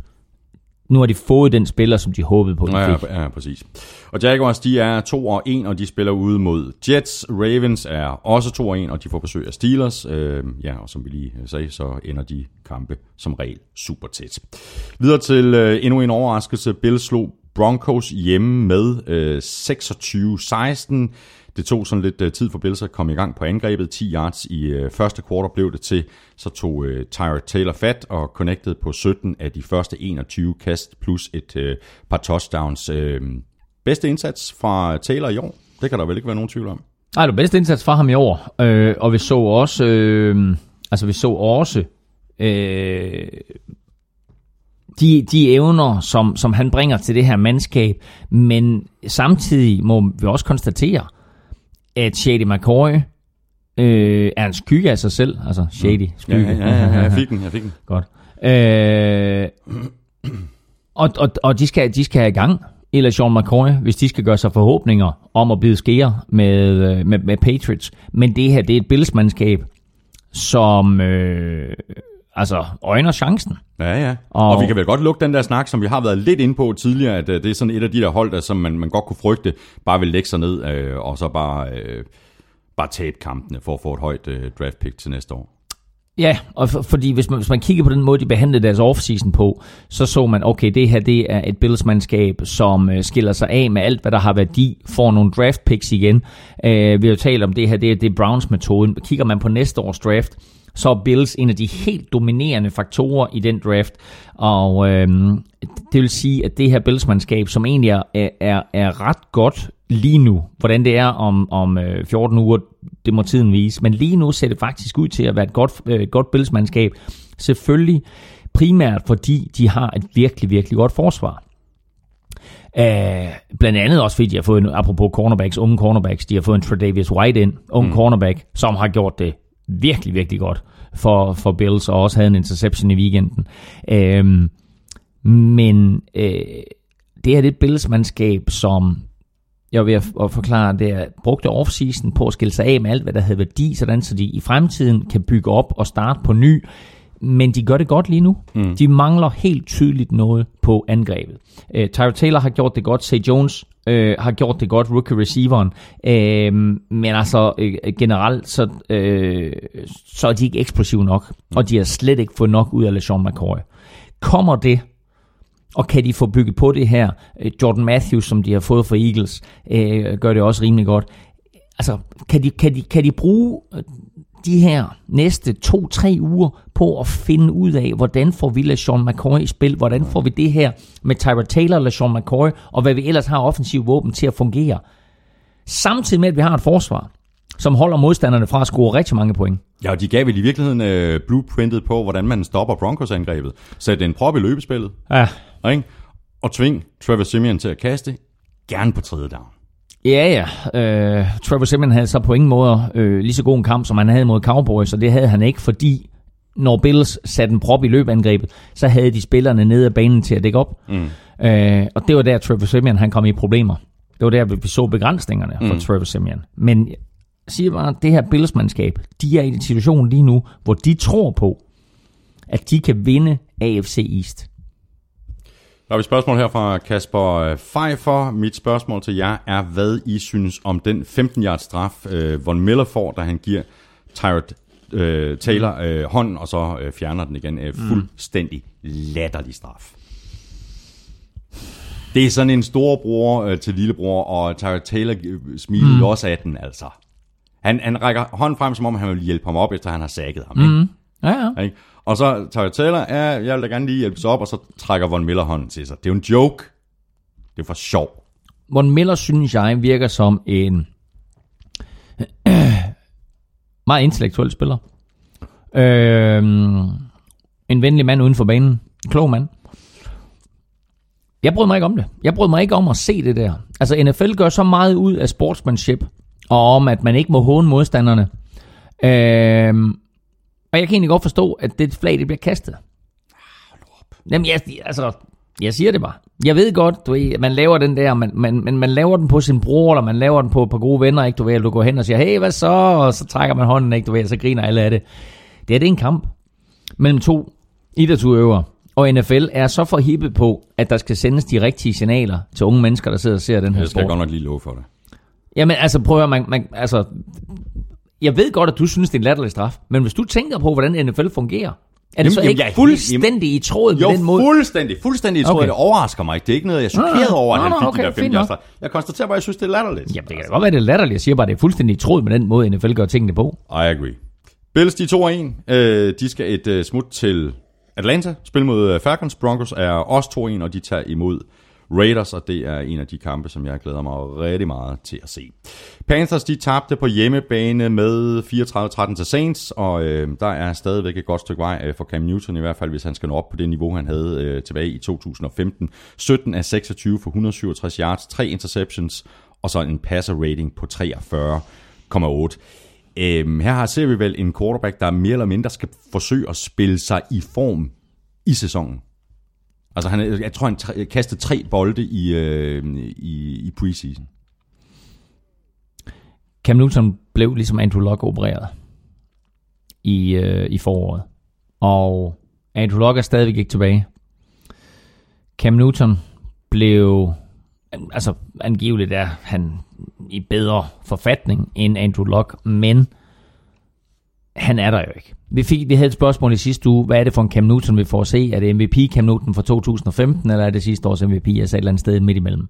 nu har de fået den spiller, som de håbede på, de ja, fik. Ja, præcis. Og Jaguars, de er to og en, og de spiller ude mod Jets. Ravens er også to og en, og de får besøg af Steelers. Øh, ja, og som vi lige sagde, så ender de kampe som regel super tæt. Videre til øh, endnu en overraskelse. Bills slog Broncos hjemme med øh, seksogtyve seksten. Det tog sådan lidt uh, tid for Bills at komme i gang på angrebet. ti yards i uh, første kvartal blev det til. Så tog uh, Tyrod Taylor fat og connected på sytten af de første enogtyve kast, plus et uh, par touchdowns. Uh, bedste indsats fra Taylor i år? Det kan der vel ikke være nogen tvivl om? Nej, det var bedste indsats fra ham i år. Øh, og vi så også... Øh, altså, vi så også... Øh, De, de evner, som, som han bringer til det her mandskab, men samtidig må vi også konstatere, at Shady McCoy øh, er en skygge af sig selv. Altså, Shady, skygge. Ja, ja, ja, ja, jeg fik den, jeg fik den. Godt. Øh, og og, og de, skal, de skal have i gang, eller Sean McCoy, hvis de skal gøre sig forhåbninger om at blive skære med, med, med Patriots. Men det her, det er et Bills-mandskab, som... Øh, Altså, øjner chancen. Ja, ja. Og, og vi kan vel godt lukke den der snak, som vi har været lidt inde på tidligere, at uh, det er sådan et af de der hold, der, som man, man godt kunne frygte, bare vil lægge sig ned øh, og så bare, øh, bare tabe kampene for at få et højt øh, draft pick til næste år. Ja, og for, fordi hvis man, hvis man kigger på den måde, de behandlede deres offseason på, så så man, okay, det her det er et Bills-mandskab, som øh, skiller sig af med alt, hvad der har værdi, får nogle draft picks igen. Øh, vi har jo talt om det her, det, det er Browns-metoden. Kigger man på næste års draft, så er Bills en af de helt dominerende faktorer i den draft, og øhm, det vil sige, at det her Bills-mandskab, som egentlig er, er, er ret godt lige nu, hvordan det er om, om fjorten uger, det må tiden vise, men lige nu ser det faktisk ud til at være et godt, øh, godt Bills-mandskab, selvfølgelig primært fordi de har et virkelig, virkelig godt forsvar. Uh, blandt andet også fordi de har fået, en, apropos cornerbacks, unge cornerbacks, de har fået en Tre'Davious White ind, unge mm. cornerback, som har gjort det virkelig, virkelig godt for, for Bills, og også havde en interception i weekenden. Øhm, men øh, det her det Bills-mandskab, som jeg vil forklare, det er, brugte offseason på at skille sig af med alt, hvad der havde værdi, sådan så de i fremtiden kan bygge op og starte på ny. Men de gør det godt lige nu. Mm. De mangler helt tydeligt noget på angrebet. Øh, Tyrod Taylor har gjort det godt, Zay Jones Øh, har gjort det godt, rookie-receiveren, øh, men altså øh, generelt, så, øh, så er de ikke eksplosive nok, og de har slet ikke fået nok ud af LeSean McCoy. Kommer det, og kan de få bygget på det her? Jordan Matthews, som de har fået fra Eagles, øh, gør det også rimelig godt. Altså, kan de, kan de, kan de bruge de her næste to-tre uger på at finde ud af, hvordan får vi LeSean McCoy i spil, hvordan får vi det her med Tyrod Taylor, LeSean McCoy, og hvad vi ellers har offensiv våben til at fungere. Samtidig med, at vi har et forsvar, som holder modstanderne fra at score rigtig mange point. Ja, og de gav vel i virkeligheden øh, blueprintet på, hvordan man stopper Broncos-angrebet. Sæt en prop i løbespillet, ja. Ikke? Og tving Trevor Siemian til at kaste, gerne på tredje down. Ja, ja. Øh, Trevor Siemian havde så på ingen måde øh, lige så god en kamp, som han havde mod Cowboys, og det havde han ikke, fordi når Bills satte en prop i løbeangrebet, så havde de spillerne nede af banen til at dække op. Mm. Øh, og det var der, Trevor Siemian han kom i problemer. Det var der, vi så begrænsningerne mm. for Trevor Siemian. Men jeg siger bare, det her Bills-mandskab, de er i en situation lige nu, hvor de tror på, at de kan vinde A F C East. Der er et spørgsmål her fra Kasper Pfeiffer. Mit spørgsmål til jer er, hvad I synes om den femten-yards straf, øh, Von Miller får, da han giver Tyrod øh, Taylor øh, hånden, og så øh, fjerner den igen. Øh, fuldstændig latterlig straf. Det er sådan en storbror øh, til lillebror, og Tyrod Taylor øh, smiler mm. også af den, altså. Han, han rækker hånden frem, som om han vil hjælpe ham op, efter han har sækket ham, ikke? Mm. Ja, ja. Ikke? Og så Tyrod Taylor, ja, jeg vil da gerne lige hjælpe sig op, og så trækker Von Miller hånden til sig. Det er jo en joke. Det er for sjov. Von Miller, synes jeg, virker som en meget intellektuel spiller. Øhm, en venlig mand uden for banen. En klog mand. Jeg brød mig ikke om det. Jeg brød mig ikke om at se det der. Altså, N F L gør så meget ud af sportsmanship, og om, at man ikke må håne modstanderne. Øhm... Og jeg kan egentlig godt forstå, at det flag, det bliver kastet. Jamen, jeg, altså, jeg siger det bare. Jeg ved godt, du ved, man laver den der, men man, man, man laver den på sin bror, eller man laver den på et par gode venner, ikke, du ved, eller du går hen og siger, hey, hvad så? Og så trækker man hånden, ikke, du ved, og så griner alle af det. Det er det en kamp mellem to idrætsudøvere, Og N F L er så forhippet på, at der skal sendes de rigtige signaler til unge mennesker, der sidder og ser den her sport. Jeg skal sport. godt nok lige love for det. Jamen altså, prøv at høre, man, man, altså, jeg ved godt, at du synes, det er en latterlig straf, men hvis du tænker på, hvordan N F L fungerer, er det jamen, så jamen, ikke fuldstændig jamen, i tråd med jo, den måde? Jo, fuldstændig, fuldstændig i tråd. Okay. Det overrasker mig ikke. Det er ikke noget, jeg er chokeret no, over, at no, han fik no, okay, de der femte straf. Jeg konstaterer bare, at jeg synes, det er latterligt. Jamen, det kan godt være, det er latterligt. Jeg siger bare, at det er fuldstændig i tråd med den måde, N F L gør tingene på. I agree. Bills, de to en. Øh, de skal et øh, smut til Atlanta. Spil mod Falcons. Broncos er også to en, og de tager imod Raiders, og det er en af de kampe, som jeg glæder mig rigtig meget til at se. Panthers, de tabte på hjemmebane med fireogtredive tretten til Saints, og øh, der er stadigvæk et godt stykke vej øh, for Cam Newton, i hvert fald hvis han skal nå op på det niveau, han havde øh, tilbage i to tusind og femten. sytten af seksogtyve for et hundrede og syvogtres yards, tre interceptions, og så en passer rating på treogfyrre komma otte. Øhm, her har ser vi vel en quarterback, der mere eller mindre skal forsøge at spille sig i form i sæsonen. Altså, han, jeg tror, han t- kastede tre bolde i, øh, i, i preseason. Cam Newton blev ligesom Andrew Luck opereret i, øh, i foråret. Og Andrew Luck er stadigvæk ikke tilbage. Cam Newton blev, altså angiveligt er han i bedre forfatning end Andrew Luck, men han er der jo ikke. Vi, fik, vi havde et spørgsmål i sidste uge. Hvad er det for en Cam Newton, vi får at se? Er det M V P Cam Newton fra to tusind og femten, eller er det sidste års M V P, altså et eller andet sted midt imellem?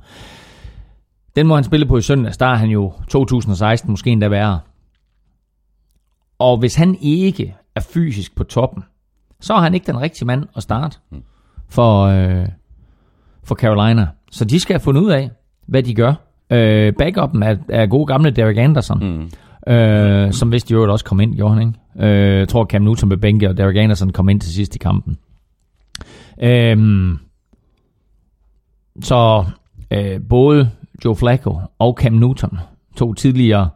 Den må han spille på i søndags. Der er han jo to tusind og seksten, måske endda værre. Og hvis han ikke er fysisk på toppen, så er han ikke den rigtige mand at starte for, øh, for Carolina. Så de skal have fundet ud af, hvad de gør. Øh, backuppen er, er gode gamle Derek Anderson. Mm. Øh, som vidste de jo også kom ind, gjorde han, ikke? Øh, jeg tror Cam Newton blev bænket, og Derek Anderson kom ind til sidst i kampen. Øh, så øh, både Joe Flacco og Cam Newton, to tidligere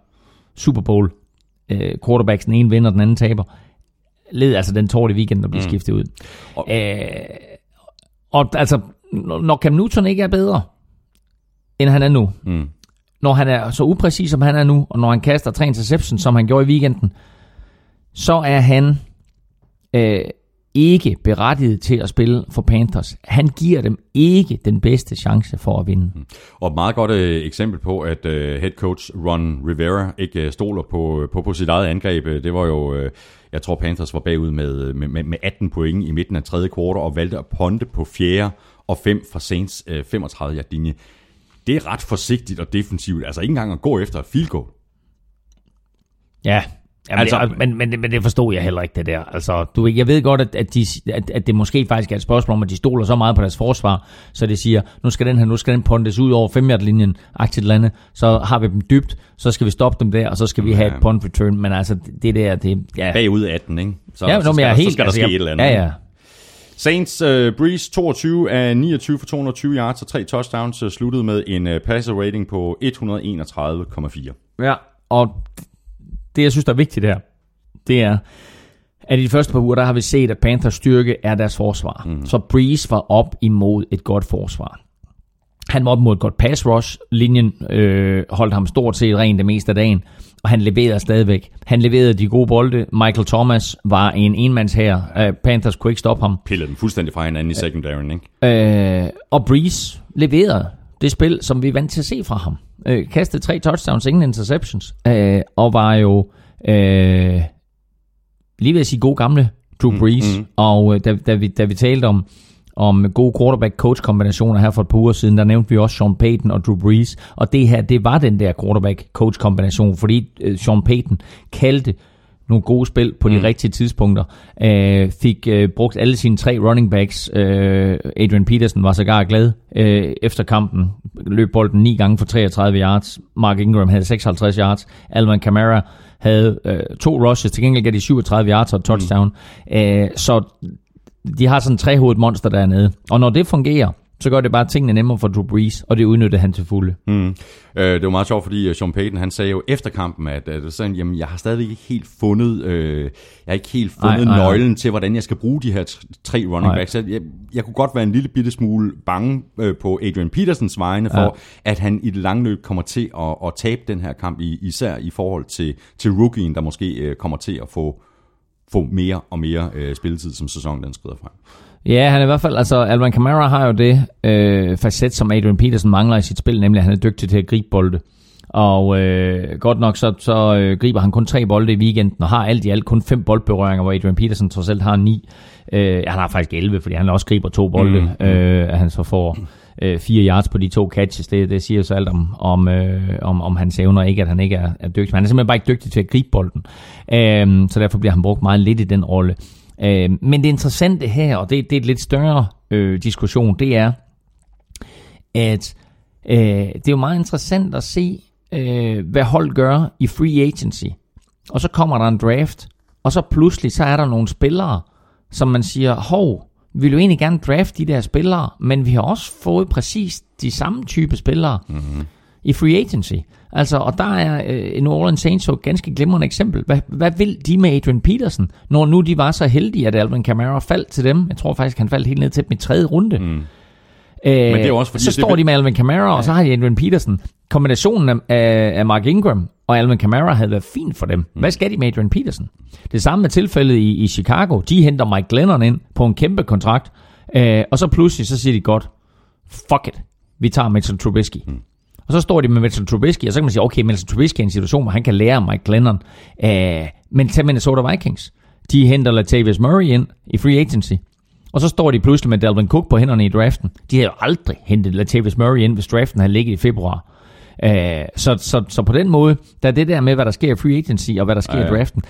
Super Bowl øh, quarterbacks, den ene vinder, den anden taber, led altså den tårlige weekend, der blev mm. skiftet ud. Og, øh, og altså, når Cam Newton ikke er bedre, end han er nu, mm. når han er så upræcis, som han er nu, og når han kaster tre interceptions, som han gjorde i weekenden, så er han øh, ikke berettiget til at spille for Panthers. Han giver dem ikke den bedste chance for at vinde. Og et meget godt øh, eksempel på, at øh, head coach Ron Rivera ikke øh, stoler på, på, på sit eget angreb. Det var jo, øh, jeg tror Panthers var bagud med, med, med atten point i midten af tredje kvartal og valgte at ponte på fjerde og fem fra Saints øh, femogtredive-yard-linje. Det er ret forsigtigt og defensivt. Altså ikke engang at gå efter et field goal. Ja, jamen, altså, det, men, men, men det forstod jeg heller ikke, det der. Altså, du, jeg ved godt, at, at, de, at, at det måske faktisk er et spørgsmål om, at de stoler så meget på deres forsvar, så det siger, nu skal den her, nu skal den pondes ud over fem-yard-linjen, aktivt lande, så har vi dem dybt, så skal vi stoppe dem der, og så skal vi ja. have et punt return. Men altså, det der, det ja. Bagud atten, ikke? Så, ja, men, så, skal, jeg er helt, så skal der altså, ske jeg, et eller andet. Ja, ja. Saints uh, Breeze toogtyve af niogtyve for to hundrede og tyve yards og tre touchdowns uh, sluttede med en uh, passer rating på et hundrede og enogtredive komma fire. Ja, og det jeg synes der er vigtigt her, det er at i de første par uger der har vi set at Panthers styrke er deres forsvar. Mm. Så Breeze var op imod et godt forsvar. Han var op imod et godt pass rush. Linjen øh, holdt ham stort set rent det meste af dagen, og han leverede stadigvæk. Han leverede de gode bolde. Michael Thomas var en enmandshær. Uh, Panthers kunne ikke stoppe ham. Pillede dem fuldstændig fra hinanden i secondaryen, ikke? Uh, og Breeze leverede det spil, som vi er vant til at se fra ham. Uh, kastede tre touchdowns, ingen interceptions, uh, og var jo uh, lige ved at sige god gamle Drew Brees. Mm-hmm. Og uh, da, da, vi, da vi talte om om gode quarterback-coach-kombinationer her for et par uger siden, der nævnte vi også Sean Payton og Drew Brees, og det her, det var den der quarterback-coach-kombination, fordi øh, Sean Payton kaldte nogle gode spil på de mm. rigtige tidspunkter, øh, fik øh, brugt alle sine tre running backs, øh, Adrian Peterson var sågar glad øh, efter kampen, løb bolden ni gange for treogtredive yards, Mark Ingram havde seksoghalvtreds yards, Alvin Kamara havde øh, to rushes, til gengæld gav de syvogtredive yards og touchdown, mm. øh, så de har sådan en trehovedet monster dernede. Og når det fungerer, så gør det bare tingene nemmere for Drew Brees, og det udnyttede han til fulde. Mm. Øh, det var meget sjovt, fordi Sean Payton, han sagde jo efter kampen, at, at sådan, jamen, jeg har stadig ikke helt fundet, øh, jeg har ikke helt fundet ej, ej, nøglen ej. til, hvordan jeg skal bruge de her t- tre running backs. Jeg, jeg, jeg kunne godt være en lille bitte smule bange øh, på Adrian Petersens vegne for, ja. at han i det lange løb kommer til at, at tabe den her kamp, især i forhold til, til rookien, der måske øh, kommer til at få få mere og mere øh, spilletid, som sæsonen den skrider frem. Ja, han er i hvert fald, altså Alvin Kamara har jo det øh, facet, som Adrian Peterson mangler i sit spil, nemlig at han er dygtig til at gribe bolde. Og øh, godt nok, så, så øh, griber han kun tre bolde i weekenden, og har alt i alt kun fem boldberøringer, hvor Adrian Peterson trods alt har ni. Øh, han har faktisk elleve, fordi han også griber to bolde, mm. øh, at han så får øh, fire yards på de to catches. Det, det siger jo så alt om, om, øh, om, om hans evner, ikke at han ikke er, er dygtig. Men han er simpelthen bare ikke dygtig til at gribe bolden, øh, så derfor bliver han brugt meget lidt i den rolle. Øh, men det interessante her, og det, det er et lidt større øh, diskussion, det er, at øh, det er jo meget interessant at se, Øh, hvad hold gør i free agency, og så kommer der en draft, og så pludselig så er der nogle spillere, som man siger, hov, vi vil jo egentlig gerne drafte de der spillere, men vi har også fået præcis de samme type spillere mm-hmm. i free agency, altså, og der er øh, New Orleans Saints et ganske glimrende eksempel. Hva, hvad vil de med Adrian Peterson, når nu de var så heldige, at Alvin Kamara faldt til dem? Jeg tror faktisk, han faldt helt ned til dem i tredje runde. mm. Æh, Men det er også fordi, så står de med Alvin Kamara, ja. Og så har de Adrian Peterson. Kombinationen af, af Mark Ingram og Alvin Kamara havde været fint for dem. Hvad skal de med Adrian Peterson? Det samme med tilfældet i, i Chicago. De henter Mike Glennon ind på en kæmpe kontrakt, øh, og så pludselig så siger de godt, fuck it, vi tager Mitchell Trubisky. Mm. Og så står de med Mitchell Trubisky, og så kan man sige, okay, Mitchell Trubisky er en situation, hvor han kan lære Mike Glennon. Øh, men tag Minnesota Vikings. De henter Latavius Murray ind i free agency. Og så står de pludselig med Dalvin Cook på hænderne i draften. De havde jo aldrig hentet Latavius Murray ind, hvis draften havde ligget i februar. Uh, så, så, så på den måde, der er det der med, hvad der sker i free agency, og hvad der sker ja, ja. i draften,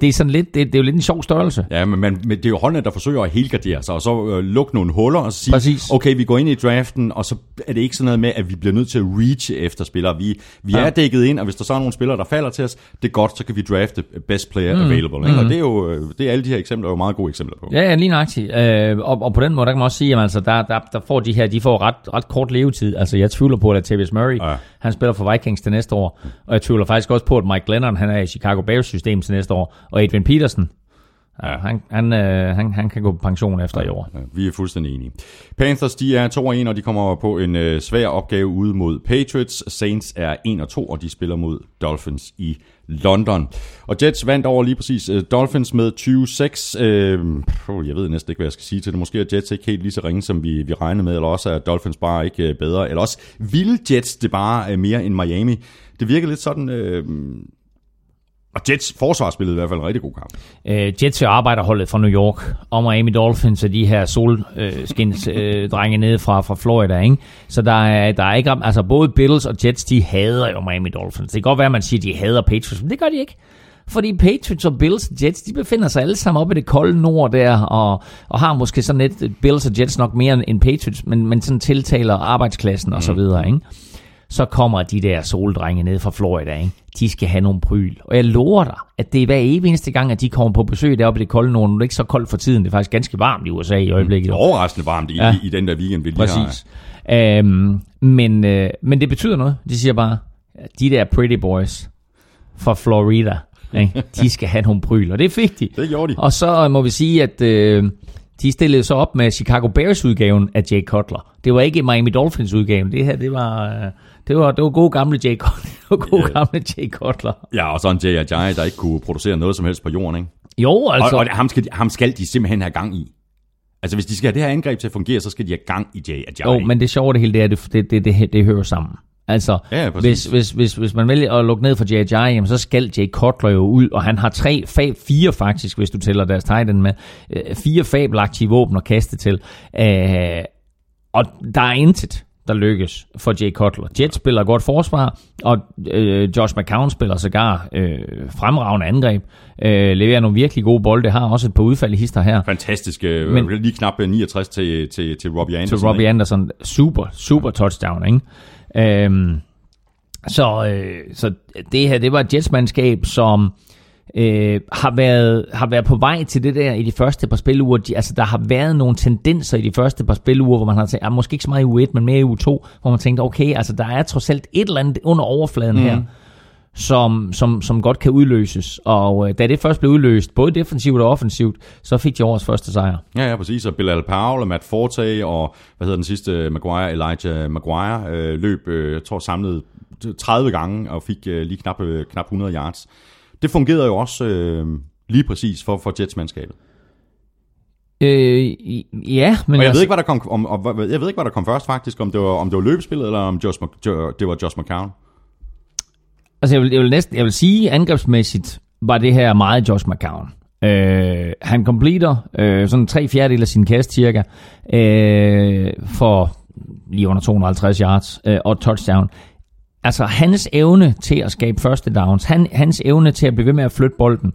det er, sådan lidt, det, det er jo lidt en sjov størrelse. Ja, men, man, men det er jo holdene, der forsøger at helgardere sig, og så øh, lukke nogle huller, og sige, præcis. Okay, vi går ind i draften, og så er det ikke sådan noget med, at vi bliver nødt til at reach efter spillere. Vi, vi ja. er dækket ind, og hvis der så er nogle spillere, der falder til os, det er godt, så kan vi drafte best player mm. available. Ikke? Mm. Og det er jo det er alle de her eksempler, jo meget gode eksempler på. Ja, ja lige nøjagtigt. Øh, og, og på den måde, der kan man også sige, at altså, der, der, der får de her, de får ret, ret kort levetid. Altså, jeg tvivler på, at Latavius Murray, ja. han spiller for Vikings til næste år, og jeg tvivler faktisk også på, at Mike Glennon, han er i Chicago Bears-system til næste år, og Adrian Peterson, ja, han, han, øh, han, han kan gå på pension efter ja, i år. Ja, vi er fuldstændig enige. Panthers, de er to og en, og de kommer på en øh, svær opgave ude mod Patriots. Saints er en og to, og de spiller mod Dolphins i London. Og Jets vandt over lige præcis uh, Dolphins med tyve seks. Uh, jeg ved næsten ikke, hvad jeg skal sige til det. Måske er Jets ikke helt lige så ringe, som vi, vi regnede med, eller også er Dolphins bare ikke uh, bedre. Eller også ville Jets det bare uh, mere end Miami. Det virker lidt sådan... Uh, og Jets forsvar spillede i hvert fald en rigtig god kamp. Uh, Jets er arbejderholdet fra New York, og Miami Dolphins er de her solskinsdrenge uh, uh, nede fra, fra Florida, ikke? Så der er, der er ikke... Altså både Bills og Jets, de hader jo Miami Dolphins. Det kan godt være, at man siger, at de hader Patriots, men det gør de ikke. Fordi Patriots og Bills og Jets, de befinder sig alle sammen oppe i det kolde nord der, og, og har måske sådan lidt Bills og Jets nok mere end Patriots, men, men sådan tiltaler arbejdsklassen og så videre, ikke? Så kommer de der soldrenge ned fra Florida, ikke? De skal have nogle pryl. Og jeg lover dig, at det er hver eneste gang, at de kommer på besøg deroppe i det kolde nord. Nu er det ikke så koldt for tiden. Det er faktisk ganske varmt i U S A i øjeblikket. Det er overraskende varmt i, ja. i den der weekend, vi lige Præcis. har. Øhm, men, øh, men det betyder noget. De siger bare, de der pretty boys fra Florida, ikke? De skal have nogle pryl. Og det er vigtigt. Det gjorde de. Og så må vi sige, at... Øh, de stillede så op med Chicago Bears-udgaven af Jay Cutler. Det var ikke Miami Dolphins-udgaven. Det her, det var, det var, det var gode gamle Jay Cutler. Gode gamle Jay Cutler. Ja, og så en Jay Ajayi, der ikke kunne producere noget som helst på jorden, ikke? Jo, altså. Og, og ham, skal de, ham skal de simpelthen have gang i. Altså, hvis de skal have det her angreb til at fungere, så skal de have gang i Jay Ajayi. Jo, men det sjove det hele, det er, det, det, det, det, det hører sammen. Altså, ja, hvis, hvis, hvis, hvis man vælger at lukke ned for Jay Ajayi, så skal Jay Cutler jo ud, og han har tre, fab, fire faktisk, hvis du tæller deres tight end med, øh, fire fabelagtige våben at kaste til. Øh, og der er intet, der lykkes for Jay Cutler. Jets spiller godt forsvar, og øh, Josh McCown spiller sågar øh, fremragende angreb. Øh, leverer nogle virkelig gode bolde. Det har også et par udfald i hister her. Fantastisk. Men, lige knap niogtres til, til, til Robbie Anderson. Til Robbie ikke? Anderson. Super, super touchdown, ikke? Øhm, så, øh, så det her, det var et Jets-mandskab, som øh, har, været, har været på vej til det der i de første par spiluger. De, altså, der har været nogle tendenser i de første par spiluger, hvor man har tænkt, ah, måske ikke så meget i uge et, men mere i uge to, hvor man tænkte, okay, altså, der er trods alt et eller andet under overfladen mm. her, som, som, som godt kan udløses. Og øh, da det først blev udløst, både defensivt og offensivt, så fik de årets første sejr. Ja, ja, præcis. Og Bilal Powell og Matt Forte og, hvad hedder den sidste, Maguire, Elijah Maguire, øh, løb, øh, jeg tror, samlet tredive gange og fik øh, lige knap, øh, knap hundrede yards. Det fungerede jo også øh, lige præcis for, for Jets-mandskabet. Øh, ja, men jeg, altså... ved ikke, hvad der kom, om, om, jeg ved ikke, hvad der kom først faktisk, om det var, om det var løbespillet, eller om Josh, jo, det var Josh McCown. Altså, jeg vil, jeg vil næsten, jeg vil sige, angrebsmæssigt var det her meget Josh McCown. Øh, han completer øh, sådan tre fjerdedel af sin kast cirka, øh, for lige under to hundrede og halvtreds yards øh, og touchdown. Altså, hans evne til at skabe første downs, han, hans evne til at blive ved med at flytte bolden,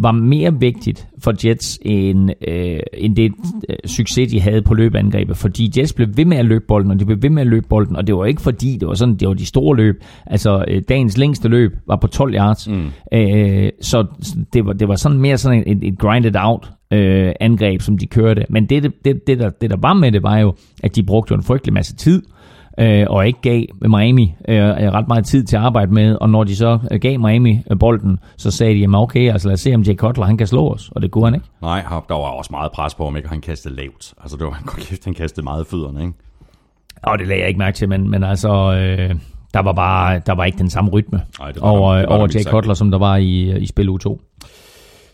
var mere vigtigt for Jets, end, øh, end det øh, succes, de havde på løbeangrebet. Fordi Jets blev ved med at løbe bolden, og de blev ved med at løbe bolden, og det var ikke fordi, det var sådan, det var de store løb. Altså, øh, dagens længste løb var på tolv yards, mm. øh, så det var, det var sådan mere sådan et, et grinded-out øh, angreb, som de kørte. Men det, det, det, det, der, det, der var med det, var jo, at de brugte en frygtelig masse tid, Øh, og ikke gav Miami øh, ret meget tid til at arbejde med, og når de så øh, gav Miami øh, bolden, så sagde de, jamen okay, altså lad os se, om Jake Cutler, han kan slå os, og det kunne han ikke. Nej, der var også meget pres på, om ikke han kastede lavt. Altså det var han godt kæft, han kastede meget fødderne, ikke? Og det lagde jeg ikke mærke til, men, men altså, øh, der var bare, der var ikke den samme rytme. Nej, det var over, der, det var over Jake Cutler, som der var i, i spil uge to.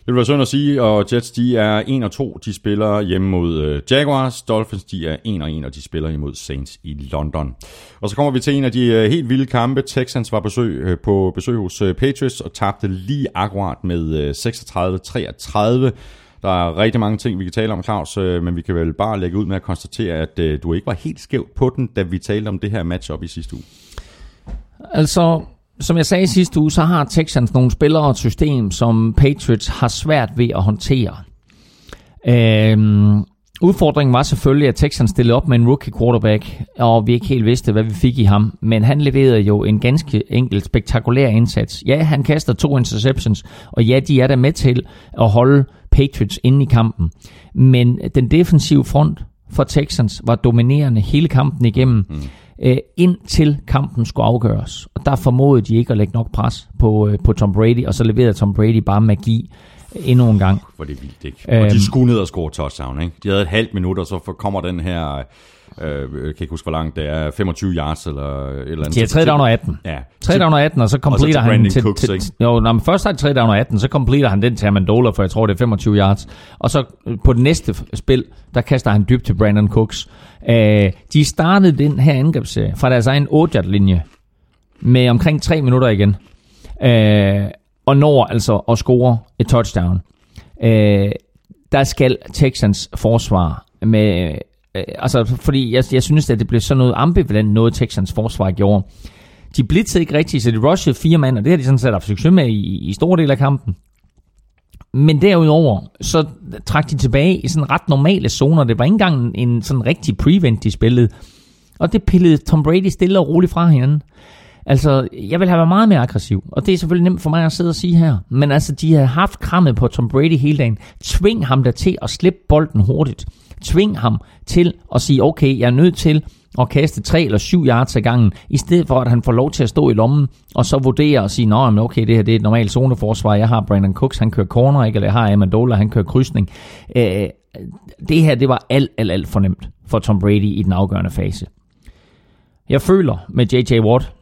Det vil være synd at sige, og Jets, de er en og to, de spiller hjemme mod Jaguars. Dolphins, de er en og en, og de spiller imod Saints i London. Og så kommer vi til en af de helt vilde kampe. Texans var besøg, på besøg hos Patriots og tabte lige akkurat med seksogtredive treogtredive. Der er rigtig mange ting, vi kan tale om, Claus, men vi kan vel bare lægge ud med at konstatere, at du ikke var helt skæv på den, da vi talte om det her matchup i sidste uge. Altså... Som jeg sagde sidste uge, så har Texans nogle spillere og et system, som Patriots har svært ved at håndtere. Øhm, udfordringen var selvfølgelig, at Texans stillede op med en rookie quarterback, og vi ikke helt vidste, hvad vi fik i ham. Men han leverede jo en ganske enkelt spektakulær indsats. Ja, han kaster to interceptions, og ja, de er der med til at holde Patriots inde i kampen. Men den defensive front for Texans var dominerende hele kampen igennem. Mm. Indtil kampen skulle afgøres. Og der formåede de ikke at lægge nok pres på, på Tom Brady, og så leverede Tom Brady bare magi endnu en gang. For det er vildt, ikke? Og æm... de skulle ned og score touchdown, ikke? De havde et halvt minut, og så kommer den her, øh, jeg kan ikke huske, hvor langt det er, femogtyve yards eller et eller andet. De har tre down og atten. Ja. tre down og atten, og så completer han... Brandon til, Cooks, til, til, jo, når man først har tre down og atten, så completer han den til Amendola, for jeg tror, det er femogtyve yards. Og så på det næste spil, der kaster han dybt til Brandon Cooks. Uh, de startede den her angrebsserie fra deres egen otte-yard-linje med omkring tre minutter igen, uh, og når altså at score et touchdown. Uh, der skal Texans forsvar med, uh, altså fordi jeg, jeg synes, at det blev sådan noget ambivalent, noget Texans forsvar gjorde. De blitzede ikke rigtigt, så de rushede fire mand, og det har de sådan set haft succes med i, i store dele af kampen. Men derudover, så trak de tilbage i sådan ret normale zoner. Det var ikke engang en sådan rigtig prevent, de spillede. Og det pillede Tom Brady stille og roligt fra hinanden. Altså, jeg ville have været meget mere aggressiv. Og det er selvfølgelig nemt for mig at sidde og sige her. Men altså, de har haft krammet på Tom Brady hele dagen. Tving ham der til at slippe bolden hurtigt. Tving ham til at sige, okay, jeg er nødt til at kaste tre eller syv yards ad gangen, i stedet for, at han får lov til at stå i lommen, og så vurdere og sige, nå, men okay, det her det er et normalt zoneforsvar, jeg har Brandon Cooks, han kører corner, ikke? Eller jeg har Amendola, han kører krydsning. Øh, det her, det var alt, alt, alt for nemt for Tom Brady i den afgørende fase. Jeg føler med J J Watt,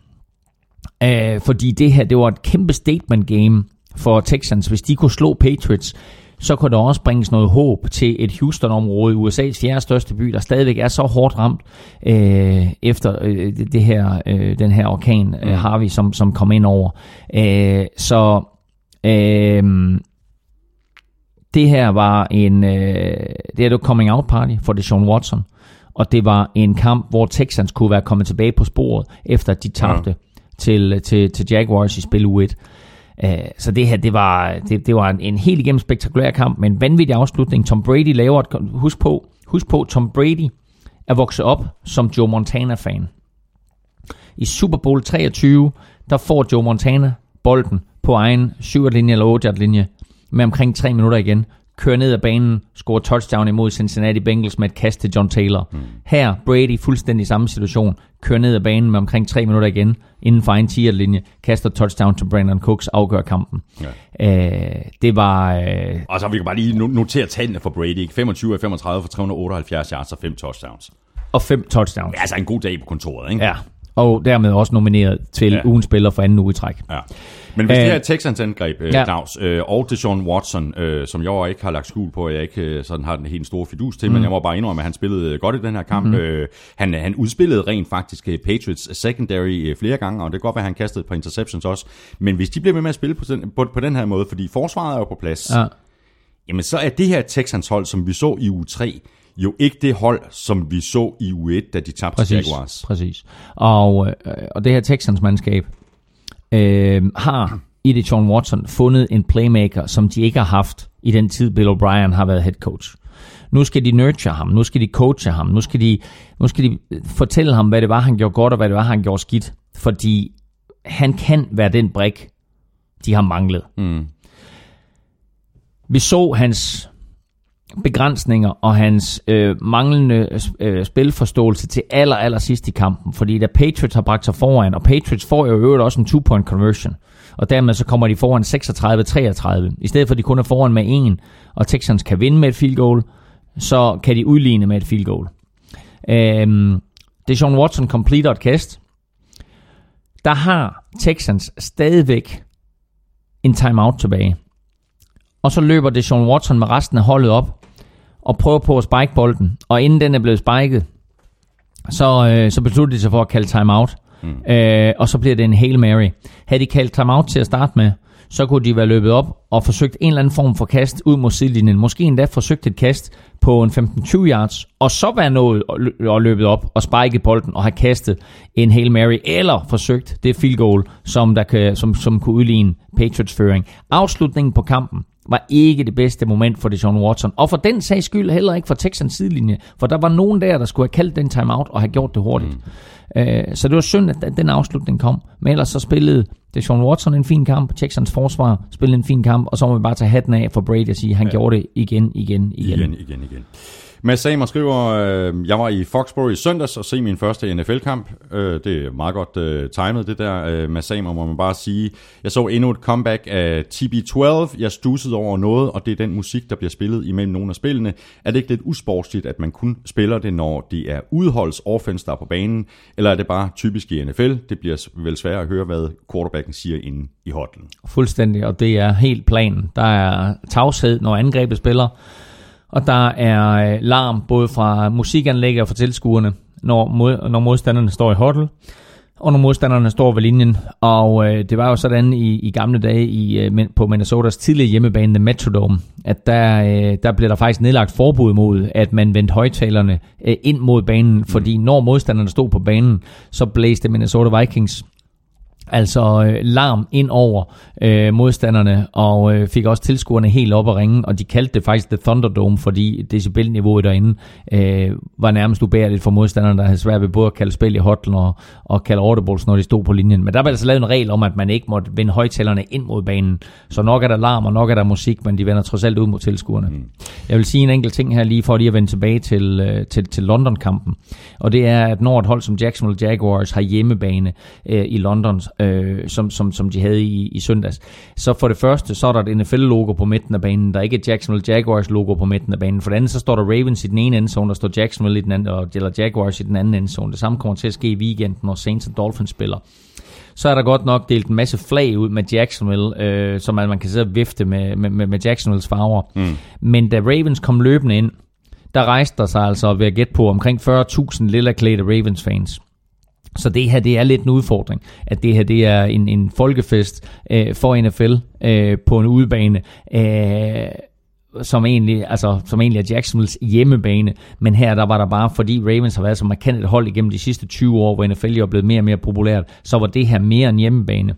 øh, fordi det her, det var et kæmpe statement game for Texans. Hvis de kunne slå Patriots, så kunne der også bringes noget håb til et Houston-område, U S A's fjerde største by, der stadigvæk er så hårdt ramt øh, efter øh, det her, øh, den her orkan, øh, Harvey, som, som kom ind over. Øh, så øh, det her var en øh, det her coming-out-party for Deshaun Watson, og det var en kamp, hvor Texans kunne være kommet tilbage på sporet, efter de tabte ja. til, til, til Jaguars i spil U et. Så det her, det var, det, det var en, en helt igennem spektakulær kamp, men en vanvittig afslutning. Tom Brady laver et, husk på, husk på, Tom Brady er vokset op som Joe Montana-fan. I Super Bowl treogtyve, der får Joe Montana bolden på egen syv-yard-linje eller otte-yard-linje med omkring tre minutter igen. Kører ned ad banen, scorer touchdown imod Cincinnati Bengals med et kast til John Taylor. Mm. Her, Brady, fuldstændig samme situation, kører ned ad banen med omkring tre minutter igen, inden for en ti-yard-linje, kaster touchdown til Brandon Cooks, afgør kampen. Ja. Øh, det var... Øh... Og så vi kan bare lige notere tallene for Brady, ikke? femogtyve af femogtredive for tre hundrede og otteoghalvfjerds yards og fem touchdowns. Og fem touchdowns. Ja, altså en god dag på kontoret, ikke? Ja, og dermed også nomineret til ja. ugens spiller for anden uge i træk. Ja. Men hvis Æh, det her er Texans angreb, øh, ja. Claus, øh, og Deshaun Watson, øh, som jeg ikke har lagt skjul på, jeg ikke sådan har den helt store fidus til, mm. men jeg må bare indrømme, at han spillede godt i den her kamp. Mm. Øh, han, han udspillede rent faktisk Patriots secondary flere gange, og det kan godt være, at han kastede på interceptions også. Men hvis de bliver med med at spille på den, på, på den her måde, fordi forsvaret er jo på plads, ja. jamen så er det her Texans hold, som vi så i uge tre, jo ikke det hold, som vi så i uge et, da de tabte til Jaguars. Præcis. Og, og det her Texans-mandskab øh, har i Deshaun Watson fundet en playmaker, som de ikke har haft i den tid, Bill O'Brien har været head coach. Nu skal de nurture ham, nu skal de coache ham, nu skal de, nu skal de fortælle ham, hvad det var, han gjorde godt, og hvad det var, han gjorde skidt. Fordi han kan være den brik, de har manglet. Mm. Vi så hans begrænsninger og hans øh, manglende øh, spilforståelse til aller, aller sidst i kampen. Fordi da Patriots har bragt sig foran, og Patriots får jo øvrigt også en two-point conversion, og dermed så kommer de foran seksogtredive treogtredive. I stedet for, at de kun er foran med en, og Texans kan vinde med et field goal, så kan de udligne med et field goal. Øhm, Deshaun Watson completer et kast. Der har Texans stadigvæk en timeout tilbage. Og så løber Deshaun Watson med resten af holdet op og prøver på at spike bolden. Og inden den er blevet spiket, så, øh, så beslutter de sig for at kalde timeout. Mm. Øh, og så bliver det en Hail Mary. Havde de kaldt timeout til at starte med, så kunne de være løbet op og forsøgt en eller anden form for kast ud mod sidelinjen. Måske endda forsøgt et kast på en femten tyve yards, og så være nået og løbet op og spike bolden og have kastet en Hail Mary, eller forsøgt det field goal, som, der kan, som, som kunne udligne Patriots føring. Afslutningen på kampen var ikke det bedste moment for Deshaun Watson. Og for den sags skyld heller ikke for Texans sidelinje. For der var nogen der, der skulle have kaldt den timeout og have gjort det hurtigt. Mm. Uh, så det var synd, at den afslutning kom. Men ellers så spillede Deshaun Watson en fin kamp. Texans forsvar spillede en fin kamp. Og så må vi bare tage hatten af for Brady og sige, at han ja. gjorde det igen, igen, igen. Igen, igen, igen. Mads Samer skriver, øh, jeg var i Foxborough i søndags og se min første N F L-kamp. Øh, det er meget godt øh, timet, det der. Øh, Mads Samer, må man bare sige. Jeg så endnu et comeback af T B tolv. Jeg stussede over noget, og det er den musik, der bliver spillet imellem nogle af spillene. Er det ikke lidt usportsligt, at man kun spiller det, når det er udholdsoffense, der er på banen? Eller er det bare typisk i N F L? Det bliver vel svært at høre, hvad quarterbacken siger inde i hotlen. Fuldstændig, og det er helt planen. Der er tavshed, når angrebet spiller. Og der er larm både fra musikanlæg og fra tilskuerne, når, mod, når modstanderne står i huddle, og når modstanderne står ved linjen. Og øh, det var jo sådan i, i gamle dage i, på Minnesotas tidlige hjemmebane, The Metrodome, at der, øh, der blev der faktisk nedlagt forbud mod, at man vendte højtalerne øh, ind mod banen. Fordi når modstanderne stod på banen, så blæste Minnesota Vikings altså øh, larm ind over øh, modstanderne, og øh, fik også tilskuerne helt op at ringe, og de kaldte det faktisk The Thunderdome, fordi decibelniveauet derinde øh, var nærmest ubærligt for modstanderne, der havde svært ved både at kalde spil i hotlen og, og kalde audibles, når de stod på linjen. Men der var altså lavet en regel om, at man ikke måtte vende højtalerne ind mod banen, så nok er der larm, og nok er der musik, men de vender trods alt ud mod tilskuerne. Mm. Jeg vil sige en enkelt ting her lige for lige at vende tilbage til, øh, til, til London-kampen, og det er, at når et hold som Jacksonville Jaguars har hjemmebane øh, i London, Øh, som, som, som de havde i, i søndags, så for det første, så er der et N F L-logo på midten af banen, der er ikke et Jacksonville Jaguars-logo på midten af banen. For det andet, så står der Ravens i den ene endzone, der står Jacksonville i den anden, eller Jaguars i den anden endzone. Det samme kommer til at ske i weekenden, når Saints og Dolphins spiller. Så er der godt nok delt en masse flag ud med Jacksonville, øh, som man kan sidde og vifte med, med, med Jacksonvilles farver. Mm. Men da Ravens kom løbende ind, der rejste der sig altså ved at gætte på omkring fyrre tusind lilla klædte Ravens-fans. Så det her, det er lidt en udfordring, at det her, det er en, en folkefest øh, for N F L øh, på en udebane, øh, som, egentlig, altså, som egentlig er Jacksonvilles hjemmebane. Men her, der var der bare, fordi Ravens har været så markant et hold igennem de sidste tyve år, hvor N F L er blevet mere og mere populært, så var det her mere en hjemmebane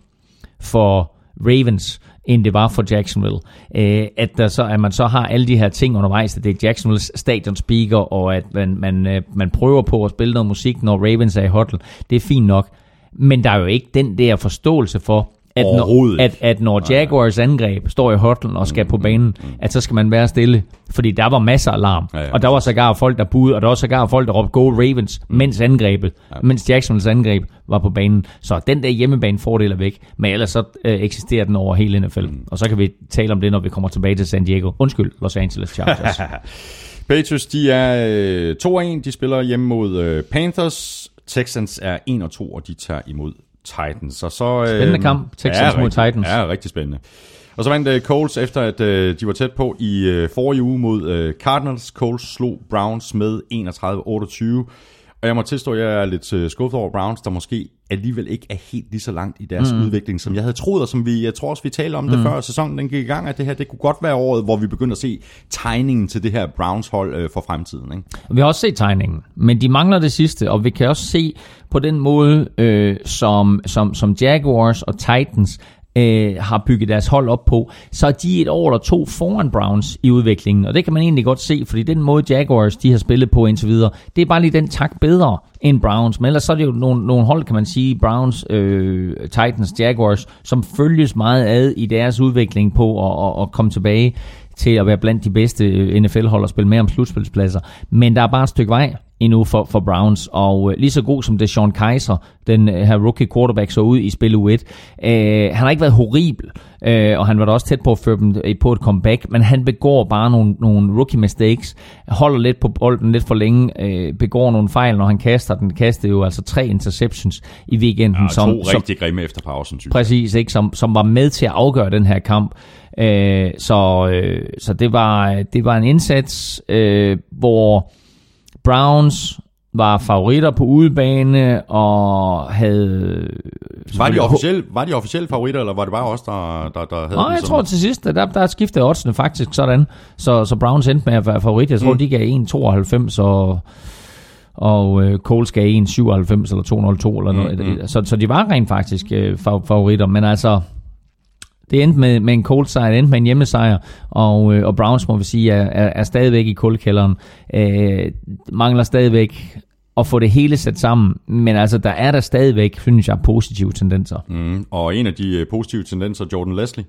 for Ravens, end det var for Jacksonville. Æh, at, der så, at man så har alle de her ting undervejs, at det er Jacksonvilles stadionspeaker, og at man, man, man prøver på at spille noget musik, når Ravens er i huddle. Det er fint nok. Men der er jo ikke den der forståelse for, at når, at, at når Jaguars angreb står i huddlen og skal mm, på banen, mm, at så skal man være stille. Fordi der var masser af larm. Ja, ja. Og der var sågar folk, der budede, og der var sågar folk, der råbte Go Ravens, mm. mens angrebet, ja. mens Jacksonvilles angreb var på banen. Så den der hjemmebane-fordel er væk, men ellers så øh, eksisterer den over hele N F L. Mm. Og så kan vi tale om det, når vi kommer tilbage til San Diego. Undskyld, Los Angeles Chargers. Patriots, de er øh, to og en. De spiller hjemme mod øh, Panthers. Texans er en og to, og de tager imod Titans. Og så, spændende øh, kamp, Texans mod rigtig, Titans. Ja, rigtig spændende. Og så vandt uh, Colts, efter at uh, de var tæt på i uh, forrige uge mod uh, Cardinals. Colts slog Browns med enogtredive otteogtyve. Og jeg må tilstå, at jeg er lidt uh, skuffet over Browns, der måske alligevel ikke er helt lige så langt i deres mm. udvikling, som jeg havde troet, og som vi, jeg tror også, vi talte om mm. det før sæsonen den gik i gang, at det her, det kunne godt være året, hvor vi begynder at se tegningen til det her Browns-hold øh, for fremtiden. Ikke? Vi har også set tegningen, men de mangler det sidste, og vi kan også se på den måde, øh, som, som, som Jaguars og Titans øh, har bygget deres hold op på, så er de et år eller to foran Browns i udviklingen, og det kan man egentlig godt se, fordi den måde Jaguars, de har spillet på indtil videre, det er bare lige den tak bedre end Browns, men ellers så er det jo nogle, nogle hold, kan man sige, Browns, øh, Titans, Jaguars, som følges meget ad i deres udvikling på at, at, at komme tilbage til at være blandt de bedste N F L-hold og spille mere om slutspilspladser, men der er bare et stykke vej endnu for, for Browns, og øh, lige så god som Deshaun Kaiser, den øh, her rookie quarterback, så ud i spil U et. Øh, han har ikke været horribel, øh, og han var da også tæt på at føre dem på et comeback, men han begår bare nogle, nogle rookie mistakes, holder lidt på bolden lidt for længe, øh, begår nogle fejl, når han kaster den. Kastede jo altså tre interceptions i weekenden. Ja, to som, rigtig grimme efter pausen, synes jeg. Præcis, ikke? Som, som var med til at afgøre den her kamp. Øh, så øh, så det, var, det var en indsats, øh, hvor Browns var favoritter på udebane og havde... Var de officielle, var de officielle favoritter, eller var det bare os, der, der, der havde... Nej, jeg tror til sidst, der, der skiftede oddsene faktisk sådan, så, så Browns endte med at være favoritter. Jeg tror, mm. de gav en komma tooghalvfems, og, og øh, Coles gav en komma syvoghalvfems eller to komma nul to, eller noget. Mm-hmm. Så, så de var rent faktisk øh, favoritter, men altså... Det endte med, med en cold sejr, det endte med en hjemmesejr, og, øh, og Browns, må vi sige, er, er, er stadigvæk i kuldkælderen. Øh, mangler stadigvæk at få det hele sat sammen, men altså, der er der stadigvæk, synes jeg, positive tendenser. Mm, og en af de positive tendenser, Jordan Leslie,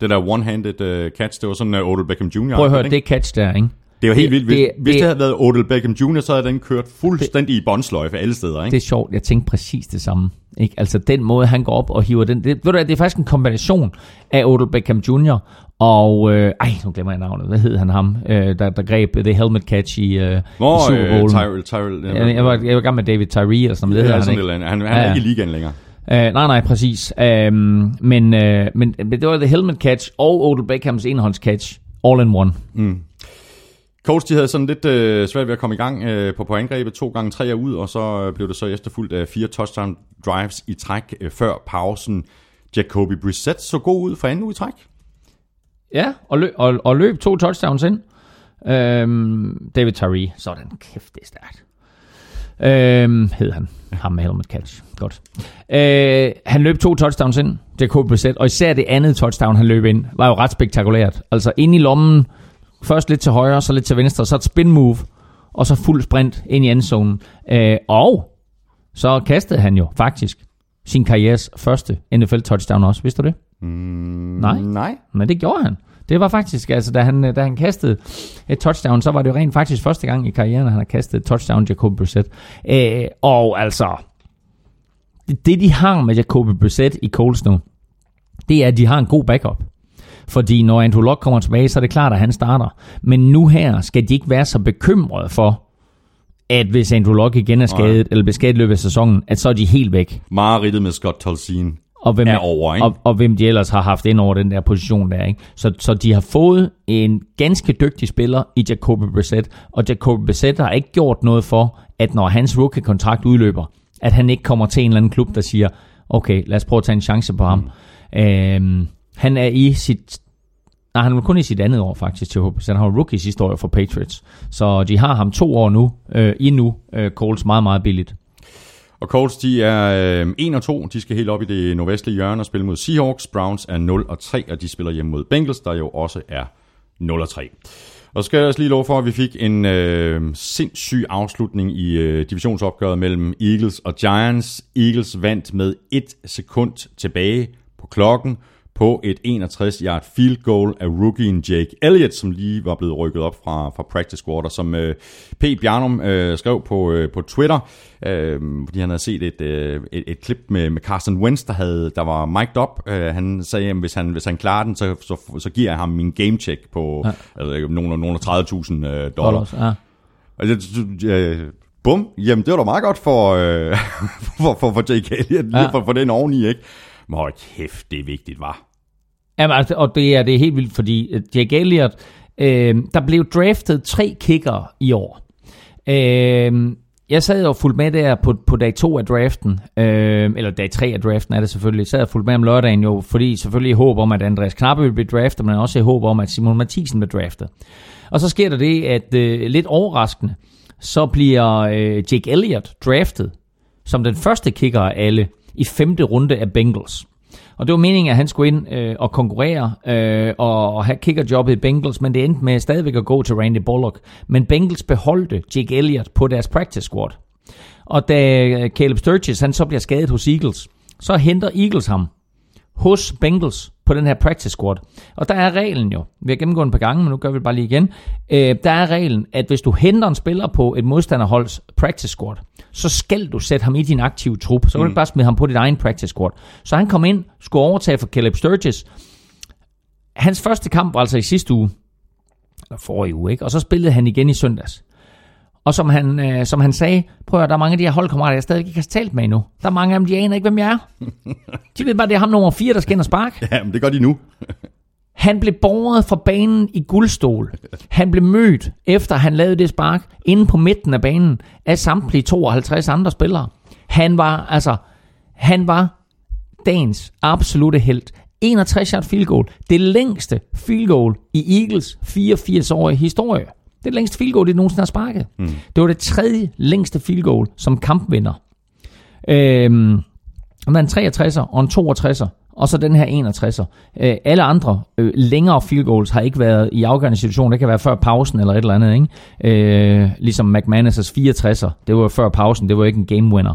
det der one-handed øh, catch, det var sådan uh, Odell Beckham Junior Prøv at høre, det catch der, ikke? Det er jo helt vildt. Hvis det, hvis det havde været Odell Beckham Junior, så havde den kørt fuldstændig det, i båndsløjfe alle steder. Ikke? Det er sjovt. Jeg tænkte præcis det samme. Ikke? Altså den måde, han går op og hiver den. Det, ved du, det er faktisk en kombination af Odell Beckham Junior og... Øh, ej, nu glemmer jeg navnet. Hvad hed han ham? Øh, der, der greb The Helmet Catch i, øh, Nå, i Super Bowl. Øh, Tyrell, Tyrell. Ja, jeg var, jeg var gammel med David Tyree og sådan noget. Ja, han, han, han er ja. ikke i ligaen længere. Uh, nej, nej, præcis. Uh, men, uh, men, men det var The Helmet Catch og Odell Beckhams enhåndscatch. All in one. Mm. Coach, de havde sådan lidt øh, svært ved at komme i gang øh, på pointgrebet. To gange tre er ud, og så øh, blev det så efterfulgt af fire touchdown drives i træk øh, før pausen. Jacoby Brissett så god ud for anden uge i træk. Ja, og, lø- og, og løb to touchdowns ind. Øhm, David Tyree, sådan kæft, det er stærkt. Øhm, hed han. Ham med helmet catch. Godt. Øh, han løb to touchdowns ind, Jacoby Brissett, og især det andet touchdown, han løb ind, var jo ret spektakulært. Altså inde i lommen, først lidt til højre, så lidt til venstre, så et spin move, og så fuld sprint ind i endzonen. Øh, og så kastede han jo faktisk sin karrieres første N F L touchdown også. Vidste du det? Mm, nej. Nej. Men det gjorde han. Det var faktisk, altså da han, da han kastede et touchdown, så var det jo rent faktisk første gang i karrieren, at han har kastet et touchdown, Jacoby Brissett. Øh, og altså, det de har med Jacoby Brissett i Colts nu, det er, at de har en god backup. Fordi når Andrew Luck kommer tilbage, så er det klart, at han starter. Men nu her skal de ikke være så bekymrede for, at hvis Andrew Luck igen er skadet, okay. eller bliver skadet i løbet af sæsonen, at så er de helt væk. Mareridtet med Scott Tolzien og hvem, er over, ikke? Og, og hvem de ellers har haft ind over den der position der, ikke? Så, så de har fået en ganske dygtig spiller i Jacoby Brissett, og Jacoby Brissett har ikke gjort noget for, at når hans rookie-kontrakt udløber, at han ikke kommer til en eller anden klub, der siger, okay, lad os prøve at tage en chance på ham. Mm. Øhm, Han er i sit... Nej, han er kun i sit andet år faktisk til H B C. Han har jo rookie sidste år for Patriots. Så de har ham to år nu, øh, endnu. Øh, Colts meget, meget billigt. Og Colts, de er en og to. De skal helt op i det nordvestlige hjørne og spille mod Seahawks. Browns er nul og tre, og de spiller hjemme mod Bengals, der jo også er nul og tre. Og så skal jeg også lige love for, at vi fik en øh, sindssyg afslutning i øh, divisionsopgøret mellem Eagles og Giants. Eagles vandt med et sekund tilbage på klokken, på et enogtres-yard field goal af rookien Jake Elliott, som lige var blevet rykket op fra, fra practice squad, og som øh, P. Bjarnum øh, skrev på, øh, på Twitter, øh, fordi han havde set et, øh, et, et klip med, med Carson Wentz, der, havde, der var mic'd op. Øh, han sagde, at hvis han, hvis han klarer den, så, så, så giver jeg ham min game check på ja. altså, nogle og tredive tusind øh, dollars. dollars ja. Og jeg, jeg, Bum, jamen det var da meget godt for, øh, for, for, for J K, lige, ja. for, for den oveni, ikke? Men hold kæft, det er vigtigt, var. Jamen, altså, og det er, det er helt vildt, fordi Jake Elliott, øh, der blev draftet tre kickere i år. Øh, jeg sad og fulgte med der på, på dag to af draften, øh, eller dag tre af draften er det selvfølgelig. Jeg sad og fulgte med om lørdagen jo, fordi selvfølgelig i håb om, at Andreas Knappe ville blive draftet, men også i håb om, at Simon Mathisen blev draftet. Og så sker der det, at øh, lidt overraskende, så bliver øh, Jake Elliott draftet som den første kicker af alle i femte runde af Bengals. Og det var meningen, at han skulle ind øh, og konkurrere øh, og, og have kickerjobbet i Bengals, men det endte med stadigvæk at gå til Randy Bullock. Men Bengals beholdte Jake Elliott på deres practice squad. Og da Caleb Sturgis han så bliver skadet hos Eagles, så henter Eagles ham hos Bengals på den her practice squad. Og der er reglen jo, vi har gennemgået den par gange, men nu gør vi det bare lige igen. Øh, der er reglen, at hvis du henter en spiller på et modstanderholds practice squad, så skal du sætte ham i din aktive trup. Så kan mm. du bare smide ham på dit egen practice squad. Så han kom ind, skulle overtage for Caleb Sturgis. Hans første kamp var altså i sidste uge, eller forrige uge, ikke? Og så spillede han igen i søndags. Og som han, øh, som han sagde, prøv at der er mange af de her holdkammerater, jeg stadig ikke har talt med endnu. Der er mange af dem, de aner ikke, hvem jeg er. De ved bare, det er ham nummer fire, der skal ind og sparke. Ja, men det gør de nu. Han blev båret fra banen i guldstol. Han blev mødt, efter han lavede det spark, inde på midten af banen, af samtlige tooghalvtreds andre spillere. Han var, altså, han var dagens absolute helt. enogtres yard field goal. Det længste field goal i Eagles fireogfirs-årige historie. Det er det længste field goal, det nogensinde har sparket. Mm. Det var det tredje længste field goal som kampvinder. Øhm, der er en treogtresser og en toogtresser, og så den her enogtresser. Øh, alle andre øh, længere field goals har ikke været i afgørende situation. Det kan være før pausen eller et eller andet. Ikke? Øh, ligesom McManus' fireogtresser. Det var før pausen, det var ikke en game winner.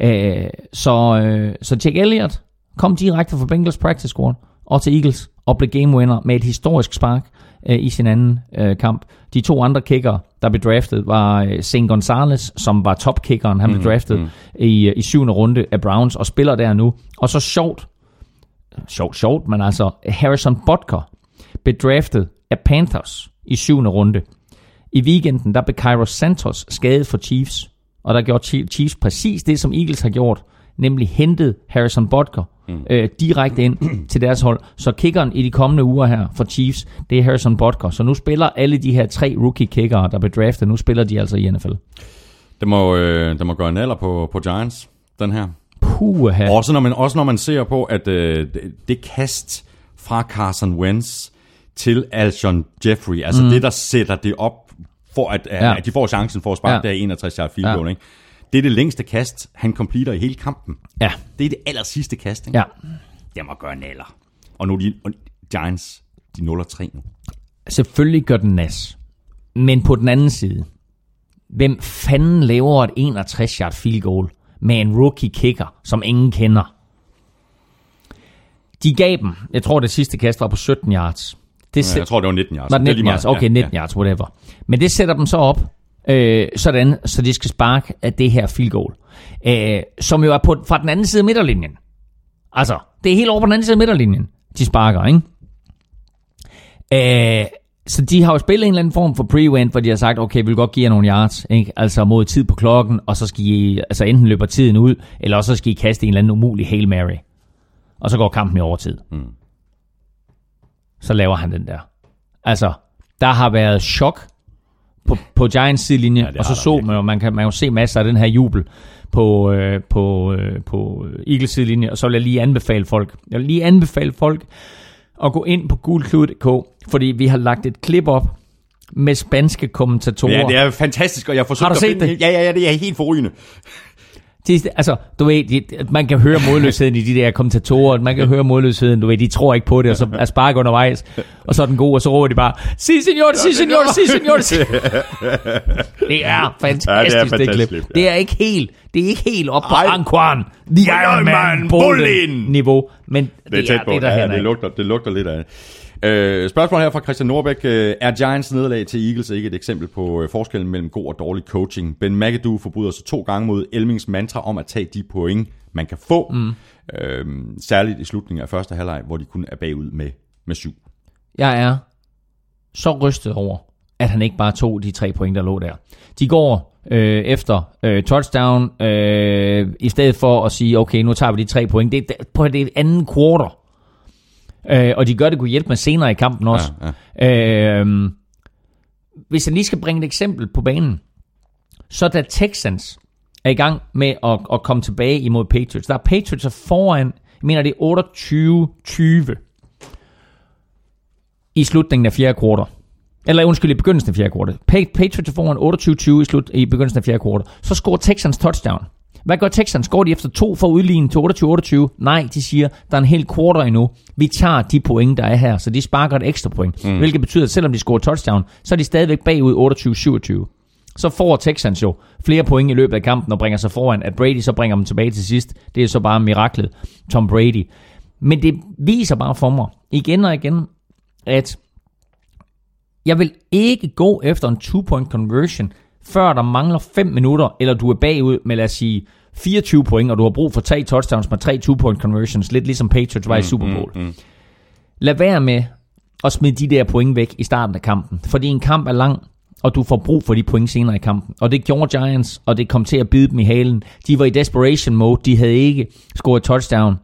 Øh, så, øh, så Jake Elliott kom direkte fra Bengals practice squad og til Eagles og blev game winner med et historisk spark i sin anden øh, kamp. De to andre kickere, der blev draftet, var øh, Saint Gonzalez, som var topkickeren. Han blev mm, draftet mm. i, i syvende runde af Browns og spiller der nu. Og så sjovt, sjovt, sjovt, men altså Harrison Butker blev draftet af Panthers i syvende runde. I weekenden, der blev Kairos Santos skadet for Chiefs, og der gjorde Chiefs præcis det, som Eagles har gjort, nemlig hentet Harrison Butker øh, direkte ind til deres hold. Så kickeren i de kommende uger her for Chiefs, det er Harrison Butker. Så nu spiller alle de her tre rookie-kickere, der blev draftet, nu spiller de altså i N F L. Det må, øh, det må gøre en alder på, på Giants, den her. Puha. Også når man, også når man ser på, at øh, det, det kast fra Carson Wentz til Alshon Jeffrey, altså mm. det, der sætter det op, for at, at, ja. at de får chancen for at sparke ja. der enogtres yard field goal, ja. ikke? Det er det længste kast, han completer i hele kampen. Ja. Det er det aller sidste kast, ikke? Ja. Det må gøre naller. Og nu er de og Giants, de nul og tre nu. Selvfølgelig gør den nas. Men på den anden side, hvem fanden laver et enogtres yard field goal med en rookie kicker, som ingen kender? De gav dem, jeg tror det sidste kast var på sytten yards. Det sæt... Jeg tror det var nitten yards. Var det nitten yards? Okay, nitten yards, whatever. Men det sætter dem så op. Øh, sådan, så de skal sparke af det her field goal, øh, som jo er på, fra den anden side af midterlinjen. Altså, det er helt over på den anden side af midterlinjen, de sparker, ikke? Øh, så de har jo spillet en eller anden form for pre-went, hvor de har sagt, okay, vi vil godt give jer nogle yards, ikke? Altså mod tid på klokken, og så skal I, altså enten løber tiden ud, eller så skal I kaste en eller anden umulig Hail Mary. Og så går kampen i overtid. Mm. Så laver han den der. Altså, der har været chok På, på Giants sidelinje, ja, og så så man, man kan man jo se masser af den her jubel på, øh, på, øh, på Eagles sidelinje, og så vil jeg lige anbefale folk, jeg vil lige anbefale folk at gå ind på gulklud punktum d k, fordi vi har lagt et klip op med spanske kommentatorer. Ja, det er fantastisk, og jeg forsøger... Har du set det? Ja, ja, ja, det er helt forrygende. De, altså, du ved, de, man kan høre modløsheden i de der kommentatorer, man kan høre modløsheden, du ved, de tror ikke på det, og så er spark undervejs, og så er den god, og så råber de bare, si senor, si senor, si senor, si. Det er fantastisk, ja, det, er det klip. Ja. Det er ikke helt, det er ikke helt op på Anquan, The Iron Man, Bolden-niveau, men det, det er, er det, der ja, det, lugter, det lugter lidt af. Øh, spørgsmålet her fra Christian Norbæk. Øh, er Giants nederlag til Eagles ikke et eksempel på øh, forskellen mellem god og dårlig coaching? Ben McAdoo forbryder sig to gange mod Elmings mantra om at tage de point, man kan få. Mm. Øh, særligt i slutningen af første halvleg, hvor de kun er bagud med, med syv. Jeg er så rystet over, at han ikke bare tog de tre point, der lå der. De går øh, efter øh, touchdown, øh, i stedet for at sige, okay, nu tager vi de tre point. Det er på det anden quarter. Øh, og de gør det kunne hjælpe med senere i kampen også. Ja, ja. Øh, hvis jeg lige skal bringe et eksempel på banen, så da Texans er i gang med at, at komme tilbage imod Patriots, der er Patriots er foran, jeg mener det er otteogtyve tyve i slutningen af fjerde kvartal. Eller undskyld, i begyndelsen af fjerde kvartal. Patriots er foran otteogtyve tyve i, slut, i begyndelsen af fjerde kvartal. Så scorer Texans touchdown. Hvad gør Texans? Går de efter to for at udligne til otteogtyve otteogtyve? Nej, de siger, der er en hel quarter endnu. Vi tager de point, der er her, så de sparker et ekstra point. Mm. Hvilket betyder, at selvom de scorer touchdown, så er de stadigvæk bagud otteogtyve syvogtyve. Så får Texans jo flere point i løbet af kampen og bringer sig foran, at Brady så bringer dem tilbage til sidst. Det er så bare miraklet Tom Brady. Men det viser bare for mig igen og igen, at jeg vil ikke gå efter en two-point conversion, før der mangler fem minutter, eller du er bagud med, lad os sige, fireogtyve point, og du har brug for tre touchdowns med tre two-point conversions, lidt ligesom Patriots var i Super Bowl. Mm, mm, mm. Lad være med at smide de der point væk i starten af kampen, fordi en kamp er lang, og du får brug for de point senere i kampen. Og det gjorde Giants, og det kom til at bide dem i halen. De var i desperation mode, de havde ikke scoret touchdown,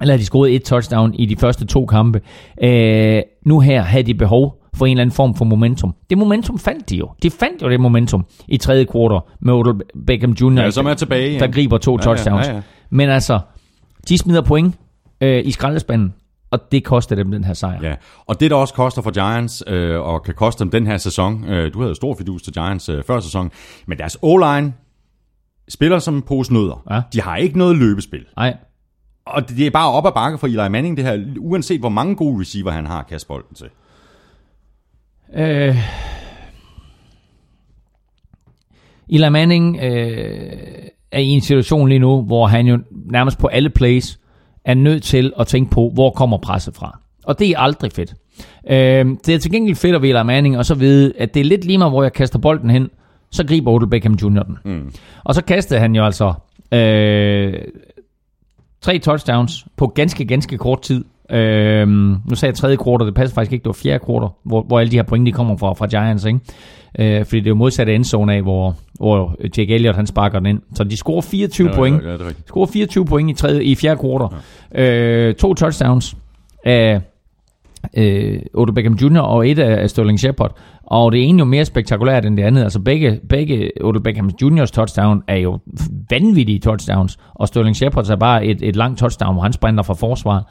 eller de scorede et touchdown i de første to kampe. Øh, nu her havde de behov for en eller anden form for momentum. Det momentum fandt de jo. De fandt jo det momentum i tredje kvartal med Odell Beckham junior Ja, som er tilbage, ja. Der griber to ja, touchdowns. Ja, ja, ja. Men altså, de smider point øh, i skraldespanden, og det koster dem den her sejr. Ja, og det der også koster for Giants, øh, og kan koste dem den her sæson, øh, du havde stor fidus til Giants øh, før sæson, men deres O-line spiller som en pose nødder. Ja. De har ikke noget løbespil. Nej. Og det er bare op ad bakke for Eli Manning, det her, uanset hvor mange gode receiver han har, kaste bolden til. Øh... Eli Manning øh, er i en situation lige nu, hvor han jo nærmest på alle plays er nødt til at tænke på, hvor kommer presset fra. Og det er aldrig fedt. Øh, det er til gengæld fedt at være Eli Manning, og så vide, at det er lidt lige meget, hvor jeg kaster bolden hen, så griber Odell Beckham junior den. Mm. Og så kastede han jo altså øh, tre touchdowns på ganske, ganske kort tid. Øhm, nu sagde jeg tredje kvartal, det passer faktisk ikke, det var fjerde kvartal, hvor, hvor alle de her point, de kommer fra, fra Giants, ikke? Øh, fordi det er jo modsatte endzone af, hvor, hvor Jake Elliott, han sparker den ind. Så de scorer fireogtyve ja, point. Ja, ja, scorer fireogtyve point i, tredje, i fjerde kvartal. Ja. Øh, to touchdowns af øh, Odell Beckham junior og et af Sterling Shepard. Og det ene jo mere spektakulært end det andet. Altså begge, begge Odell Beckham juniors touchdown er jo vanvittige touchdowns, og Sterling Shepard er bare et, et langt touchdown, hvor han sprinter fra forsvaret.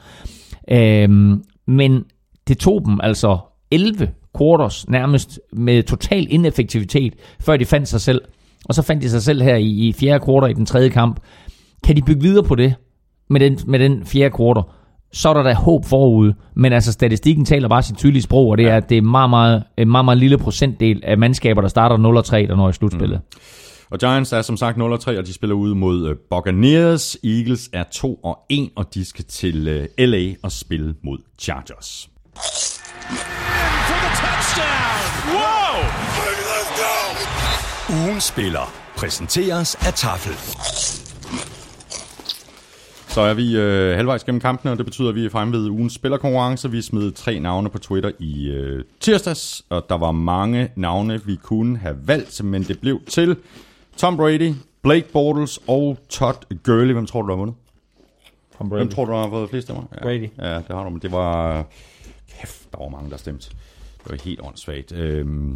Øhm, men det tog dem altså elleve quarters nærmest med total ineffektivitet, før de fandt sig selv. Og så fandt de sig selv her i, i fjerde quarter i den tredje kamp. Kan de bygge videre på det med den, med den fjerde quarter, så er der da håb forude. Men altså statistikken taler bare sit tydelige sprog, og det er, at det er en meget, meget, meget, meget lille procentdel af mandskaber, der starter nul og tre, der når i slutspillet. Mm. Og Giants er som sagt nul og tre, og de spiller ude mod Buccaneers. Eagles er to og en, og de skal til L A og spille mod Chargers. Wow! Ugens spiller præsenteres af Tafel. Så er vi øh, halvvejs gennem kampen, og det betyder, at vi er fremme ved ugens spillerkonkurrence. Vi smed tre navne på Twitter i øh, tirsdags, og der var mange navne, vi kunne have valgt, men det blev til Tom Brady, Blake Bortles og Todd Gurley. Hvem tror du, der har vundet? Tom Brady. Hvem tror du, der har fået flest stemmer? Ja, Brady. Ja, det har du, men det var... Kæft, der var mange, der stemte. Det var helt åndssvagt. Øhm...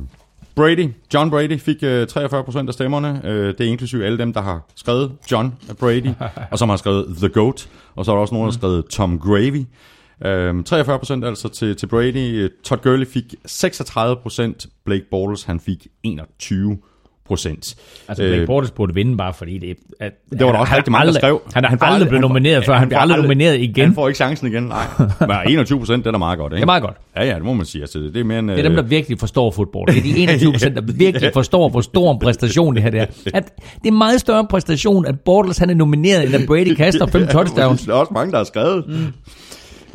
Brady, John Brady fik øh, treogfyrre procent af stemmerne. Øh, det er inklusive alle dem, der har skrevet John Brady, og som har skrevet The Goat, og så er der også nogen, der har skrevet Tom Gravy. Øh, treogfyrre procent altså til, til Brady. Todd Gurley fik seksogtredive procent. Blake Bortles, han fik enogtyve procent. Altså Blake Bortles burde vinde bare, fordi det... At, det var der han, også rigtig mange, der skrev. Han er aldrig blevet nomineret før, han, han bliver aldrig nomineret igen. Han får ikke chancen igen, nej. Men enogtyve procent, det er da meget godt, ikke? Det er meget godt. Ja, ja, det må man sige. Altså, det, er mere end, det er dem, der virkelig forstår fodbold. Det er de enogtyve procent, der virkelig forstår, hvor stor en præstation det her det er. At det er en meget større præstation, at Bortles han er nomineret, end at Brady kaster fem touchdowns. Der er også mange, der har skrevet. Mm.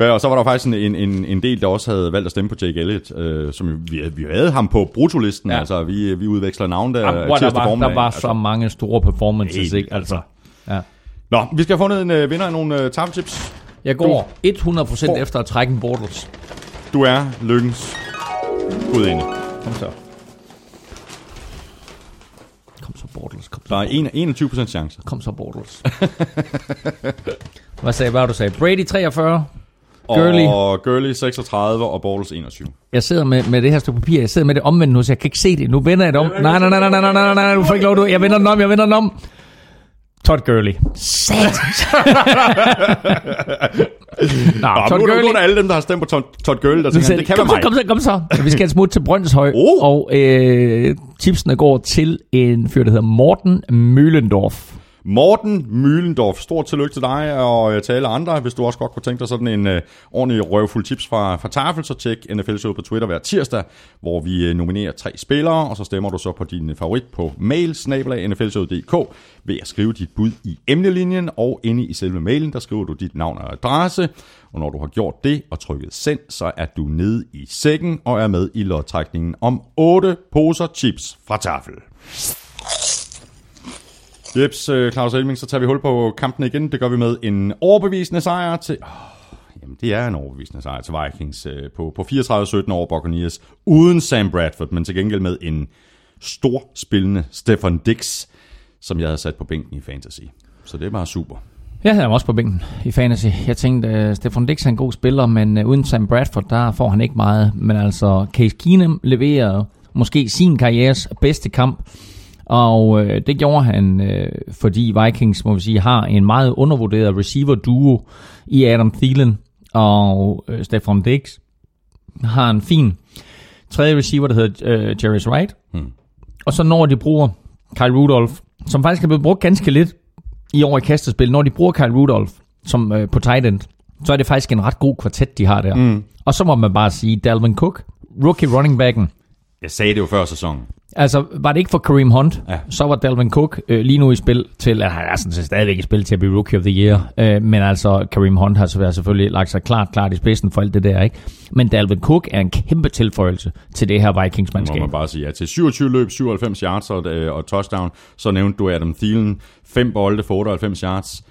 Og så var der faktisk en, en, en del, der også havde valgt at stemme på Jake Elliott, øh, som vi, vi havde ham på bruttolisten, ja. Altså vi, vi udveksler navn der. Jamen, der, var, der var så mange store performances, helt, ikke? Altså. Ja. Nå, vi skal have fundet en øh, vinder af nogle øh, tafelchips. Jeg går du, hundrede procent for, efter at trække en Bortles. Du er lykkens gudinde. Kom så. kom så Bortles. Kom så Bortles. Der er enogtyve procent chancer. Kom så Bortles. Hvad sagde hvad du sagde? Brady treogfyrre, Gurley. Og Gurley seksogtredive og Bortles enogtyve. Jeg sidder med, med det her stykke papir. Jeg sidder med det omvendt nu, så jeg kan ikke se det. Nu vender jeg det om. Nej, nej, nej, nej, nej, nej, nej, nej. Du får ikke lov, du. Jeg vender den om, jeg vender den om. Todd Gurley. Sæt! Nå, Nå, Todd nu er det alle dem, der har stemt på Todd, Todd Gurley, der tænker, det kan være mig. Kom så, kom så, kom så. Vi skal smutte til Brøndshøj, oh. og øh, tipsene går til en fyr, der hedder Morten Møhlendorf. Morten Møhlendorf, stort tillykke til dig og til alle andre. Hvis du også godt kunne tænke dig sådan en øh, ordentlig røvfuld tips fra, fra Tafel, så tjek N F L-showet på Twitter hver tirsdag, hvor vi øh, nominerer tre spillere, og så stemmer du så på din favorit på mail, snabel-a nflshowet punktum d k, ved at skrive dit bud i emnelinjen, og inde i selve mailen, der skriver du dit navn og adresse, og når du har gjort det og trykket send, så er du nede i sækken og er med i lodtrækningen om otte poser chips fra Tafel. Jeps, Claus Elming, så tager vi hul på kampen igen. Det gør vi med en overbevisende sejr til... Oh, jamen, det er en overbevisende sejr til Vikings på, på fireogtredive sytten over Buccaneers, uden Sam Bradford, men til gengæld med en stor spillende Stefan Diggs, som jeg havde sat på bænken i Fantasy. Så det er bare super. Jeg havde også på bænken i Fantasy. Jeg tænkte, at Stefan Diggs er en god spiller, men uden Sam Bradford, der får han ikke meget. Men altså, Case Keenum leverer måske sin karrieres bedste kamp, og øh, det gjorde han, øh, fordi Vikings, må vi sige, har en meget undervurderet receiver-duo i Adam Thielen og øh, Stefan Diggs. Har en fin tredje receiver, der hedder øh, Jerry Wright. Hmm. Og så når de bruger Kyle Rudolph, som faktisk er blevet brugt ganske lidt i år i kastespil, når de bruger Kyle Rudolph som, øh, på tight end, så er det faktisk en ret god kvartet, de har der. Hmm. Og så må man bare sige, Dalvin Cook, rookie running backen. Jeg sagde det jo før sæsonen. Altså, var det ikke for Kareem Hunt, ja. så var Dalvin Cook øh, lige nu i spil til, at han er sådan set stadigvæk i spil til at blive Rookie of the Year, øh, men altså, Kareem Hunt har selvfølgelig lagt sig klart, klart i spidsen for alt det der, ikke? Men Dalvin Cook er en kæmpe tilføjelse til det her Vikings-mandskab. Må man bare sige, ja, til syvogtyve løb, syvoghalvfems yards og, øh, og touchdown, så nævnte du Adam Thielen, fem bolde for otteoghalvfems yards,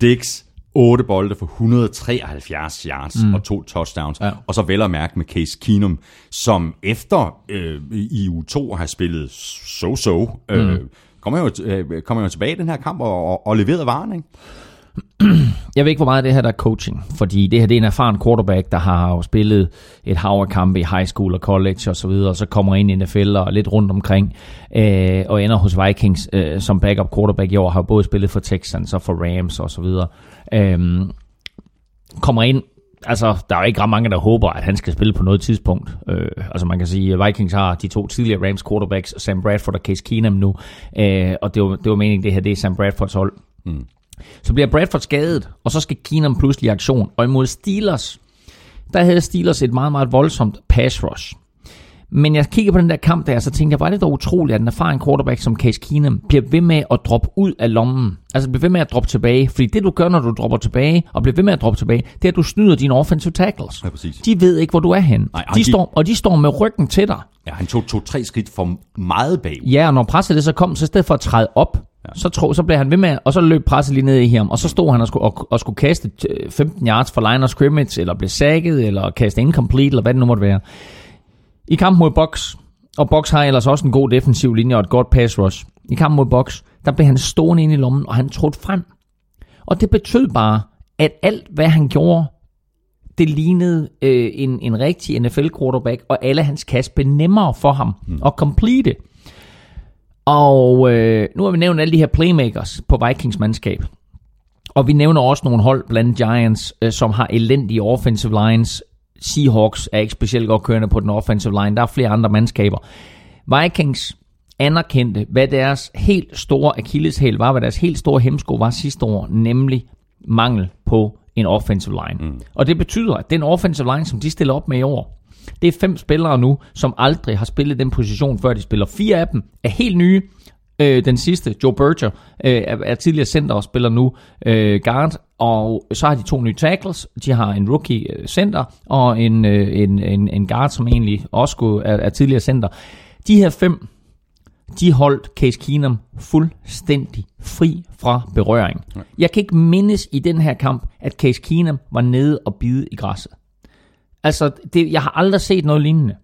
Diggs, otte bolde for et hundrede treoghalvfjerds yards mm. og to touchdowns. Ja. Og så vel at mærke med Case Keenum, som efter øh, i U to har spillet so-so, øh, mm. kommer jo, øh, kom jo tilbage i den her kamp og, og, og leverede varen, ikke? Jeg ved ikke, hvor meget det her der er coaching, fordi det her det er en erfaren quarterback, der har spillet et hav af kampe i high school og college og så videre, og så kommer ind i N F L og lidt rundt omkring øh, og ender hos Vikings øh, som backup quarterback i år, har både spillet for Texans og for Rams og så videre. Øh, kommer ind, altså der er jo ikke ret mange, der håber, at han skal spille på noget tidspunkt. Øh, altså man kan sige, at Vikings har de to tidligere Rams quarterbacks, Sam Bradford og Case Keenum nu, øh, og det var, det var meningen, det her det er Sam Bradfords hold. Mm. Så bliver Bradford skadet, og så skal Keenum pludselig i aktion. Og imod Steelers, der havde Steelers et meget, meget voldsomt pass rush. Men jeg kiggede på den der kamp der, så tænkte jeg, var det dog utroligt, at en erfaren quarterback som Case Keenum bliver ved med at droppe ud af lommen. Altså bliver ved med at droppe tilbage. Fordi det du gør, når du dropper tilbage, og bliver ved med at droppe tilbage, det er, at du snyder dine offensive tackles. Ja, de ved ikke, hvor du er henne. Nej, de de... Står, og de står med ryggen til dig. Ja, han tog to-tre skridt for meget bag. Ja, og når presset det så kom, så i stedet for at træde op, ja. Så, tro, så blev han ved med, og så løb presset lige ned i ham, og så stod han og skulle, og, og skulle kaste femten yards fra line of scrimmage, eller blev sacket, eller kaste incomplete, eller hvad det nu måtte være. I kampen mod Bucks, og Bucks har ellers også en god defensiv linje og et godt pass rush. I kampen mod Bucks, der blev han stående ind i lommen, og han trådte frem. Og det betød bare, at alt hvad han gjorde, det lignede øh, en, en rigtig N F L quarterback, og alle hans kast blev nemmere for ham mm. at complete. Og øh, nu har vi nævnt alle de her playmakers på Vikings mandskab. Og vi nævner også nogle hold blandt Giants, øh, som har elendige offensive lines. Seahawks er ikke specielt godt kørende på den offensive line. Der er flere andre mandskaber. Vikings anerkendte, hvad deres helt store akilleshæl var, hvad deres helt store hemsko var sidste år, nemlig mangel på en offensive line. Mm. Og det betyder, at den offensive line, som de stiller op med i år, det er fem spillere nu, som aldrig har spillet den position, før de spiller. Fire af dem er helt nye. Øh, den sidste, Joe Berger, øh, er tidligere center og spiller nu øh, guard. Og så har de to nye tackles. De har en rookie center og en, øh, en, en, en guard, som egentlig også er, er tidligere center. De her fem, de holdt Case Keenum fuldstændig fri fra berøring. Jeg kan ikke mindes i den her kamp, at Case Keenum var nede og bide i græsset. Altså, det, jeg har aldrig set noget lignende.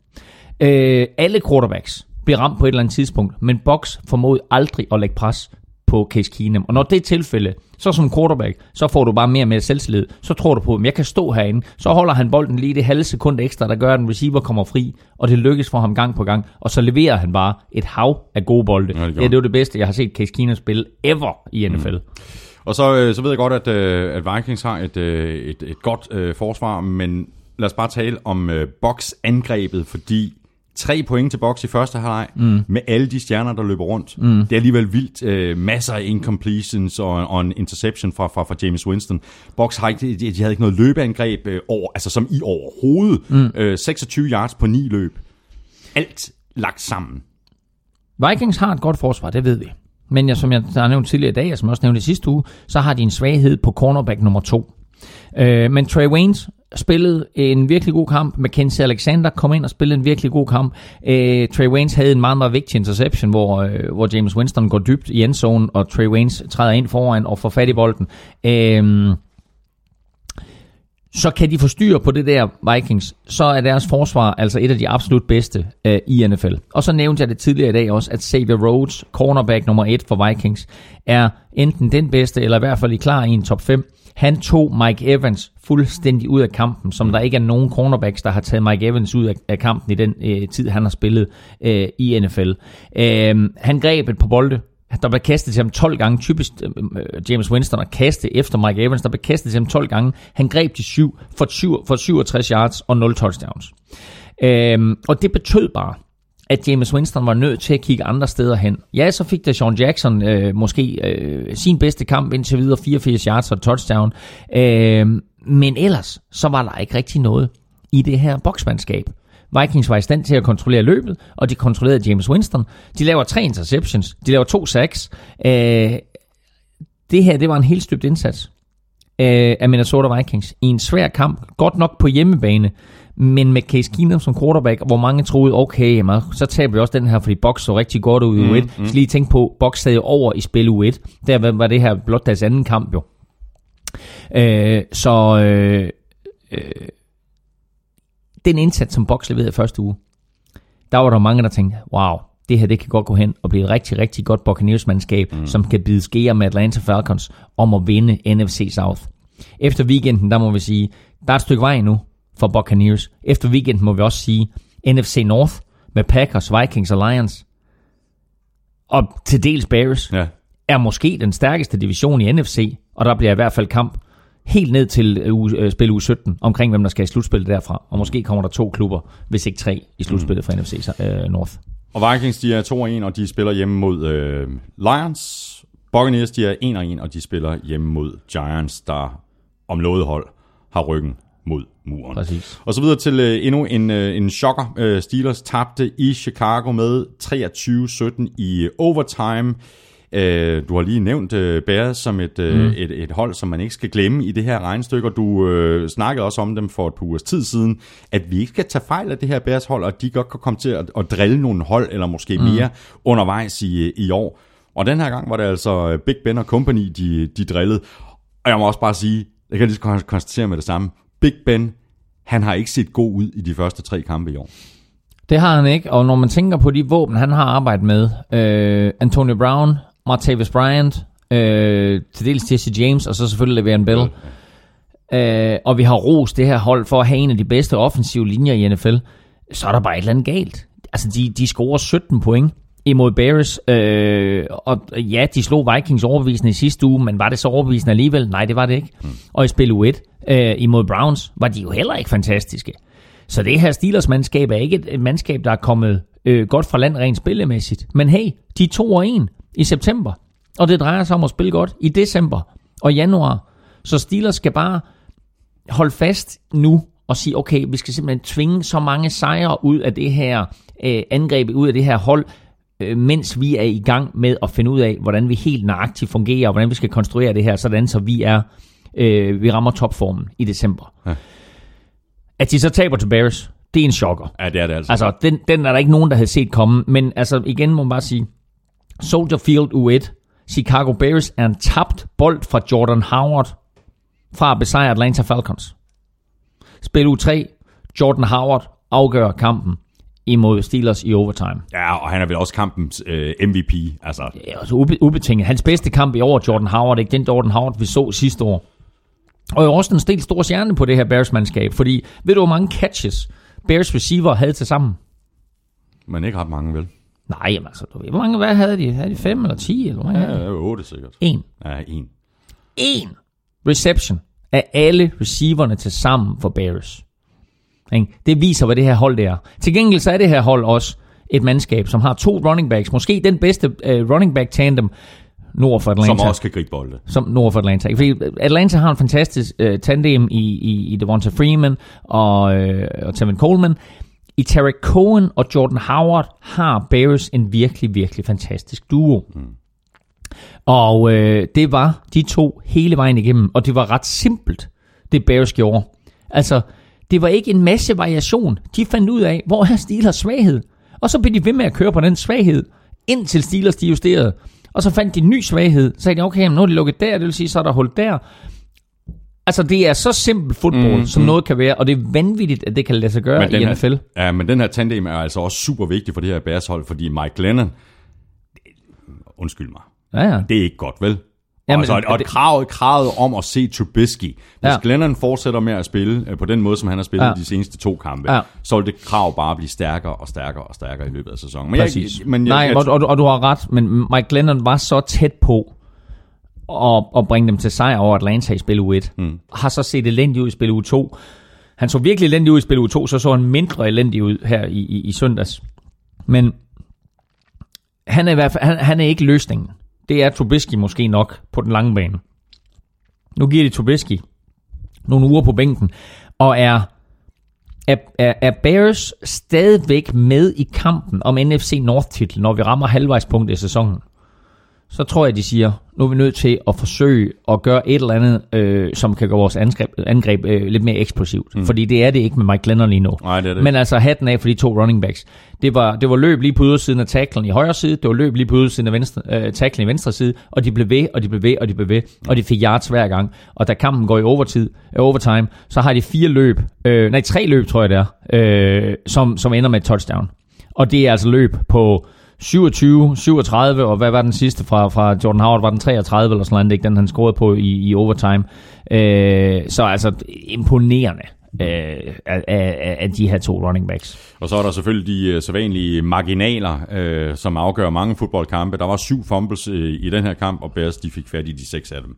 Øh, alle quarterbacks bliver ramt på et eller andet tidspunkt, men Bucks formåede aldrig at lægge pres på Case Keenum. Og når det er tilfældet, så som quarterback, så får du bare mere og mere selvtillid. Så tror du på, at jeg kan stå herinde. Så holder han bolden lige det halve sekund ekstra, der gør, at en receiver kommer fri, og det lykkes for ham gang på gang. Og så leverer han bare et hav af gode bolde. Ja, det, ja, det er jo det bedste, jeg har set Case Keenum spille ever i N F L. Mm. Og så, så ved jeg godt, at, at Vikings har et, et, et godt øh, forsvar, men lad os bare tale om øh, Bucks-angrebet, fordi tre point til Bucks i første halvleg mm. med alle de stjerner, der løber rundt. Mm. Det er alligevel vildt. Øh, masser af incompletions og, og en interception fra, fra, fra James Winston. Bucks har ikke, de, de havde ikke noget løbeangreb øh, over, altså som i overhovedet. Mm. Øh, seksogtyve yards på ni løb. Alt lagt sammen. Vikings har et godt forsvar, det ved vi. Men jeg, som jeg har nævnt tidligere i dag, og som jeg også nævnte i sidste uge, så har de en svaghed på cornerback nummer to. Øh, men Trey Waynes spillede en virkelig god kamp. Mackenzie Alexander kom ind og spillede en virkelig god kamp. Øh, Trey Waynes havde en meget, meget vigtig interception, hvor, øh, hvor James Winston går dybt i endzonen, og Trey Waynes træder ind foran og får fat i bolden. Øh, så kan de forstyrre på det der Vikings, så er deres forsvar altså et af de absolut bedste øh, i N F L. Og så nævnte jeg det tidligere i dag også, at Xavier Rhodes, cornerback nummer et for Vikings, er enten den bedste, eller i hvert fald i klar i en top fem. Han tog Mike Evans fuldstændig ud af kampen, som der ikke er nogen cornerbacks, der har taget Mike Evans ud af kampen i den øh, tid, han har spillet øh, i N F L. Øh, han greb et par bolde. Der blev kastet til ham tolv gange. Typisk øh, James Winston at kaste efter Mike Evans. Der blev kastet til ham tolv gange. Han greb de syv for, syv, for syvogtres yards og nul touchdowns. Øh, og det betød bare, at James Winston var nødt til at kigge andre steder hen. Ja, så fik Deshaun Jackson øh, måske øh, sin bedste kamp indtil videre, fireogfirs yards og touchdown. Øh, men ellers, så var der ikke rigtig noget i det her boksmandskab. Vikings var i stand til at kontrollere løbet, og de kontrollerede James Winston. De laver tre interceptions, de laver to sacks. Øh, det her, det var en helt støbt indsats øh, af Minnesota Vikings i en svær kamp, godt nok på hjemmebane, men med Case Keenum som quarterback, hvor mange troede, okay, jamen, så taber vi også den her, fordi Bucks så rigtig godt ud i mm, U et. Mm. Så lige tænk på, Bucks sad jo over i spil U et. Der var det her blot deres anden kamp jo. Øh, så øh, øh, den indsats, som Bucks leverede første uge, der var der mange, der tænkte, wow, det her det kan godt gå hen og blive et rigtig, rigtig godt Buccaneers-mandskab, mm. som kan bide skære med Atlanta Falcons om at vinde N F C South. Efter weekenden, der må vi sige, der er et stykke vej endnu for Buccaneers. Efter weekenden må vi også sige N F C North med Packers, Vikings og Lions og til dels Bears ja. er måske den stærkeste division i N F C, og der bliver i hvert fald kamp helt ned til uh, spil uge sytten omkring hvem der skal i slutspillet derfra, og måske kommer der to klubber, hvis ikke tre i slutspillet fra mm. N F C uh, North. Og Vikings de er to og en, og de spiller hjemme mod uh, Lions. Buccaneers de er en og en, og de spiller hjemme mod Giants, der om noget hold har ryggen mod muren. Præcis. Og så videre til øh, endnu en, øh, en shocker. Øh, Steelers tabte i Chicago med treogtyve sytten i øh, overtime. Øh, du har lige nævnt øh, Bears som et, øh, mm. et, et hold, som man ikke skal glemme i det her regnestykke. Du øh, snakkede også om dem for et par ugers tid siden, at vi ikke skal tage fejl af det her Bears hold, og de godt kan komme til at, at drille nogle hold, eller måske mm. mere, undervejs i, i år. Og den her gang var det altså Big Ben og company, de, de drillede. Og jeg må også bare sige, jeg kan lige konstatere med det samme, Big Ben, han har ikke set god ud i de første tre kampe i år. Det har han ikke, og når man tænker på de våben, han har arbejdet med, øh, Antonio Brown, Martavis Bryant, øh, til dels Jesse James, og så selvfølgelig Le'Veon Bell. Okay. Øh, og vi har rost det her hold for at have en af de bedste offensive linjer i N F L. Så er der bare et eller andet galt. Altså, de, de scorer sytten point imod Bears, øh, og ja, de slog Vikings overbevisende i sidste uge, men var det så overbevisende alligevel? Nej, det var det ikke. Mm. Og i spil U et øh, imod Browns var de jo heller ikke fantastiske. Så det her Steelers-mandskab er ikke et, et mandskab, der er kommet øh, godt fra land rent spillemæssigt. Men hey, de er to og en i september, og det drejer sig om at spille godt i december og januar. Så Steelers skal bare holde fast nu og sige, okay, vi skal simpelthen tvinge så mange sejre ud af det her øh, angreb, ud af det her hold, mens vi er i gang med at finde ud af, hvordan vi helt nøjagtigt fungerer, og hvordan vi skal konstruere det her, sådan så vi er, øh, vi rammer topformen i december. Ja. At de så taber til Bears, det er en chokker. Ja, det er det altså. Altså, den, den er der ikke nogen, der havde set komme, men altså, igen må man bare sige, Soldier Field U et, Chicago Bears er en tabt bold fra Jordan Howard, fra at besejre Atlanta Falcons. Spil U tre, Jordan Howard afgør kampen imod Steelers i overtime. Ja, og han er vel også kampens øh, M V P. Altså. Ja, altså ube, ubetinget. Hans bedste kamp i år, Jordan Howard, ikke den Jordan Howard, vi så sidste år. Og jeg er også en stel stor stjerne på det her Bears-mandskab, fordi ved du, hvor mange catches Bears receiver havde til sammen? Men ikke ret mange, vel? Nej, jamen altså, du ved, hvor mange hvad havde de? Havde de fem eller ti? Eller hvad ja, havde de? otte sikkert. En. Ja, en. En reception af alle receiverne til sammen for Bears. Det viser, hvad det her hold er. Til gengæld så er det her hold også et mandskab, som har to running backs. Måske den bedste uh, running back tandem nord for Atlanta. Som også kan gribe bolde. Som nord for Atlanta. Fordi Atlanta har en fantastisk uh, tandem i, i, i Devonta Freeman og, uh, og Tevin Coleman. I Tarek Cohen og Jordan Howard har Bears en virkelig, virkelig fantastisk duo. Mm. Og øh, det var de to hele vejen igennem, og det var ret simpelt, det Bears gjorde. Altså, det var ikke en masse variation. De fandt ud af, hvor er Steelers svaghed? Og så blev de ved med at køre på den svaghed, indtil Steelers de justerede. Og så fandt de en ny svaghed, så sagde de, okay, nu er det lukket der, det vil sige, så er der hul der. Altså, det er så simpelt fodbold, mm-hmm. som noget kan være, og det er vanvittigt, at det kan lade sig gøre i N F L. Her, ja, men den her tandem er altså også super vigtig for det her Bears-hold, fordi Mike Glennon, undskyld mig, ja, ja. Det er ikke godt, vel? Jamen, altså, og det... kravet, kravet om at se Trubisky. Hvis ja. Glennon fortsætter med at spille på den måde, som han har spillet ja. de seneste to kampe, ja. så vil det krav bare blive stærkere og stærkere og stærkere i løbet af sæsonen. Men Præcis. Jeg, men jeg, Nej, jeg, jeg... Og, og, og du har ret, men Mike Glennon var så tæt på at, at bringe dem til sejr over Atlanta i spil uge et. Mm. Har så set elendig ud i spil uge to. Han så virkelig elendig ud i spil uge to, så så han mindre elendig ud her i, i, i søndags. Men han er, i hvert fald, han, han er ikke løsningen. Det er Trubisky måske nok på den lange bane. Nu giver de Trubisky nogle uger på bænken, og er, er, er Bears stadigvæk med i kampen om N F C North-titel, når vi rammer halvvejspunktet i sæsonen. Så tror jeg, de siger, nu er vi nødt til at forsøge at gøre et eller andet, øh, som kan gøre vores angreb, angreb øh, lidt mere eksplosivt. Mm. Fordi det er det ikke med Mike Glennon lige nu. Nej, det er det. Men altså hatten af for de to running backs. Det var, det var løb lige på ydersiden af tacklen i højre side, det var løb lige på ydersiden af venstre, øh, tacklen i venstre side, og de blev ved, og de blev ved, og de blev ved, mm. og de fik yards hver gang. Og da kampen går i overtid, overtime, så har de fire løb, øh, nej tre løb tror jeg det er, øh, som, som ender med et touchdown. Og det er altså løb på... syvogtyve, syvogtredive, og hvad var den sidste fra, fra Jordan Howard? Var den treogtredive eller sådan noget, ikke den han scorede på i, i overtime. Øh, så altså imponerende øh, af, af, af de her to running backs. Og så er der selvfølgelig de sædvanlige marginaler, øh, som afgør mange fodboldkampe. Der var syv fumbles øh, i den her kamp, og Bears de fik fat i de seks af dem.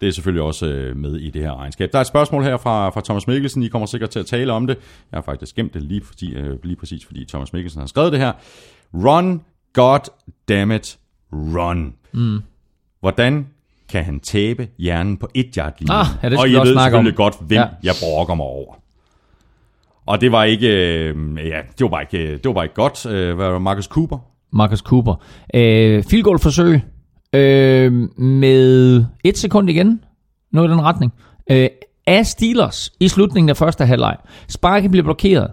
Det er selvfølgelig også øh, med i det her regnskab. Der er et spørgsmål her fra, fra Thomas Mikkelsen. I kommer sikkert til at tale om det. Jeg har faktisk gemt det lige, fordi, øh, lige præcis, fordi Thomas Mikkelsen har skrevet det her. Run God damn it, run. Mm. Hvordan kan han tabe hjernen på et yardlinjen? Ah, ja, og jeg ved selvfølgelig om. godt, hvem ja. jeg brokker mig over. Og det var ikke, øh, ja, det var bare ikke, det var bare ikke godt. Hvad var det, Marcus Cooper? Marcus Cooper. Øh, field goal forsøg øh, med et sekund igen. Noget i den retning. Øh, af Steelers i slutningen af første halvleg. Sparket bliver blokeret.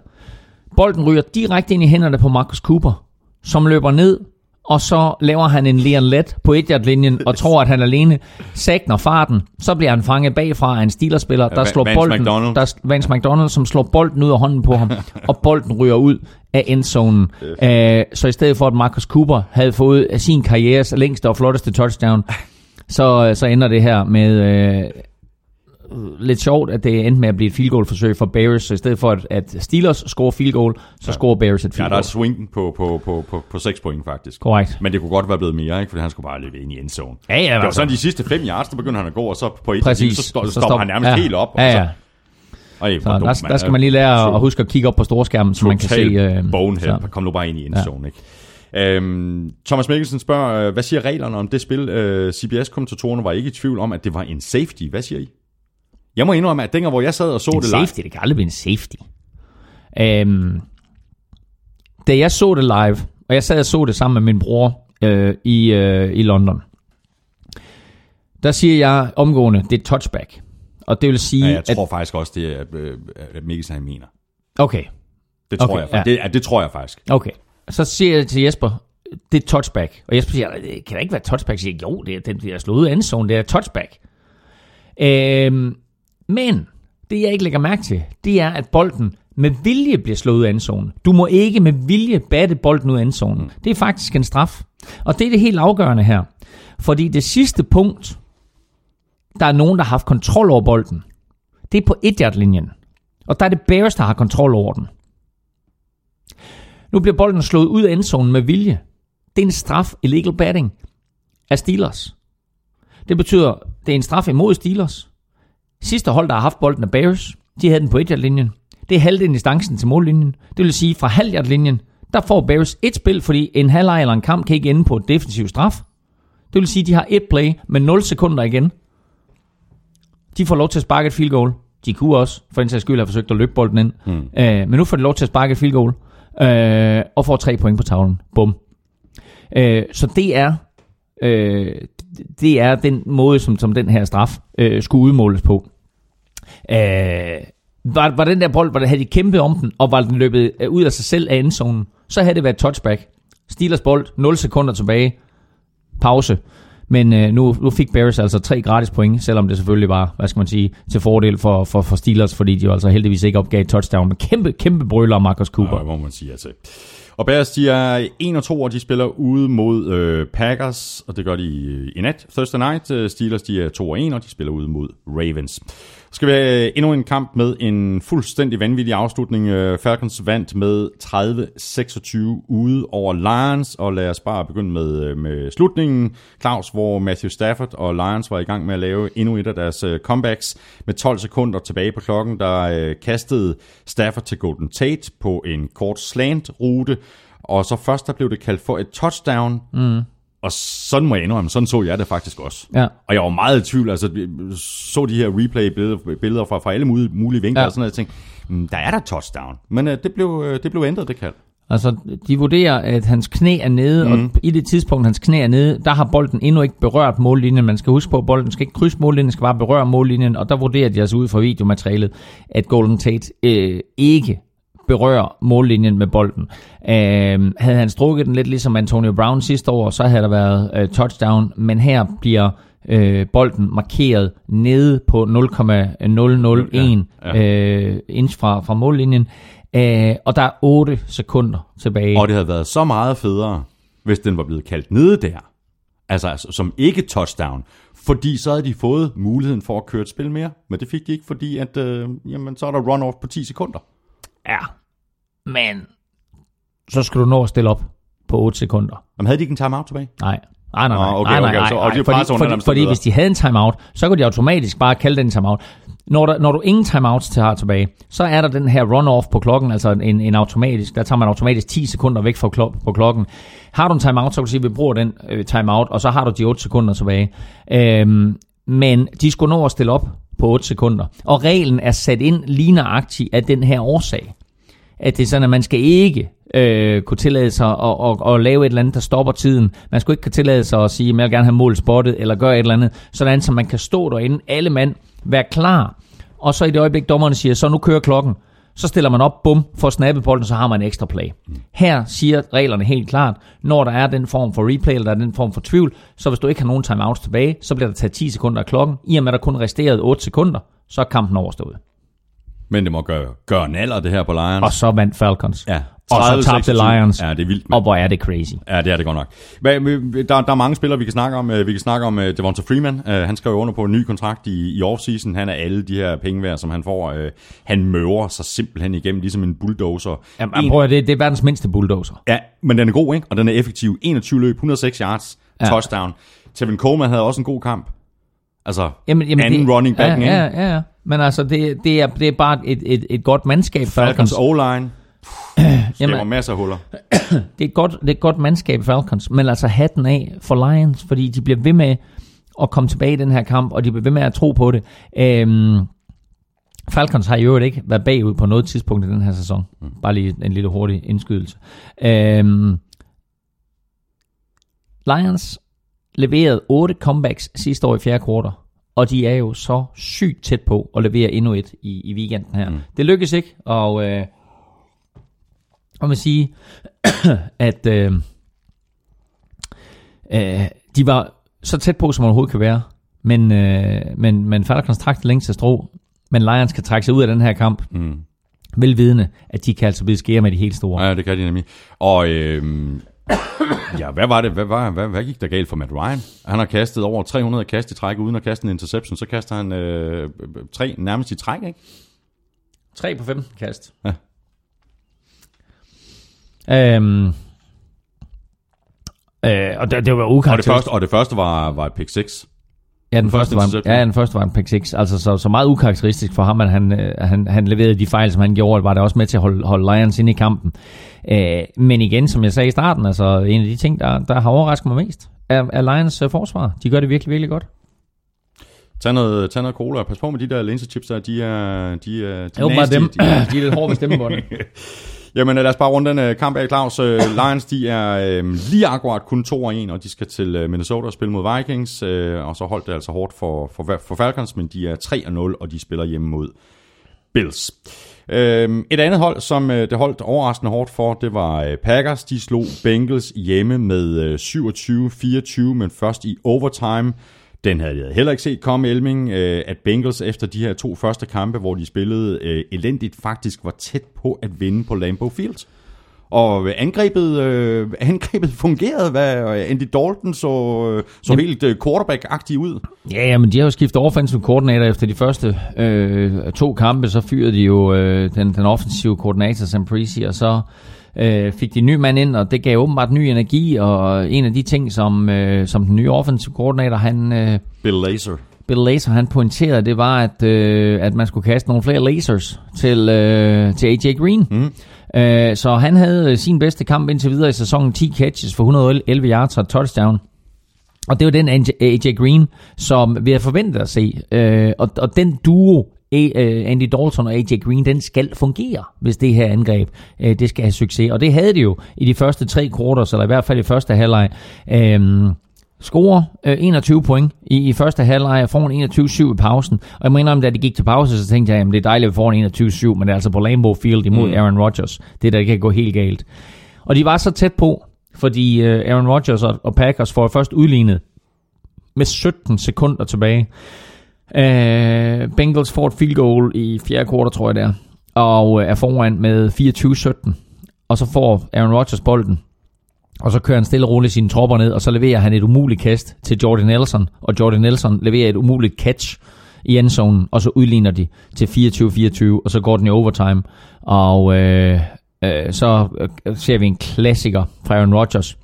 Bolden ryger direkte ind i hænderne på Marcus Cooper, som løber ned, og så laver han en lean let på et-yard-linjen, og tror, at han alene sækner farten. Så bliver han fanget bagfra af en Steelers-spiller, der slår Vance bolden, McDonald. Der Vance McDonald, som slår bolden ud af hånden på ham, og bolden ryger ud af endzonen. Så i stedet for, at Marcus Cooper havde fået sin karrieres længste og flotteste touchdown, så, så ender det her med... Øh, lidt sjovt, at det endte med at blive et field goal forsøg for Bears, så i stedet for, at Steelers scorer field goal, så ja. scorer Bears et field goal. Ja, der er swingen på, på, på, på, på seks point, faktisk. Korrekt. Men det kunne godt være blevet mere, ikke? Fordi han skulle bare løbe ind i endzone. Ja, ja, det var sådan de sidste fem yards, der begynder han at gå, og så på et Præcis. så, stop, så stopper stop. han nærmest ja. helt op. Ja, ja. Og så, Ej, så dum, der, der skal man lige lære at huske at kigge op på storskærmen, så man kan se... Total bonehead. Kom nu bare ind i endzone, ja. ikke? Thomas Mikkelsen spørger, hvad siger reglerne om det spil? C B S-kommentatorerne var ikke i tvivl om, at det var en safety. Hvad siger I? Jeg må indrømme, at dengang, hvor jeg sad og så en det live... En safety, det kan aldrig blive en safety. Øhm, da jeg så det live, og jeg sad og så det sammen med min bror øh, i, øh, i London, der siger jeg omgående, det er touchback. Og det vil sige... Ja, jeg tror at, faktisk også, det er, at Mikkelsen han mener. Okay. Det tror, okay, jeg, ja. det, ja, det tror jeg faktisk. Okay. Så siger jeg til Jesper, det er touchback. Og Jesper siger, det kan da ikke være touchback. Så siger jeg, jo, det er, den bliver slået ud af endzone, det er touchback. Øhm... Men det, jeg ikke lægger mærke til, det er, at bolden med vilje bliver slået ud af endzonen. Du må ikke med vilje batte bolden ud af endzonen. Det er faktisk en straf. Og det er det helt afgørende her. Fordi det sidste punkt, der er nogen, der har haft kontrol over bolden, det er på et-yard-linjen. Og der er det Bears, der har kontrol over den. Nu bliver bolden slået ud af endzonen med vilje. Det er en straf, illegal batting, af Steelers. Det betyder, det er en straf imod Steelers. Sidste hold, der har haft bolden, er Bears. De havde den på et-yard-linjen. Det er halvdelen i distancen til mållinjen. Det vil sige, fra halv-yard-linjen, der får Bears et spil, fordi en halvleg eller en kamp kan ikke ende på et defensivt straf. Det vil sige, de har et play med nul sekunder igen. De får lov til at sparke et field goal. De kunne også, for den sags skyld, have forsøgt at løbe bolden ind. Mm. Øh, men nu får de lov til at sparke et field goal, øh, og får tre point på tavlen. Bum. Øh, så det er, øh, det er den måde, som, som den her straf øh, skulle udmåles på. Øh, var, var den der bold, hvor havde de kæmpet om den, og var den løbet ud af sig selv af endzonen, så havde det været touchback. Steelers bold, nul sekunder tilbage. Pause. Men øh, nu, nu fik Bears altså tre gratis point, selvom det selvfølgelig var, hvad skal man sige, til fordel for, for, for Steelers, fordi de jo altså heldigvis ikke opgav touchdown med kæmpe, kæmpe brøler af Marcus Cooper. Ja, må man sige altså. Og Bears, de er en og to, og de spiller ude mod øh, Packers, og det gør de i nat, Thursday night. Steelers, de er to og en, og de spiller ude mod Ravens. Så skal vi have endnu en kamp med en fuldstændig vanvittig afslutning. Falcons vandt med tredive seksogtyve ude over Lions, og lad os bare begynde med, med slutningen. Claus, hvor Matthew Stafford og Lions var i gang med at lave endnu et af deres comebacks. Med tolv sekunder tilbage på klokken, der kastede Stafford til Golden Tate på en kort slant-rute, og så først der blev det kaldt for et touchdown. Mm. Og sådan må jeg indrømme, sådan så jeg det faktisk også. Ja. Og jeg var meget i tvivl, altså så de her replay-billeder fra, fra alle mulige vinkler, ja, og sådan noget, og tænkte, der er der touchdown, men øh, det, blev, det blev ændret, det kald. Altså, de vurderer, at hans knæ er nede, mm. og i det tidspunkt, hans knæ er nede, der har bolden endnu ikke berørt mållinjen. Man skal huske på, at bolden skal ikke krydse mållinjen, skal bare berøre mållinjen, og der vurderer de altså ud fra videomaterialet, at Golden Tate øh, ikke berører mållinjen med bolden. Øh, havde han strukket den lidt ligesom Antonio Brown sidste år, så havde der været øh, touchdown, men her bliver øh, bolden markeret nede på nul komma nul nul en ja, ja. øh, inch fra, fra mållinjen, øh, og der er otte sekunder tilbage. Og det havde været så meget federe, hvis den var blevet kaldt nede der, altså, altså som ikke touchdown, fordi så havde de fået muligheden for at køre et spil mere, men det fik de ikke, fordi at, øh, jamen, så er der run-off på ti sekunder. Ja, men så skal du nå at stille op på otte sekunder. Jamen havde de ikke en timeout tilbage? Nej. Nej, nej, nej. Okay, nej, nej, okay. Så, nej, nej. Fordi, fordi, fordi, fordi hvis de havde en timeout, så kunne de automatisk bare kalde den timeout. Når, der, når du ingen timeouts har tilbage, så er der den her run-off på klokken, altså en, en automatisk, der tager man automatisk ti sekunder væk fra klok, på klokken. Har du en timeout, så kan du sige, at vi bruger den øh, timeout, og så har du de otte sekunder tilbage. Øhm, men de skulle nå at stille op på otte sekunder. Og reglen er sat ind ligneragtigt af den her årsag. At det er sådan, at man skal ikke øh, kunne tillade sig at, at, at, at lave et eller andet, der stopper tiden. Man skal ikke kunne tillade sig at sige, at jeg vil gerne have mål spottet, eller gøre et eller andet, sådan så man kan stå derinde, alle mand, være klar. Og så i det øjeblik, dommerne siger, så nu kører klokken. Så stiller man op, bum, for at snappe bolden, så har man en ekstra play. Her siger reglerne helt klart, når der er den form for replay, eller der er den form for tvivl, så hvis du ikke har nogen timeouts tilbage, så bliver der taget ti sekunder af klokken. I og med, der kun resterede otte sekunder, så er kampen overstået. Men det må gøre, gøre naller, det her på Lions. Og så vandt Falcons. Ja. Og så tabte Lions. Ja, det er vildt. Men... Og hvor er det crazy. Ja, det er det godt nok. Der, der er mange spillere, vi kan snakke om. Vi kan snakke om Devonta Freeman. Han skrev under på en ny kontrakt i, i offseason. Han er alle de her penge værd, som han får. Han møver sig simpelthen igennem, ligesom en bulldozer. Jamen, en... prøv at det, det er verdens mindste bulldozer. Ja, men den er god, ikke? Og den er effektiv. enogtyve løb, et hundrede og seks yards, ja. Touchdown. Tevin Coleman havde også en god kamp. Altså, jamen, jamen, anden det... running backen, ja, ja, ja, ja. Men altså, det, det, er, det er bare et, et, et godt mandskab. Falcons O-line. Det var masser af huller. Det er et godt, det er et godt mandskab i Falcons, men altså hatten af for Lions, fordi de bliver ved med at komme tilbage i den her kamp, og de bliver ved med at tro på det. Øhm, Falcons har i øvrigt ikke været bagud på noget tidspunkt i den her sæson. Bare lige en lille hurtig indskydelse. Øhm, Lions leverede otte comebacks sidste år i fjerde kvartal. Og de er jo så sygt tæt på at levere endnu et i, i weekenden her. Mm. Det lykkes ikke, og øh, om man siger, at øh, øh, de var så tæt på, som overhovedet kan være, men, øh, men, men Falcons trak det længst til strå, men Lions kan trække sig ud af den her kamp. Mm. velvidende, at de kan altså blive skære med de helt store. Ja, det kan de nemlig. Og øhm, ja, hvad var det? Hvad, var, hvad, hvad gik der galt for Matt Ryan? Han har kastet over tre hundrede kast i træk, uden at kaste en interception. Så kaster han øh, tre nærmest i træk, ikke? Tre på femten kast. Ja. Øhm, øh, og det, det var ukarakteristisk. Og det første, og det første var, var pick seks. Ja, den, den første, første var, ja, den første var en pick seks. Altså så, så meget ukarakteristisk for ham, at han, han, han leverede de fejl, som han gjorde. Var det også med til at holde, holde Lions inde i kampen. Øh, men igen, som jeg sagde i starten, altså en af de ting, der, der har overrasket mig mest, er, er Lions uh, forsvar. De gør det virkelig, virkelig godt. Tag noget, tag noget cola og pas på med de der linsechips der, de er, de er, de er næste. Dem. De er lidt hårde ved stemmebåndet. Jamen lad os bare runde den kamp af, Claus. Lions, de er øh, lige akkurat kun to og en, og de skal til Minnesota og spille mod Vikings, øh, og så holdt det altså hårdt for, for, for Falcons, men de er tre og nul, og de spiller hjemme mod Bills. Øh, et andet hold, som det holdt overraskende hårdt for, det var Packers. De slog Bengals hjemme med syvogtyve fireogtyve, men først i overtime. Den havde jeg heller ikke set komme, Elming, at Bengals efter de her to første kampe, hvor de spillede elendigt, faktisk var tæt på at vinde på Lambeau Field. Og angrebet, angrebet fungerede, hvad Andy Dalton så, så helt quarterback-agtig ud. Ja, ja, men de har jo skiftet offensive koordinator efter de første øh, to kampe, så fyrede de jo øh, den, den offensive koordinator, Sam Presti, og så Øh, fik de en ny mand ind, og det gav åbenbart ny energi, og en af de ting, som, øh, som den nye offensive koordinator, han, øh, Bill Lazor, Bill Lazor, han pointerede, det var, at, øh, at man skulle kaste nogle flere lasers til, øh, til A J Green. Mm. Øh, så han havde sin bedste kamp indtil videre i sæsonen, ti catches for et hundrede og elleve yards og touchdown. Og det var den A J Green, som vi havde forventet at se. Øh, og, og den duo, Andy Dalton og A J Green, den skal fungere, hvis det her angreb, det skal have succes. Og det havde det jo i de første tre quarters, eller i hvert fald i første halvleg. Øhm, scorer enogtyve point i, i første halvleg, og får en enogtyve syv i pausen. Og jeg må indrømme, da det gik til pause, så tænkte jeg, at det er dejligt, at vi får en enogtyve syv, men det er altså på Lambeau Field imod mm. Aaron Rodgers. Det der kan gå helt galt. Og de var så tæt på, fordi Aaron Rodgers og Packers får først udlignet med sytten sekunder tilbage. Uh, Bengals får et field goal i fjerde kvartal, tror jeg der, og er foran med fireogtyve sytten, og så får Aaron Rodgers bolden, og så kører han stille og roligt sine tropper ned, og så leverer han et umuligt kast til Jordy Nelson, og Jordy Nelson leverer et umuligt catch i endzonen, og så udligner de til fireogtyve fireogtyve, og så går den i overtime, og uh, uh, så ser vi en klassiker fra Aaron Rodgers.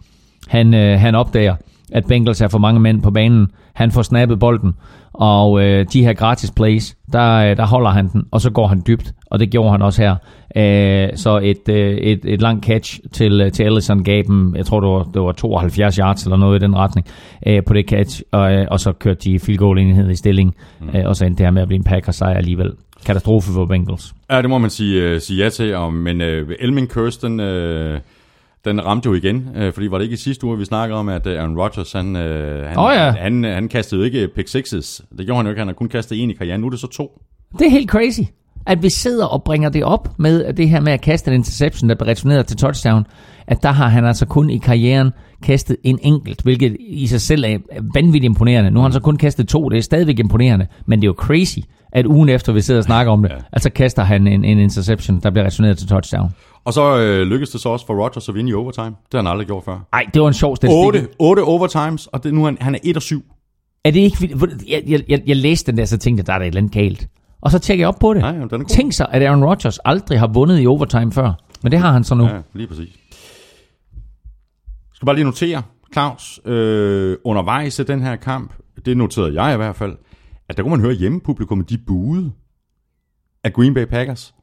Han, uh, han opdager, at Bengals er for mange mænd på banen. Han får snappet bolden, og øh, de her gratis plays, der, der holder han den, og så går han dybt, og det gjorde han også her. Æh, så et, øh, et, et langt catch til, til Ellison gav dem, jeg tror det var, det var tooghalvfjerds yards eller noget i den retning, øh, på det catch, og, øh, og så kørte de field goal enhed i stilling, mm. øh, og så endte det her med at blive en Packers sejr alligevel. Katastrofe for Bengals. Ja, det må man sige, sige ja til, og, men øh, Elming Kirsten... Øh Den ramte jo igen, øh, fordi var det ikke i sidste uge, vi snakkede om, at Aaron Rodgers, han, øh, han, oh ja. han, han kastede jo ikke pick sixes. Det gjorde han jo ikke, han har kun kastet en i karrieren, nu er det så to. Det er helt crazy, at vi sidder og bringer det op med det her med at kaste en interception, der bliver returneret til touchdown, at der har han altså kun i karrieren kastet en enkelt, hvilket i sig selv er vanvittigt imponerende. Nu har han så kun kastet to, det er stadigvæk imponerende, men det er jo crazy, at ugen efter vi sidder og snakker om det, ja. Altså kaster han en, en interception, der bliver returneret til touchdown. Og så øh, lykkedes det så også for Rodgers at vinde i overtime. Det har han aldrig gjort før. Nej, det var en sjov statistik. otte overtimes, og det, nu er han, han er en og syv. Er det ikke... Jeg, jeg, jeg, jeg læste den der, så tænkte jeg, der er et eller andet galt. Og så tjekker jeg op på det. Nej, jamen, den er god. Tænk sig, at Aaron Rodgers aldrig har vundet i overtime før. Men det har han så nu. Ja, lige præcis. Jeg skal bare lige notere, Claus, øh, undervejs i den her kamp, det noterede jeg i hvert fald, at der kunne man høre hjemmepublikummet, de buede af Green Bay Packers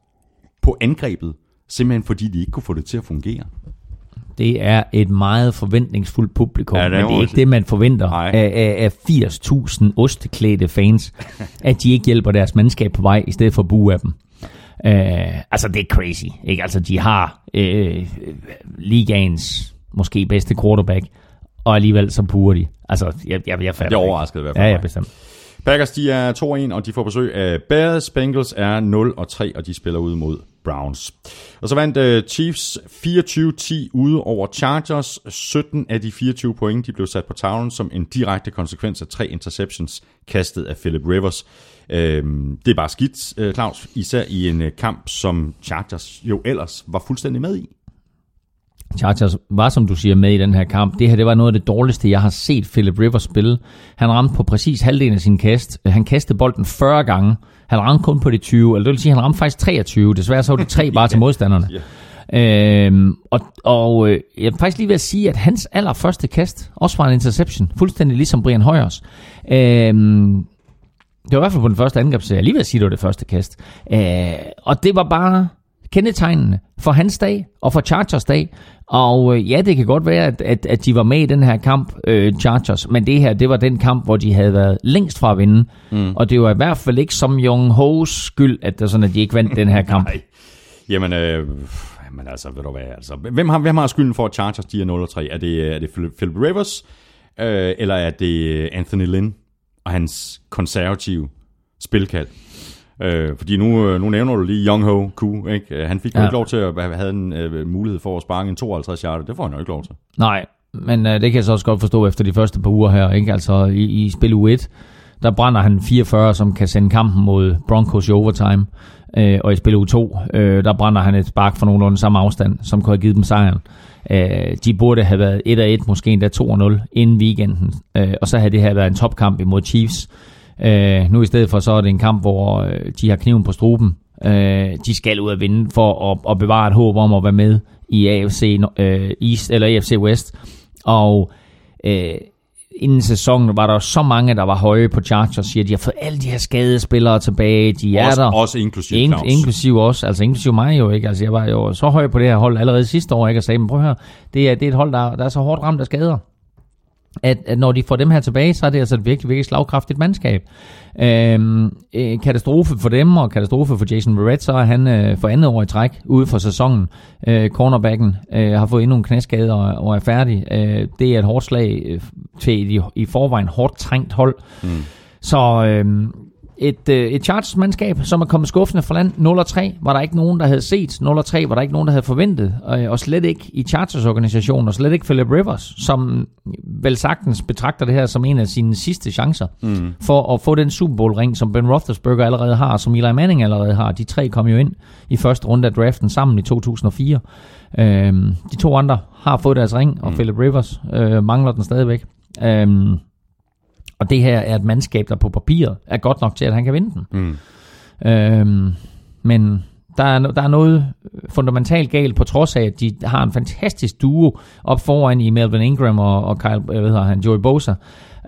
på angrebet. Simpelthen fordi de ikke kunne få det til at fungere. Det er et meget forventningsfuldt publikum, ja, det er men det er ikke det, man forventer af, af firs tusind osteklædte fans, at de ikke hjælper deres mandskab på vej, i stedet for at buge af dem. Uh, altså, det er crazy. Ikke? Altså, de har uh, ligaens måske bedste quarterback, og alligevel så buer de. Altså, jeg, jeg, jeg fatter det. Det overraskede i hvert fald. Ja, ja, bestemt. Packers, de er to og en, og de får besøg af Bears. Bengals er nul og tre, og de spiller ud mod Browns. Og så vandt uh, Chiefs fireogtyve ti ude over Chargers. sytten af de fireogtyve point, de blev sat på tavlen som en direkte konsekvens af tre interceptions kastet af Philip Rivers. Uh, det er bare skidt, uh, Claus, især i en uh, kamp, som Chargers jo ellers var fuldstændig med i. Chargers var, som du siger, med i den her kamp. Det her, det var noget af det dårligste, jeg har set Philip Rivers spille. Han ramte på præcis halvdelen af sin kast. Han kastede bolden fyrre gange. Han ramte kun på de tyve, eller det vil sige, han ramte faktisk treogtyve. Desværre så var det tre bare til modstanderne. Yeah. Øhm, og og øh, jeg er faktisk lige ved at sige, at hans allerførste kast også var en interception. Fuldstændig ligesom Brian Hoyers. Øhm, det var i hvert fald på den første angrebsserie. Jeg er lige ved at sige, at det var det første kast. Øh, og det var bare kendetegnende for hans dag og for Chargers dag. Og øh, ja, det kan godt være, at, at, at de var med i den her kamp, øh, Chargers, men det her, det var den kamp, hvor de havde været længst fra at vinde. Mm. Og det var i hvert fald ikke som Jung Ho's skyld, at, der, sådan, at de ikke vandt den her kamp. Nej. Jamen, øh, jamen, altså, ved du hvad, altså, hvem har, hvem har skylden for, at Chargers de er nul og tre? Er det, er det Philip Rivers, øh, eller er det Anthony Lynn og hans konservative spilkald? Øh, fordi nu, nu nævner du lige Young Ho Koo, ikke? Han fik jo ja. ikke lov til at have en øh, mulighed for at sparke en tooghalvtreds yarder. Det får han jo ikke lov til. Nej, men øh, det kan jeg så også godt forstå efter de første par uger her, ikke? Altså i, i spil U et, der brænder han fireogfyrre, som kan sende kampen mod Broncos i overtime, øh, og i spil U to, øh, der brænder han et spark for nogenlunde samme afstand, som kunne have givet dem sejren. Øh, de burde have været et og et, måske endda to og nul inden weekenden, øh, og så havde det her været en topkamp imod Chiefs. Uh, nu i stedet for, så er det en kamp, hvor uh, de har kniven på struben. Uh, de skal ud at vinde for at, at bevare et håb om at være med i A F C uh, East eller A F C West. Og uh, inden sæsonen var der så mange, der var høje på Chargers, siger, at de har fået alle de her skadespillere tilbage. De er også, der. Også inklusiv In, Claus. Inklusiv også, altså inklusiv mig jo, ikke? Altså jeg var jo så høj på det her hold allerede sidste år, ikke? Og sagde, men prøv at høre, det er, det er et hold, der, der er så hårdt ramt af skader. At, at når de får dem her tilbage, så er det altså et virkelig, virkelig slagkraftigt mandskab. Øhm, øh, katastrofe for dem, og katastrofe for Jason Verrett, så er han øh, for andet år i træk ude for sæsonen. Øh, cornerbacken øh, har fået endnu en knæskade og, og er færdig. Øh, det er et hårdt slag øh, til et i forvejen hårdt trængt hold. Mm. Så øh, et, øh, et Chargers-mandskab, som er kommet skuffende fra land. nul og tre var der ikke nogen, der havde set. nul og tre var der ikke nogen, der havde forventet. Og, og slet ikke i Chargers-organisationen, og slet ikke Philip Rivers, som vel sagtens betragter det her som en af sine sidste chancer mm. for at få den Super Bowl-ring, som Ben Roethlisberger allerede har, og som Eli Manning allerede har. De tre kom jo ind i første runde af draften sammen i to tusind og fire. Øhm, de to andre har fået deres ring, og mm. Philip Rivers øh, mangler den stadigvæk. Øhm, Og det her er et mandskab, der på papiret er godt nok til, at han kan vinde den. Mm. Øhm, men der er, der er noget fundamentalt galt, på trods af, at de har en fantastisk duo op foran i Melvin Ingram og, og Kyle, hvad hedder han, Joey Bosa.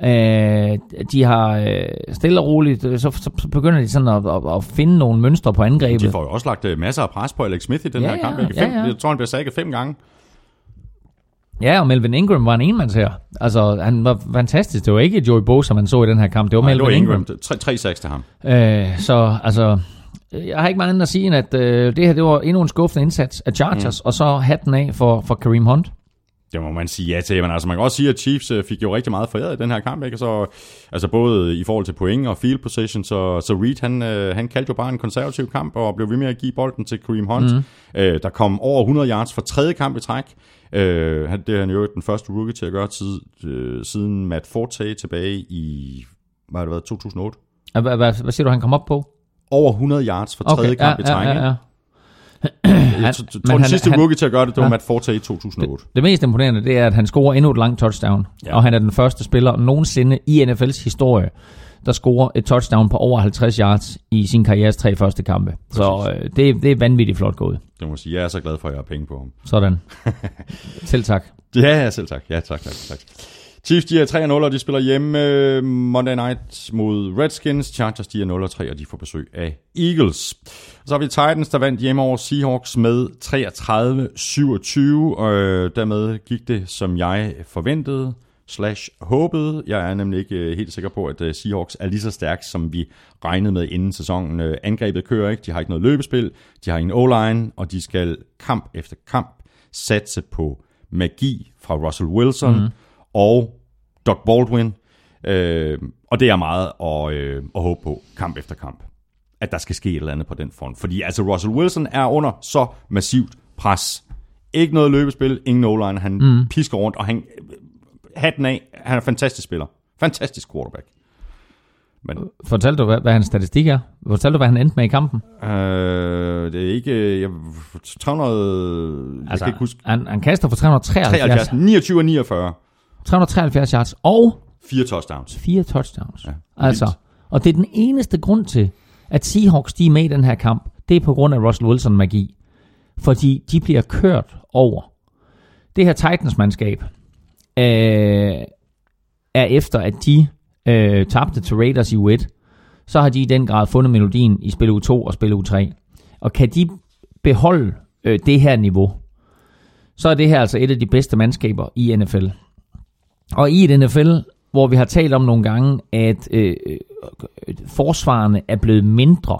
Øh, de har øh, stille og roligt, så, så, så begynder de sådan at, at, at finde nogle mønstre på angrebet. De får jo også lagt masser af pres på Alex Smith i den ja, her kamp. Ja, fem, ja. Jeg tror, han bliver sækket fem gange. Ja, og Melvin Ingram var en enmandsherre. Altså, han var fantastisk. Det var ikke Joey Bosa, man så i den her kamp. Det var nej, Melvin det var Ingram. tre seks til ham. Øh, så, altså, jeg har ikke meget andet at sige, end at øh, det her, det var endnu en skuffende indsats af Chargers, mm. og så hatten af for, for Kareem Hunt. Det må man sige ja til. Men altså, man kan også sige, at Chiefs fik jo rigtig meget foræret i den her kamp, ikke? Så, altså, både i forhold til point og field position, så, så Reed, han, han kaldte jo bare en konservativ kamp, og blev ved med at give bolden til Kareem Hunt. Mm. Øh, der kom over hundrede yards for tredje kamp i træk. Øh, det er han jo den første rookie til at gøre tid, øh, siden Matt Forte tilbage i hvad det været, to tusind og otte. Hvad, hvad, hvad siger du, han kom op på? Over hundrede yards for tredje okay, kamp ja, i træk. Ja, ja, ja. Jeg tror, den sidste han, rookie til at gøre det, det ja. var Matt Forte i to tusind og otte. Det, det mest imponerende, det er, at han scorer endnu et langt touchdown. Ja. Og han er den første spiller nogensinde i N F L's historie, der scorer et touchdown på over halvtreds yards i sin karrieres tre første kampe. Præcis. Så øh, det, det er vanvittigt flot gået. Det må sige, jeg er så glad for, at jeg har penge på ham. Sådan. Selv tak. Ja, selv tak. Ja, tak, tak, tak. Chiefs, de er tre og nul, og de spiller hjemme Monday Night mod Redskins. Chargers, de er nul og tre, og de får besøg af Eagles. Og så har vi Titans, der vandt hjemme over Seahawks med treogtredive syvogtyve, og øh, dermed gik det, som jeg forventede. Slash håbede. Jeg er nemlig ikke helt sikker på, at Seahawks er lige så stærk, som vi regnede med inden sæsonen. Angrebet kører ikke, de har ikke noget løbespil, de har ingen O-line, og de skal kamp efter kamp satse på magi fra Russell Wilson mm. og Doug Baldwin. Øh, Og det er meget at, øh, at håbe på, kamp efter kamp, at der skal ske et eller andet på den front. Fordi altså Russell Wilson er under så massivt pres. Ikke noget løbespil, ingen no-line. Han mm. pisker rundt, og han, hatten af, han er en fantastisk spiller. Fantastisk quarterback. Men, fortalte du, hvad, hvad hans statistik er? Fortalte du, hvad han endte med i kampen? Øh, det er ikke... Jeg, tre hundrede... Altså, jeg kan ikke huske. Han, han kaster for tre hundrede treoghalvfjerds. niogtyve og niogfyrre. tre hundrede treoghalvfjerds yards og... Fire touchdowns. Fire touchdowns. Ja, altså, og det er den eneste grund til, at Seahawks de er med i den her kamp. Det er på grund af Russell Wilson-magi. Fordi de bliver kørt over. Det her Titans-mandskab øh, er efter, at de øh, tabte til Raiders i U et. Så har de i den grad fundet melodien i spil U to og spil U tre. Og kan de beholde øh, det her niveau, så er det her altså et af de bedste mandskaber i N F L. Og i et N F L, hvor vi har talt om nogle gange, at øh, forsvarerne er blevet mindre,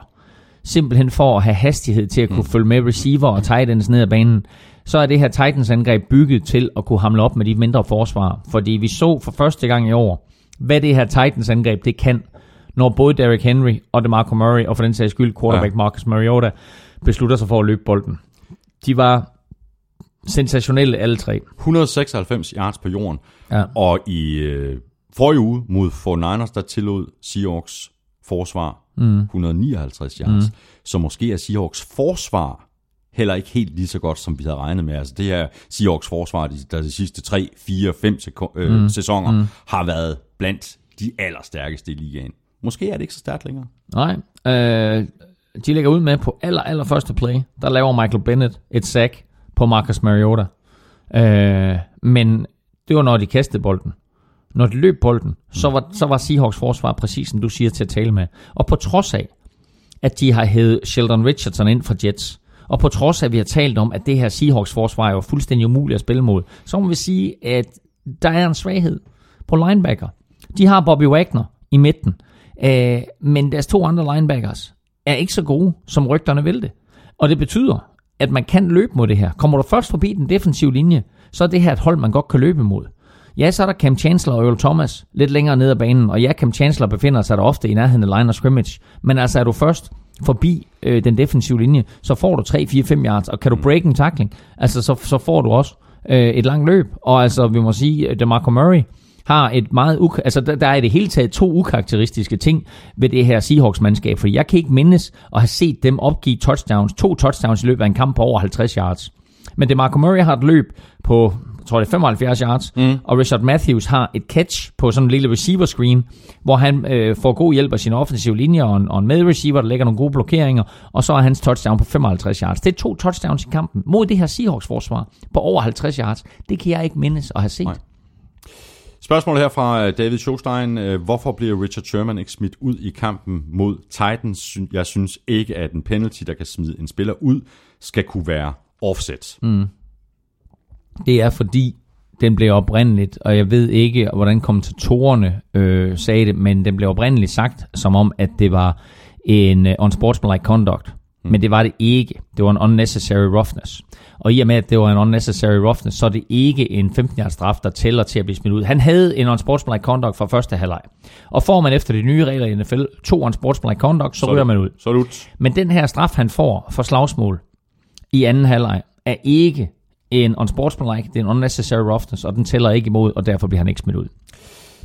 simpelthen for at have hastighed til at kunne mm. følge med receiver og tight ends ned ad banen, så er det her Titans angreb bygget til at kunne hamle op med de mindre forsvarer. Fordi vi så for første gang i år, hvad det her Titans angreb det kan, når både Derrick Henry og DeMarco Murray, og for den sags skyld quarterback ja. Marcus Mariota, beslutter sig for at løbe bolden. De var... sensationelle alle tre. et hundrede seksoghalvfems yards på jorden. Ja. Og i øh, forrige uge mod forty-niners, der tillod Seahawks forsvar mm. et hundrede nioghalvtreds yards. Mm. Så måske er Seahawks forsvar heller ikke helt lige så godt, som vi havde regnet med. Altså det her Seahawks forsvar, der de sidste tre, fire, fem seko- øh, mm. sæsoner, mm. har været blandt de allerstærkeste i ligaen. Måske er det ikke så stærkt længere. Nej. Øh, de ligger ud med på aller, aller første play. Der laver Michael Bennett et sack på Marcus Mariota. Øh, men det var, når de kastede bolden. Når de løb bolden, så var, så var Seahawks forsvar præcis, som du siger, til at tale med. Og på trods af, at de har hævet Sheldon Richardson ind fra Jets, og på trods af, at vi har talt om, at det her Seahawks forsvar var fuldstændig umuligt at spille mod, så må vi sige, at der er en svaghed på linebacker. De har Bobby Wagner i midten, øh, men deres to andre linebackers er ikke så gode, som rygterne vil det. Og det betyder, at man kan løbe mod det her. Kommer du først forbi den defensive linje, så er det her et hold, man godt kan løbe imod. Ja, så er der Cam Chancellor og Earl Thomas lidt længere ned ad banen, og ja, Cam Chancellor befinder sig der ofte i nærheden af line of scrimmage, men altså er du først forbi øh, den defensive linje, så får du tre, fire, fem yards, og kan du break en tackling, altså så, så får du også øh, et langt løb, og altså vi må sige, at DeMarco Murray har et meget, u- altså der, der er i det hele taget to ukarakteristiske ting ved det her Seahawks-mandskab, for jeg kan ikke mindes at have set dem opgive touchdowns, to touchdowns i løbet af en kamp på over halvtreds yards. Men DeMarco Murray har et løb på, jeg tror det er femoghalvfjerds yards, mm. og Richard Matthews har et catch på sådan en lille receiver screen, hvor han øh, får god hjælp af sin offensive linje og en, og en medreceiver, der lægger nogle gode blokeringer, og så er hans touchdown på femoghalvtreds yards. Det er to touchdowns i kampen mod det her Seahawks-forsvar på over halvtreds yards. Det kan jeg ikke mindes at have set. Nej. Spørgsmålet her fra David Schostein. Hvorfor bliver Richard Sherman ikke smidt ud i kampen mod Titans? Jeg synes ikke, at en penalty, der kan smide en spiller ud, skal kunne være offset. Mm. Det er fordi, den blev oprindeligt, og jeg ved ikke, hvordan kommentatorerne øh, sagde det, men den blev oprindeligt sagt, som om, at det var en uh, unsportsmanlike conduct. Mm. Men det var det ikke. Det var en unnecessary roughness. Og i og med, at det var en unnecessary roughness, så er det ikke en femten-yards straf, der tæller til at blive smidt ud. Han havde en unsportsmanlike conduct fra første halvleg. Og får man efter de nye regler i N F L to unsportsmanlike conduct, så ryger man ud. Salut. Men den her straf, han får for slagsmål i anden halvleg, er ikke en unsportsmanlike, det er en unnecessary roughness, og den tæller ikke imod, og derfor bliver han ikke smidt ud.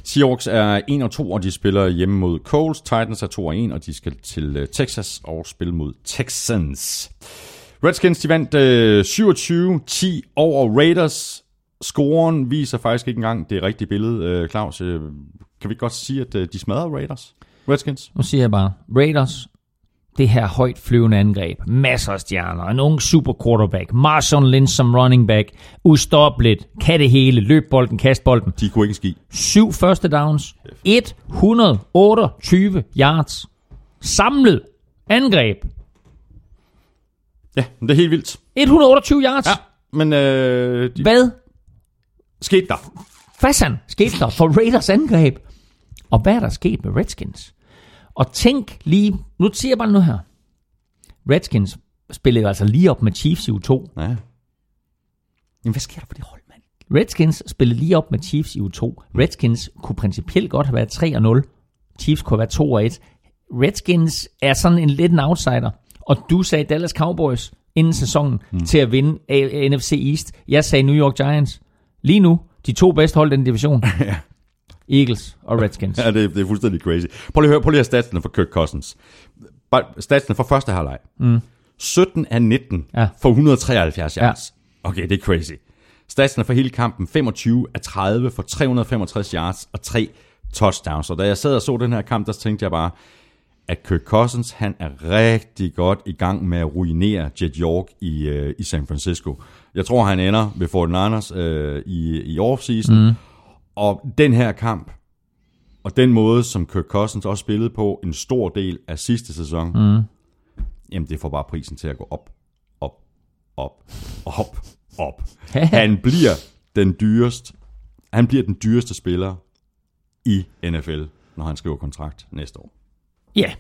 Seahawks er en og to, og de spiller hjemme mod Colts. Titans er to og en, og de skal til Texas og spille mod Texans. Redskins, de vandt øh, syvogtyve ti over Raiders. Scoren viser faktisk ikke engang det rigtige billede. Øh, Claus, øh, kan vi godt sige, at øh, de smadrede Raiders? Redskins? Nu siger jeg bare, Raiders, det her højt flyvende angreb, masser af stjerner, en ung super quarterback, Marshawn Lynch som running back, ustoppeligt, kan det hele, løb bolden, kast bolden. De kunne ikke ski. Syv første downs, et hundrede otteogtyve yards, samlet angreb. Ja, det er helt vildt. et hundrede otteogtyve yards? Ja, men... Øh, de... Hvad? Skete der? Fasan skete der for Raiders angreb. Og hvad er der sket med Redskins? Og tænk lige... Nu siger jeg bare nu her. Redskins spillede altså lige op med Chiefs i U to. Ja. Jamen, hvad sker der for det hold, mand? Redskins spillede lige op med Chiefs i U to. Redskins kunne principielt godt have været tre og nul, Chiefs kunne være to og et. Redskins er sådan en lidt en outsider, og du sagde Dallas Cowboys inden sæsonen mm. til at vinde N F C East. Jeg sagde New York Giants. Lige nu, de to bedste hold i den division. Ja. Eagles og Redskins. Ja, det er, det er fuldstændig crazy. Prøv lige at høre, prøv lige at høre statsene for Kirk Cousins. Statsene for første halvleg. Mm. sytten af nitten ja. For et hundrede og treoghalvfjerds yards. Ja. Okay, det er crazy. Statsene for hele kampen. femogtyve af tredive for tre hundrede og femogtres yards og tre touchdowns. Og da jeg sad og så den her kamp, der tænkte jeg bare, at Kirk Cousins, han er rigtig godt i gang med at ruinere Jet York i, øh, i San Francisco. Jeg tror, han ender ved forty-niners øh, i, i offseason. Mm. Og den her kamp, og den måde, som Kirk Cousins også spillede på en stor del af sidste sæson, mm. jamen det får bare prisen til at gå op, op, op, op, op. Han bliver den dyreste, han bliver den dyreste spiller i N F L, når han skriver kontrakt næste år. Ja, yeah.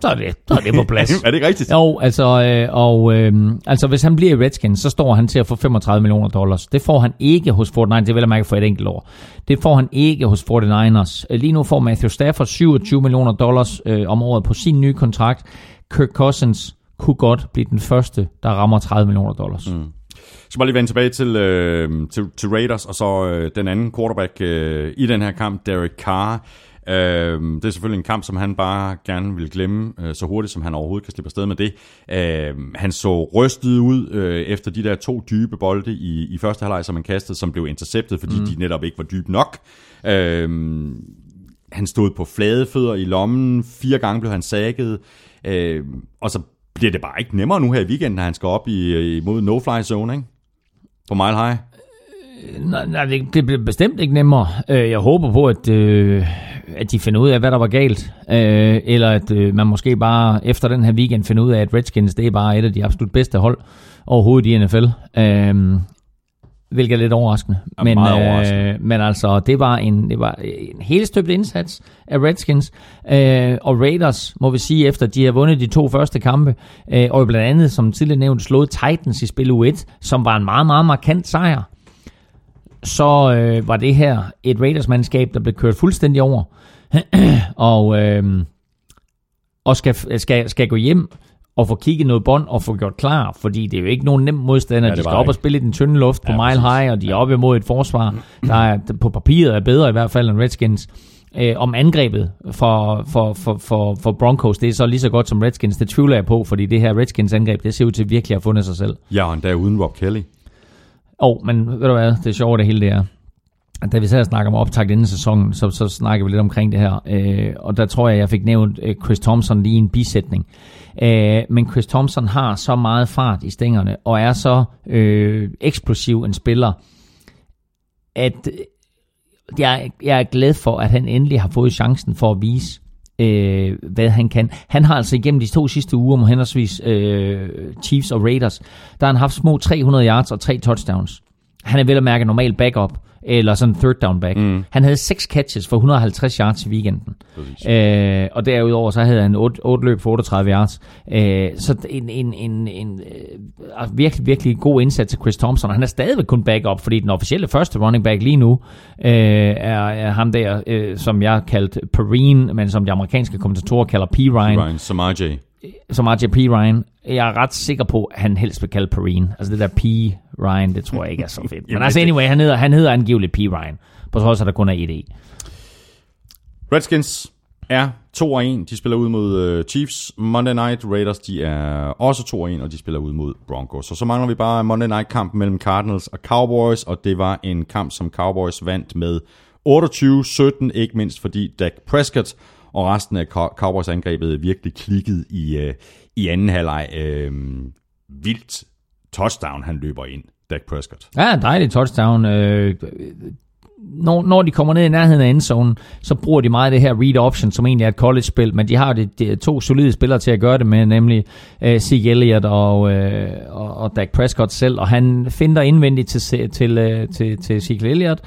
så er det, så er det på plads. Er det ikke rigtigt? Jo, altså, øh, og, øh, altså hvis han bliver i Redskins, så står han til at få femogtredive millioner dollars. Det får han ikke hos forty-niners, det vil man ikke for et enkelt år. Det får han ikke hos forty-niners. Lige nu får Matthew Stafford syvogtyve millioner dollars øh, om året på sin nye kontrakt. Kirk Cousins kunne godt blive den første, der rammer tredive millioner dollars. Mm. Så bare lige vende tilbage til, øh, til, til Raiders, og så øh, den anden quarterback øh, i den her kamp, Derek Carr. Det er selvfølgelig en kamp, som han bare gerne vil glemme, så hurtigt som han overhovedet kan slippe afsted med det. Han så rystet ud efter de der to dybe bolde i første halvleg, som han kastede, som blev interceptet, fordi mm. de netop ikke var dybe nok. Han stod på flade fødder i lommen, fire gange blev han sækket, og så bliver det bare ikke nemmere nu her i weekenden, når han skal op imod no-fly zone, ikke? På Mile High. Nej, det bliver bestemt ikke nemmere. Jeg håber på, at, øh, at de finder ud af, hvad der var galt. Øh, eller at øh, man måske bare efter den her weekend finder ud af, at Redskins, det er bare et af de absolut bedste hold overhovedet i N F L. Øh, hvilket er lidt overraskende. Ja, men, meget overraskende. Øh, men altså, det var en, det var en helt støbt indsats af Redskins. Øh, og Raiders, må vi sige, efter de har vundet de to første kampe, øh, og blandt andet, som tidligere nævnt, slået Titans i spil U et, som var en meget, meget markant sejr. Så øh, var det her et Raiders-mandskab, der blev kørt fuldstændig over, og, øh, og skal, skal, skal gå hjem og få kigget noget bånd og få gjort klar, fordi det er jo ikke nogen nem modstander. Ja, de skal op ikke. Og spille i den tynde luft ja, på Mile High, og de er op imod et forsvar, der er, på papiret er bedre i hvert fald end Redskins. Øh, om angrebet for, for, for, for, for Broncos, det er så lige så godt som Redskins, det tvivler jeg på, fordi det her Redskins-angreb, det ser ud til virkelig at have fundet sig selv. Ja, og endda uden Rob Kelly. Åh, oh, men ved du hvad, det er sjovt det hele det er. Da vi sad og snakkede om optakt inden sæsonen, så, så snakkede vi lidt omkring det her. Øh, og der tror jeg, jeg fik nævnt Chris Thompson lige i en bisætning. Øh, men Chris Thompson har så meget fart i stængerne, og er så øh, eksplosiv en spiller, at jeg, jeg er glad for, at han endelig har fået chancen for at vise, Øh, hvad han kan. Han har altså igennem de to sidste uger mod henholdsvis øh, Chiefs og Raiders, der har han haft små tre hundrede yards og tre touchdowns. Han er vel at mærke normal backup eller sådan third down back. Mm. Han havde seks catches for et hundrede og halvtreds yards i weekenden. Øh, og derudover så havde han otte, otte løb for otteogtredive yards. Øh, så en, en, en, en øh, virkelig, virkelig god indsats til Chris Thompson. Han er stadigvæk kun backup, fordi den officielle første running back lige nu øh, er, er ham der, øh, som jeg kaldte Perrine, men som de amerikanske kommentatorer kalder P. Ryan. Ryan Samaje. Som R J P. Ryan. Jeg er ret sikker på, at han helst vil kalde Perrine. Altså det der P. Ryan, det tror jeg ikke er så fedt. Men altså anyway, han hedder, han hedder angiveligt P. Ryan. På trods af, der kun er et i. Redskins er to og en. De spiller ud mod Chiefs. Monday Night Raiders, de er også to og en, og de spiller ud mod Broncos. Og så mangler vi bare Monday Night-kampen mellem Cardinals og Cowboys, og det var en kamp, som Cowboys vandt med otteogtyve sytten, ikke mindst fordi Dak Prescott og resten af Cowboys-angrebet virkelig klikket i, øh, i anden halvleg. Øh, vildt touchdown, han løber ind, Dak Prescott. Ja, dejligt touchdown. Øh, når, når de kommer ned i nærheden af endzonen, så bruger de meget det her read option, som egentlig er et college-spil, men de har de, de to solide spillere til at gøre det med, nemlig øh, Zeke Elliott og, øh, og, og Dak Prescott selv, og han finder indvendigt til, til, øh, til, til Zeke Elliott,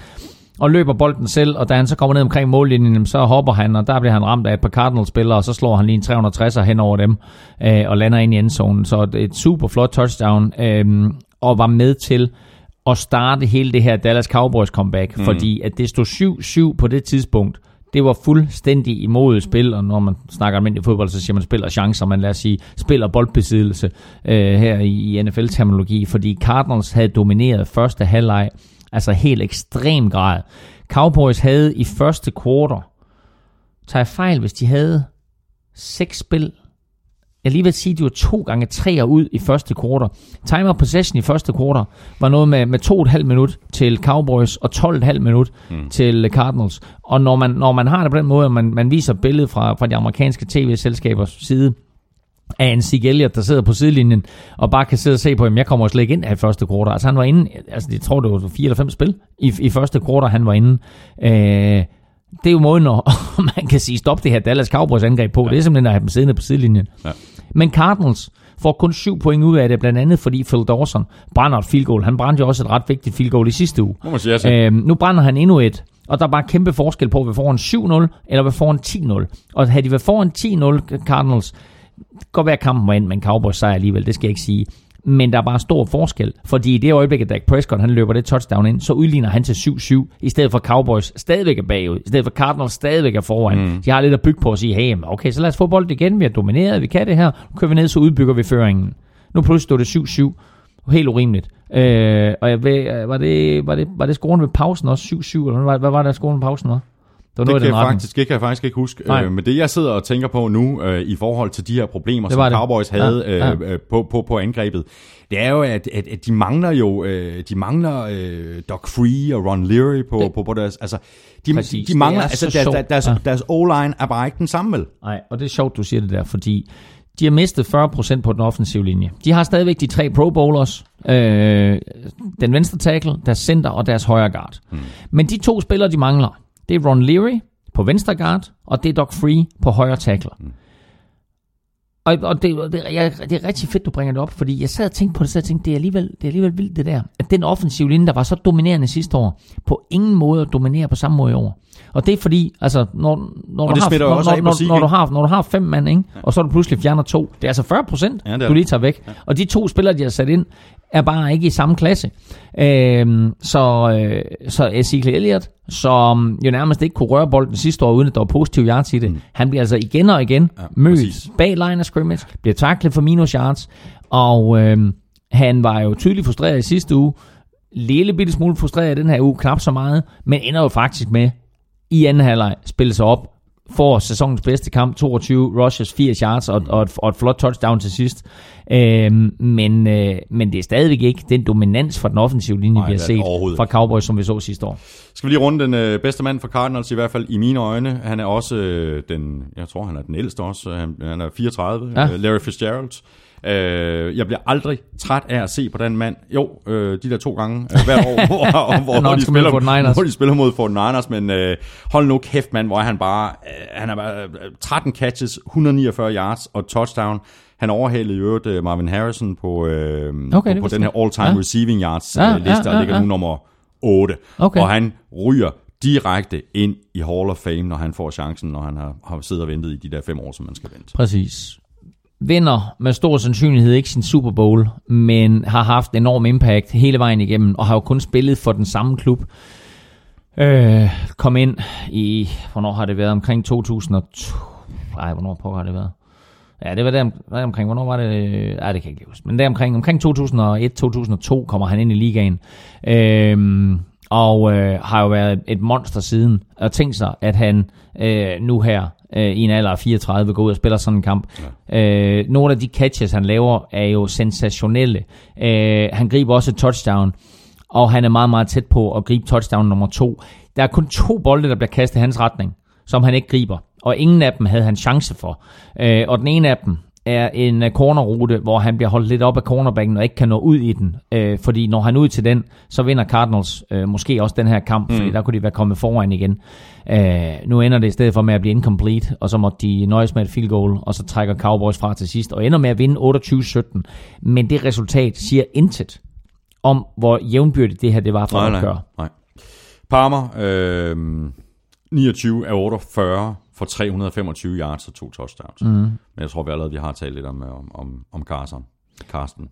og løber bolden selv, og da han så kommer ned omkring mållinjen, så hopper han, og der bliver han ramt af et par Cardinals-spillere, og så slår han lige en tre hundrede og tres hen over dem, øh, og lander ind i endzonen. Så et super flot touchdown, øh, og var med til at starte hele det her Dallas Cowboys comeback, mm. fordi at det stod syv syv på det tidspunkt. Det var fuldstændig imod spil, og når man snakker almindelig fodbold, så siger man spiller chancer, man lad os sige spiller boldbesiddelse øh, her i N F L-terminologi, fordi Cardinals havde domineret første halvleg, altså helt ekstrem grad. Cowboys havde i første quarter, tager jeg fejl, hvis de havde seks spil. Jeg lige vil sige, at de var to gange treer ud i første quarter. Time of possession i første quarter var noget med, med to og et halvt minut til Cowboys og tolv og et halvt minut mm. til Cardinals. Og når man, når man har det på den måde, og man, man viser billedet fra, fra de amerikanske tv-selskabers side, af en Zeke Elliott, der sidder på sidelinjen og bare kan sidde og se på, at jeg kommer slet ikke ind af første quarter. Altså han var inde, altså jeg tror det var fire eller fem spil i, i første quarter, han var inde. Øh, det er jo måden, når man kan sige, stop det her Dallas Cowboys angreb på. Ja. Det er simpelthen at have dem siddende på sidelinjen. Ja. Men Cardinals får kun syv point ud af det, blandt andet fordi Phil Dawson brænder et field goal. Han brændte jo også et ret vigtigt field goal i sidste uge. Nu, øh, nu brænder han endnu et. Og der er bare kæmpe forskel på, om vi får en syv nul eller vi får en ti nul. Og havde de været foran ti nul Cardinals, det kan godt være, at kampen var ind, men Cowboys sejr alligevel, det skal jeg ikke sige. Men der er bare stor forskel, fordi i det øjeblik, at Dak Prescott han løber det touchdown ind, så udligner han til syv syv, i stedet for Cowboys stadigvæk er bagud, i stedet for Cardinals stadigvæk er foran. Mm. De har lidt at bygge på at sige, hey, okay, så lad os få bolden igen, vi har domineret, vi kan det her, nu kører vi ned, så udbygger vi føringen. Nu pludselig stod det syv syv, helt urimeligt. Øh, og jeg ved, var det, var det, var det scoren ved pausen også, syv syv, eller hvad var det, scoren ved pausen også? Det, det kan jeg faktisk, ikke, kan jeg faktisk ikke huske, øh, men det jeg sidder og tænker på nu øh, i forhold til de her problemer, som det. Cowboys havde ja, ja. Øh, på, på, på angrebet, det er jo, at, at, at de mangler jo, øh, de mangler øh, Doc Free og Ron Leary på, på, på deres, altså de, de, de mangler, altså der, der, deres, ja. deres O-line er bare ikke den samme. Nej, og det er sjovt, du siger det der, fordi de har mistet fyrre procent på den offensive linje. De har stadigvæk de tre Pro Bowlers, øh, den venstre tackle, deres center og deres højre guard. Hmm. Men de to spillere, de mangler, det er Ron Leary på venstre guard, og det er Doc Free på højre tackle. Mm. Og, og det, det, jeg, det er rigtig fedt, du bringer det op, fordi jeg sad og tænkte på det, så jeg tænkte, det er alligevel, det er alligevel vildt det der, at den offensive linje, der var så dominerende sidste år, på ingen måde dominerer på samme måde i år. Og det er fordi, altså, når, når, du, har, når, når, når du har når du har fem mand, ikke? Ja. Og så er du pludselig fjerner to, det er altså fyrre procent, ja, du lige tager væk. Ja. Og de to spillere, de har sat ind, er bare ikke i samme klasse. Øhm, så øh, så Ezekiel Elliott, som jo nærmest ikke kunne røre bolden sidste år, uden at der var positiv yards i det, mm. han bliver altså igen og igen ja, mødt præcis. Bag line af scrimmage, bliver tacklet for minus yards, og øh, han var jo tydeligt frustreret i sidste uge, lille bitte smule frustreret i den her uge, knap så meget, men ender jo faktisk med, i anden halvleg spille sig op, får sæsonens bedste kamp, toogtyve rushes, firs yards og, og, et, og et flot touchdown til sidst. Øhm, men, øh, men det er stadigvæk ikke den dominans fra den offensive linje, nej, vi har set fra Cowboys, som vi så sidste år. Skal vi lige runde den øh, bedste mand for Cardinals, i hvert fald i mine øjne. Han er også øh, den, jeg tror han er den ældste også, han, han er fireogtredive, ja. øh, Larry Fitzgerald. Øh, jeg bliver aldrig træt af at se på den mand. Jo, øh, de der to gange øh, hvert år, hvor, hvor, hvor, de spiller, hvor de spiller mod forty-niners, men øh, hold nu kæft mand, hvor han bare, øh, han er bare tretten catches, et hundrede niogfyrre yards og touchdown. Han overhalede i øvrigt øh, Marvin Harrison på, øh, okay, på, på den her all-time ja. receiving yards ja, øh, liste, ja, ja, ja. og ligger nu nummer otte. Okay. Og han ryger direkte ind i Hall of Fame, når han får chancen, når han har, har siddet og ventet i de der fem år, som man skal vente. Præcis. Vinder med stor sandsynlighed ikke sin Super Bowl, men har haft enorm impact hele vejen igennem, og har jo kun spillet for den samme klub. Øh, kom ind i, hvornår har det været? Omkring to tusind og to? Nej, hvornår på har det været? Ja, det var der, der omkring, hvornår var det? Nej, det kan jeg ikke huske. Men der omkring, omkring to tusind og et til to tusind og to kommer han ind i ligaen. Øh, og øh, har jo været et monster siden, og tænkt sig, at han øh, nu her øh, i en alder af fireogtredive går ud og spiller sådan en kamp. Ja. Øh, nogle af de catches, han laver, er jo sensationelle. Øh, han griber også et touchdown, og han er meget, meget tæt på at gribe touchdown nummer to. Der er kun to bolde, der bliver kastet i hans retning, som han ikke griber, og ingen af dem havde han chance for. Øh, og den ene af dem er en cornerrute, hvor han bliver holdt lidt op af cornerbacken og ikke kan nå ud i den. Øh, fordi når han er ud til den, så vinder Cardinals øh, måske også den her kamp, mm. fordi der kunne de være kommet foran igen. Øh, nu ender det i stedet for med at blive incomplete, og så måtte de nøjes med et field goal, og så trækker Cowboys fra til sidst, og ender med at vinde otteogtyve sytten. Men det resultat siger intet om, hvor jævnbyrdigt det her det var for nej, at gøre. Nej. Palmer, øh, niogtyve af otteogfyrre. For tre hundrede femogtyve yards og to touchdowns. Mm. Men jeg tror vi allerede, vi har talt lidt om, om, om, om Carson. Carsten.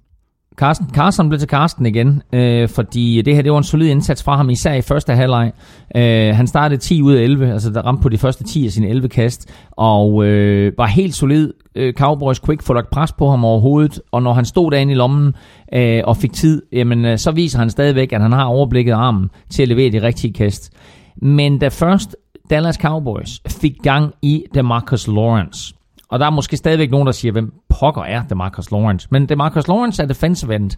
Carsten, Carsten blev til Carsten igen, øh, fordi det her, det var en solid indsats fra ham, især i første halvleg. Øh, han startede ti ud af elleve, altså der ramte på de første ti af sine elleve kast, og øh, var helt solid. Øh, Cowboys kunne ikke få lagt pres på ham overhovedet, og når han stod derinde i lommen øh, og fik tid, jamen, øh, så viser han stadigvæk, at han har overblikket armen til at levere de rigtige kast. Men da først Dallas Cowboys fik gang i DeMarcus Lawrence, og der er måske stadigvæk nogen, der siger, hvem pokker er DeMarcus Lawrence? Men DeMarcus Lawrence er defensive end.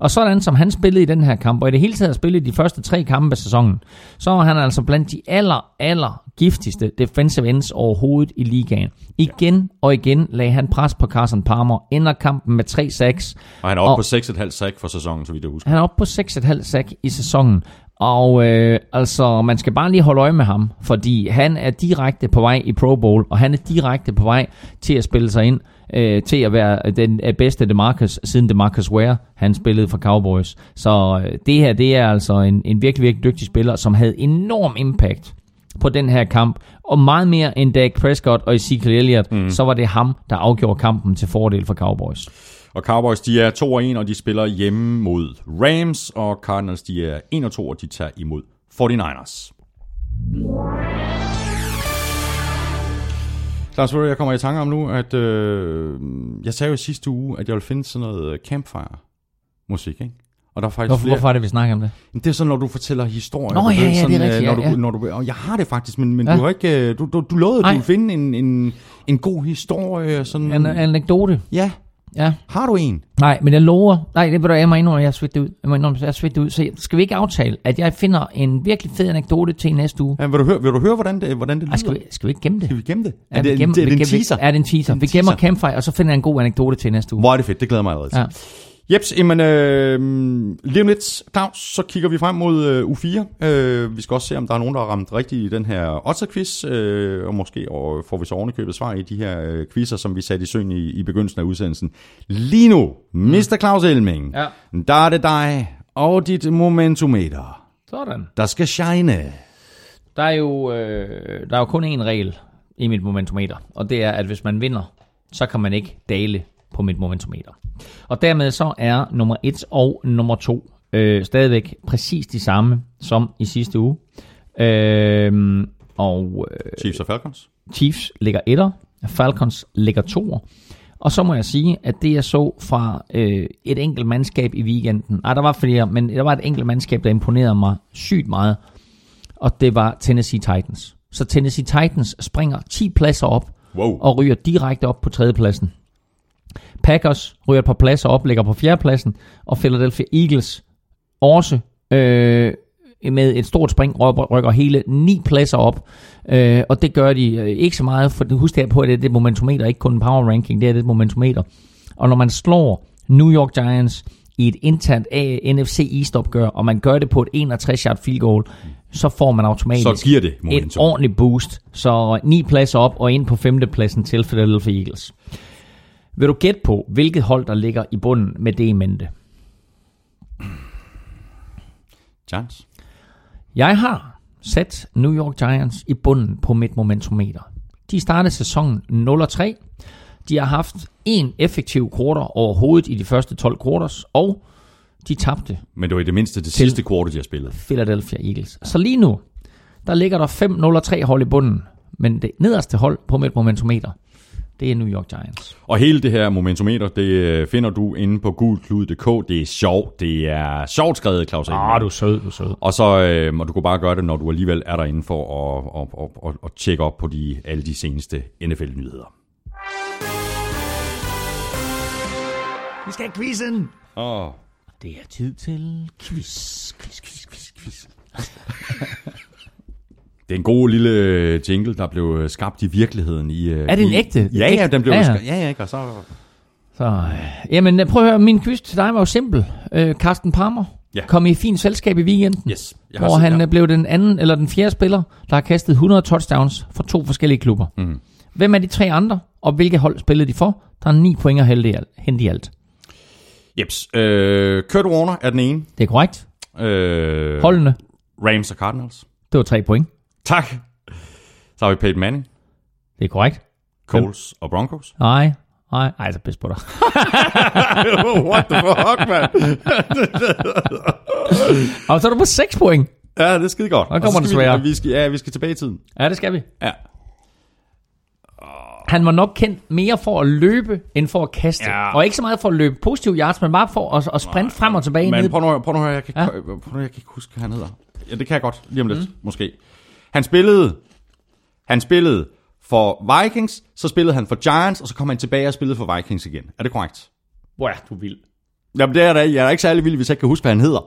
Og sådan som han spillede i den her kamp, og i det hele taget har spillet de første tre kampe af sæsonen, så var han altså blandt de aller, aller giftigste defensive ends overhovedet i ligaen. Igen og igen lagde han pres på Carson Palmer, ender kampen med tre sacks. Og han er oppe på seks komma fem sack for sæsonen, så vidt jeg husker. Han er oppe på seks komma fem sack i sæsonen. Og øh, altså, man skal bare lige holde øje med ham, fordi han er direkte på vej i Pro Bowl, og han er direkte på vej til at spille sig ind, øh, til at være den bedste DeMarcus, siden DeMarcus Ware, han spillede for Cowboys. Så øh, det her, det er altså en, en virkelig, virkelig dygtig spiller, som havde enorm impact på den her kamp, og meget mere end Dak Prescott og Ezekiel Elliott, mm. så var det ham, der afgjorde kampen til fordel for Cowboys. Og Cowboys, de er to og en, og de spiller hjemme mod Rams, og Cardinals, de er en og to, og de tager imod forty-niners. Lars, jeg kommer i tanke om nu, at øh, jeg sagde jo i sidste uge, at jeg ville finde sådan noget campfire-musik, ikke? Og der er faktisk hvorfor, flere... hvorfor er det, vi snakker om det? Det er sådan, når du fortæller historier. Nå ja, ja, sådan, det er rigtigt. Når du, ja, ja. Når du, og jeg har det faktisk, men, men ja. du har ikke... Du, du, du lovede, at du ville finde en, en, en god historie. Sådan... En anekdote. Ja. Ja. Har du en? Nej, men jeg lover. Nej, det vil du af mig endnu, når jeg svigter ud. Jeg er svigter ud. Så skal vi ikke aftale, at jeg finder en virkelig fed anekdote til næste uge? Ja, vil, du høre, vil du høre, hvordan det, hvordan det lyder? Ej, skal, vi, skal vi ikke gemme det? Skal vi gemme det? Er, er det, gemme, det, er det en teaser? Vi, er det en teaser? En vi gemmer Campfire, og så finder jeg en god anekdote til næste uge. Hvor er det fedt, det glæder mig allerede til. Ja. Jeps, jamen, øh, lige om lidt, Claus, så kigger vi frem mod øh, uge fire. Øh, vi skal også se, om der er nogen, der har ramt rigtigt i den her odds-quiz, øh, og måske og får vi så ovenikøbet svar i de her øh, quizzer, som vi satte i søen i, i begyndelsen af udsendelsen. Lige nu, mister Claus Elming, ja. Der er det dig og dit momentumeter. Sådan. Der skal shine. Der er jo, øh, der er jo kun én regel i mit momentumeter, og det er, at hvis man vinder, så kan man ikke dale på mit momentometer. Og dermed så er nummer et og nummer to øh, stadigvæk præcis de samme som i sidste uge. Øh, og, øh, Chiefs og Falcons. Chiefs ligger etter, Falcons ligger toer. Og så må jeg sige, at det jeg så fra øh, et enkelt mandskab i weekenden, nej der var flere, men der var et enkelt mandskab, der imponerede mig sygt meget, og det var Tennessee Titans. Så Tennessee Titans springer ti pladser op, wow. og ryger direkte op på tredje pladsen. Packers ryger et par pladser op, ligger på fjerdepladsen, og Philadelphia Eagles også øh, med et stort spring rykker hele ni pladser op, øh, og det gør de øh, ikke så meget, for husk her på, at det er det momentometer, ikke kun en power ranking, det er det momentometer. Og når man slår New York Giants i et internt N F C East-opgør, og man gør det på et enogtres yard field goal, så får man automatisk giver det et ordentligt boost, så ni pladser op og ind på femte pladsen til Philadelphia Eagles. Vil du gætte på, hvilket hold, der ligger i bunden med det i mente? Giants. Jeg har sat New York Giants i bunden på mit momentometer. De startede sæsonen nul og tre. De har haft en effektiv quarter overhovedet i de første tolv quarters, og de tabte. Men det var i det mindste det sidste quarter, de har spillet. Philadelphia Eagles. Så lige nu, der ligger der fem nul og tre hold i bunden, men det nederste hold på mit momentometer, det er New York Giants. Og hele det her momentometer, det finder du inde på gulklud punktum d k. Det er sjovt. Det er sjovt skrevet, Claus. Ah, du er sød, du er sød. Og så øh, og du kan bare gøre det, når du alligevel er derinde for at, at, at, at, at tjekke op på de, alle de seneste N F L-nyheder. Vi skal have quizzen. Oh. Det er tid til quiz, quiz, quiz, quiz, quiz. Det er en god lille jingle, der blev skabt i virkeligheden. I, er det en ægte? Ja, ja, den blev ja, ja. skabt. Ja, ja, ikke? Og så... så øh. Jamen, prøv at høre, min quiz til dig var jo simpel. Øh, Carsten Palmer ja. kom i fint selskab i weekenden, yes. hvor set, han ja. blev den anden eller den fjerde spiller, der har kastet hundrede touchdowns for to forskellige klubber. Mm. Hvem er de tre andre, og hvilke hold spillede de for? Der er ni point at hente i alt. Jeps. Øh, Kurt Warner er den ene. Det er korrekt. Øh, Holdene? Rams og Cardinals. Det var tre point. Tak. Så har vi Peyton Manning. Det er korrekt. Coles og Broncos. Nej. Nej, ej, så pis på dig. What the fuck, man? Og så er du på seks point. Ja, det er skide godt. Og kommer det svære. Vi skal, ja, vi skal tilbage i tiden. Ja, det skal vi. Ja. Han var nok kendt mere for at løbe, end for at kaste. Ja. Og ikke så meget for at løbe positiv yards, men bare for at, at sprinte frem og tilbage. Men prøv nu at høre, jeg kan ikke huske, hvad han hedder. Ja, det kan jeg godt, lige om lidt, mm. måske. Han spillede, han spillede for Vikings, så spillede han for Giants, og så kom han tilbage og spillede for Vikings igen. Er det korrekt? Hvor er du vild? Jamen, det er da, jeg er da ikke særlig vild, hvis jeg ikke kan huske, hvad han hedder.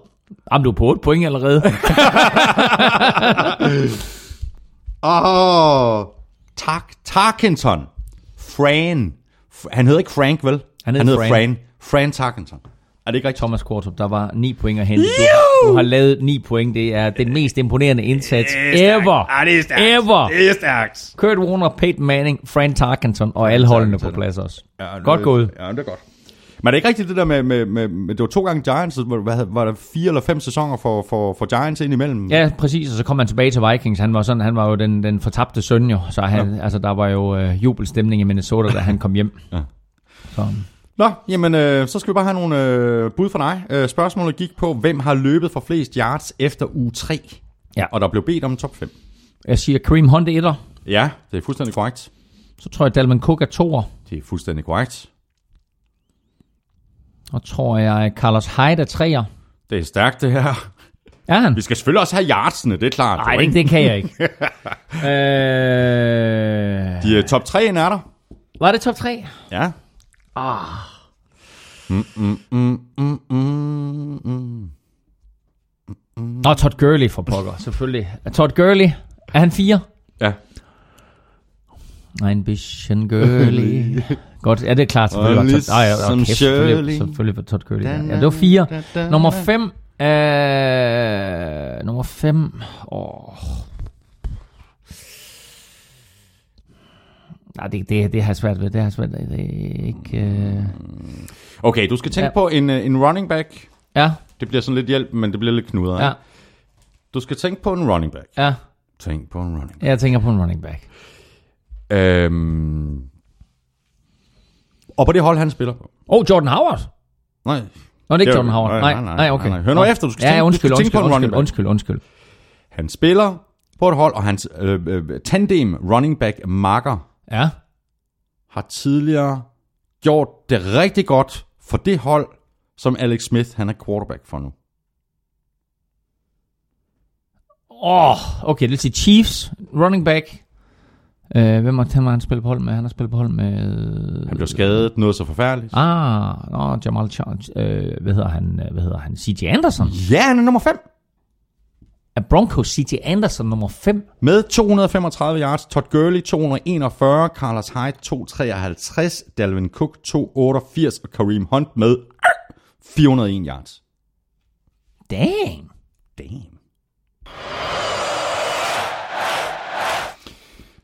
Jamen, du er på otte point allerede. Åh, oh, tak, Tarkenton. Fran. Han hedder ikke Frank, vel? Han hedder, han hedder Fran. Fran. Fran Tarkenton. Er det ikke rigtigt? Thomas Kortrup, der var ni point at hente. Du, du har lavet ni point. Det er den mest imponerende indsats ever. Ah, det er stærkt. Ever. Det er stærkt. Kurt Warner, Peyton Manning, Fran Tarkenton og alle holdene på plads også. Ja, godt det, gået. Ja, det er godt. Men er det ikke rigtigt det der med, med, med, med det var to gange Giants, var, var der fire eller fem sæsoner for, for, for Giants ind imellem? Ja, præcis, og så kom han tilbage til Vikings. Han var, sådan, han var jo den, den fortabte søn, jo. Så han, ja. altså, der var jo øh, jubelstemning i Minnesota, da han kom hjem. Ja. Så... Nå, jamen, øh, så skal vi bare have nogle øh, bud fra dig. Øh, spørgsmålet gik på, hvem har løbet for flest yards efter uge tre? Ja. Og der blev bedt om top fem. Jeg siger Kareem Hunt etter. Ja, det er fuldstændig korrekt. Så tror jeg, Dalvin Cook er toer. Det er fuldstændig korrekt. Og tror jeg, Carlos Hyde er treer. Det er stærkt, det her. Er han? Vi skal selvfølgelig også have yardsene, det er klart. Nej, ikke, det kan jeg ikke. øh... De top tre'en er der. Var det top tre? Ja. Ah. Mm, mm, mm, mm, mm, mm, mm. Nå, Todd Gurley for pokker, selvfølgelig. Todd Gurley, er han fire? Ja. Ambition Gurley. Godt, ja, det er klart. Selvfølgelig var Todd, ah, ja, kæft, selvfølgelig, selvfølgelig var Todd Gurley. Ja, ja, det var fire. Nummer fem. Øh, nummer fem. Åh. Nej, det, det, det har jeg svært ved. Det har jeg svært ved. Det er ikke... Øh... Okay, du skal tænke ja. på en, en running back. Ja. Det bliver sådan lidt hjælp, men det bliver lidt knudret. Ja. Du skal tænke på en running back. Ja. Tænk på en running back. Jeg tænker på en running back. Øhm... Og på det hold, han spiller på. Oh, Jordan Howard? Nej. Nå, det er ikke Jordan Howard. Nej, nej, nej, okay. Nej, nej. Hør nu efter, du skal ja, tænke, undskyld, du skal undskyld, tænke undskyld, på en undskyld, running back. Undskyld, undskyld, undskyld. Han spiller på et hold, og hans øh, øh, tandem running back marker... Ja. Har tidligere gjort det rigtig godt for det hold, som Alex Smith, han er quarterback for nu. Åh, oh, okay, det vil sige Chiefs, running back. Uh, hvem har han, han spillet på hold med? Han har spillet på hold med... Han blev skadet, noget så forfærdeligt. Ah, no, Jamal Charles. Uh, hvad hedder han? Hvad hedder han? C J Anderson? Ja, han er nummer fem. Er Broncos C J Anderson nummer fem? Med to hundrede femogtredive yards, Todd Gurley to hundrede enogfyrre, Carlos Hyde to hundrede treoghalvtreds, Dalvin Cook to hundrede otteogfirs og Kareem Hunt med fire hundrede og en yards. Damn. Damn.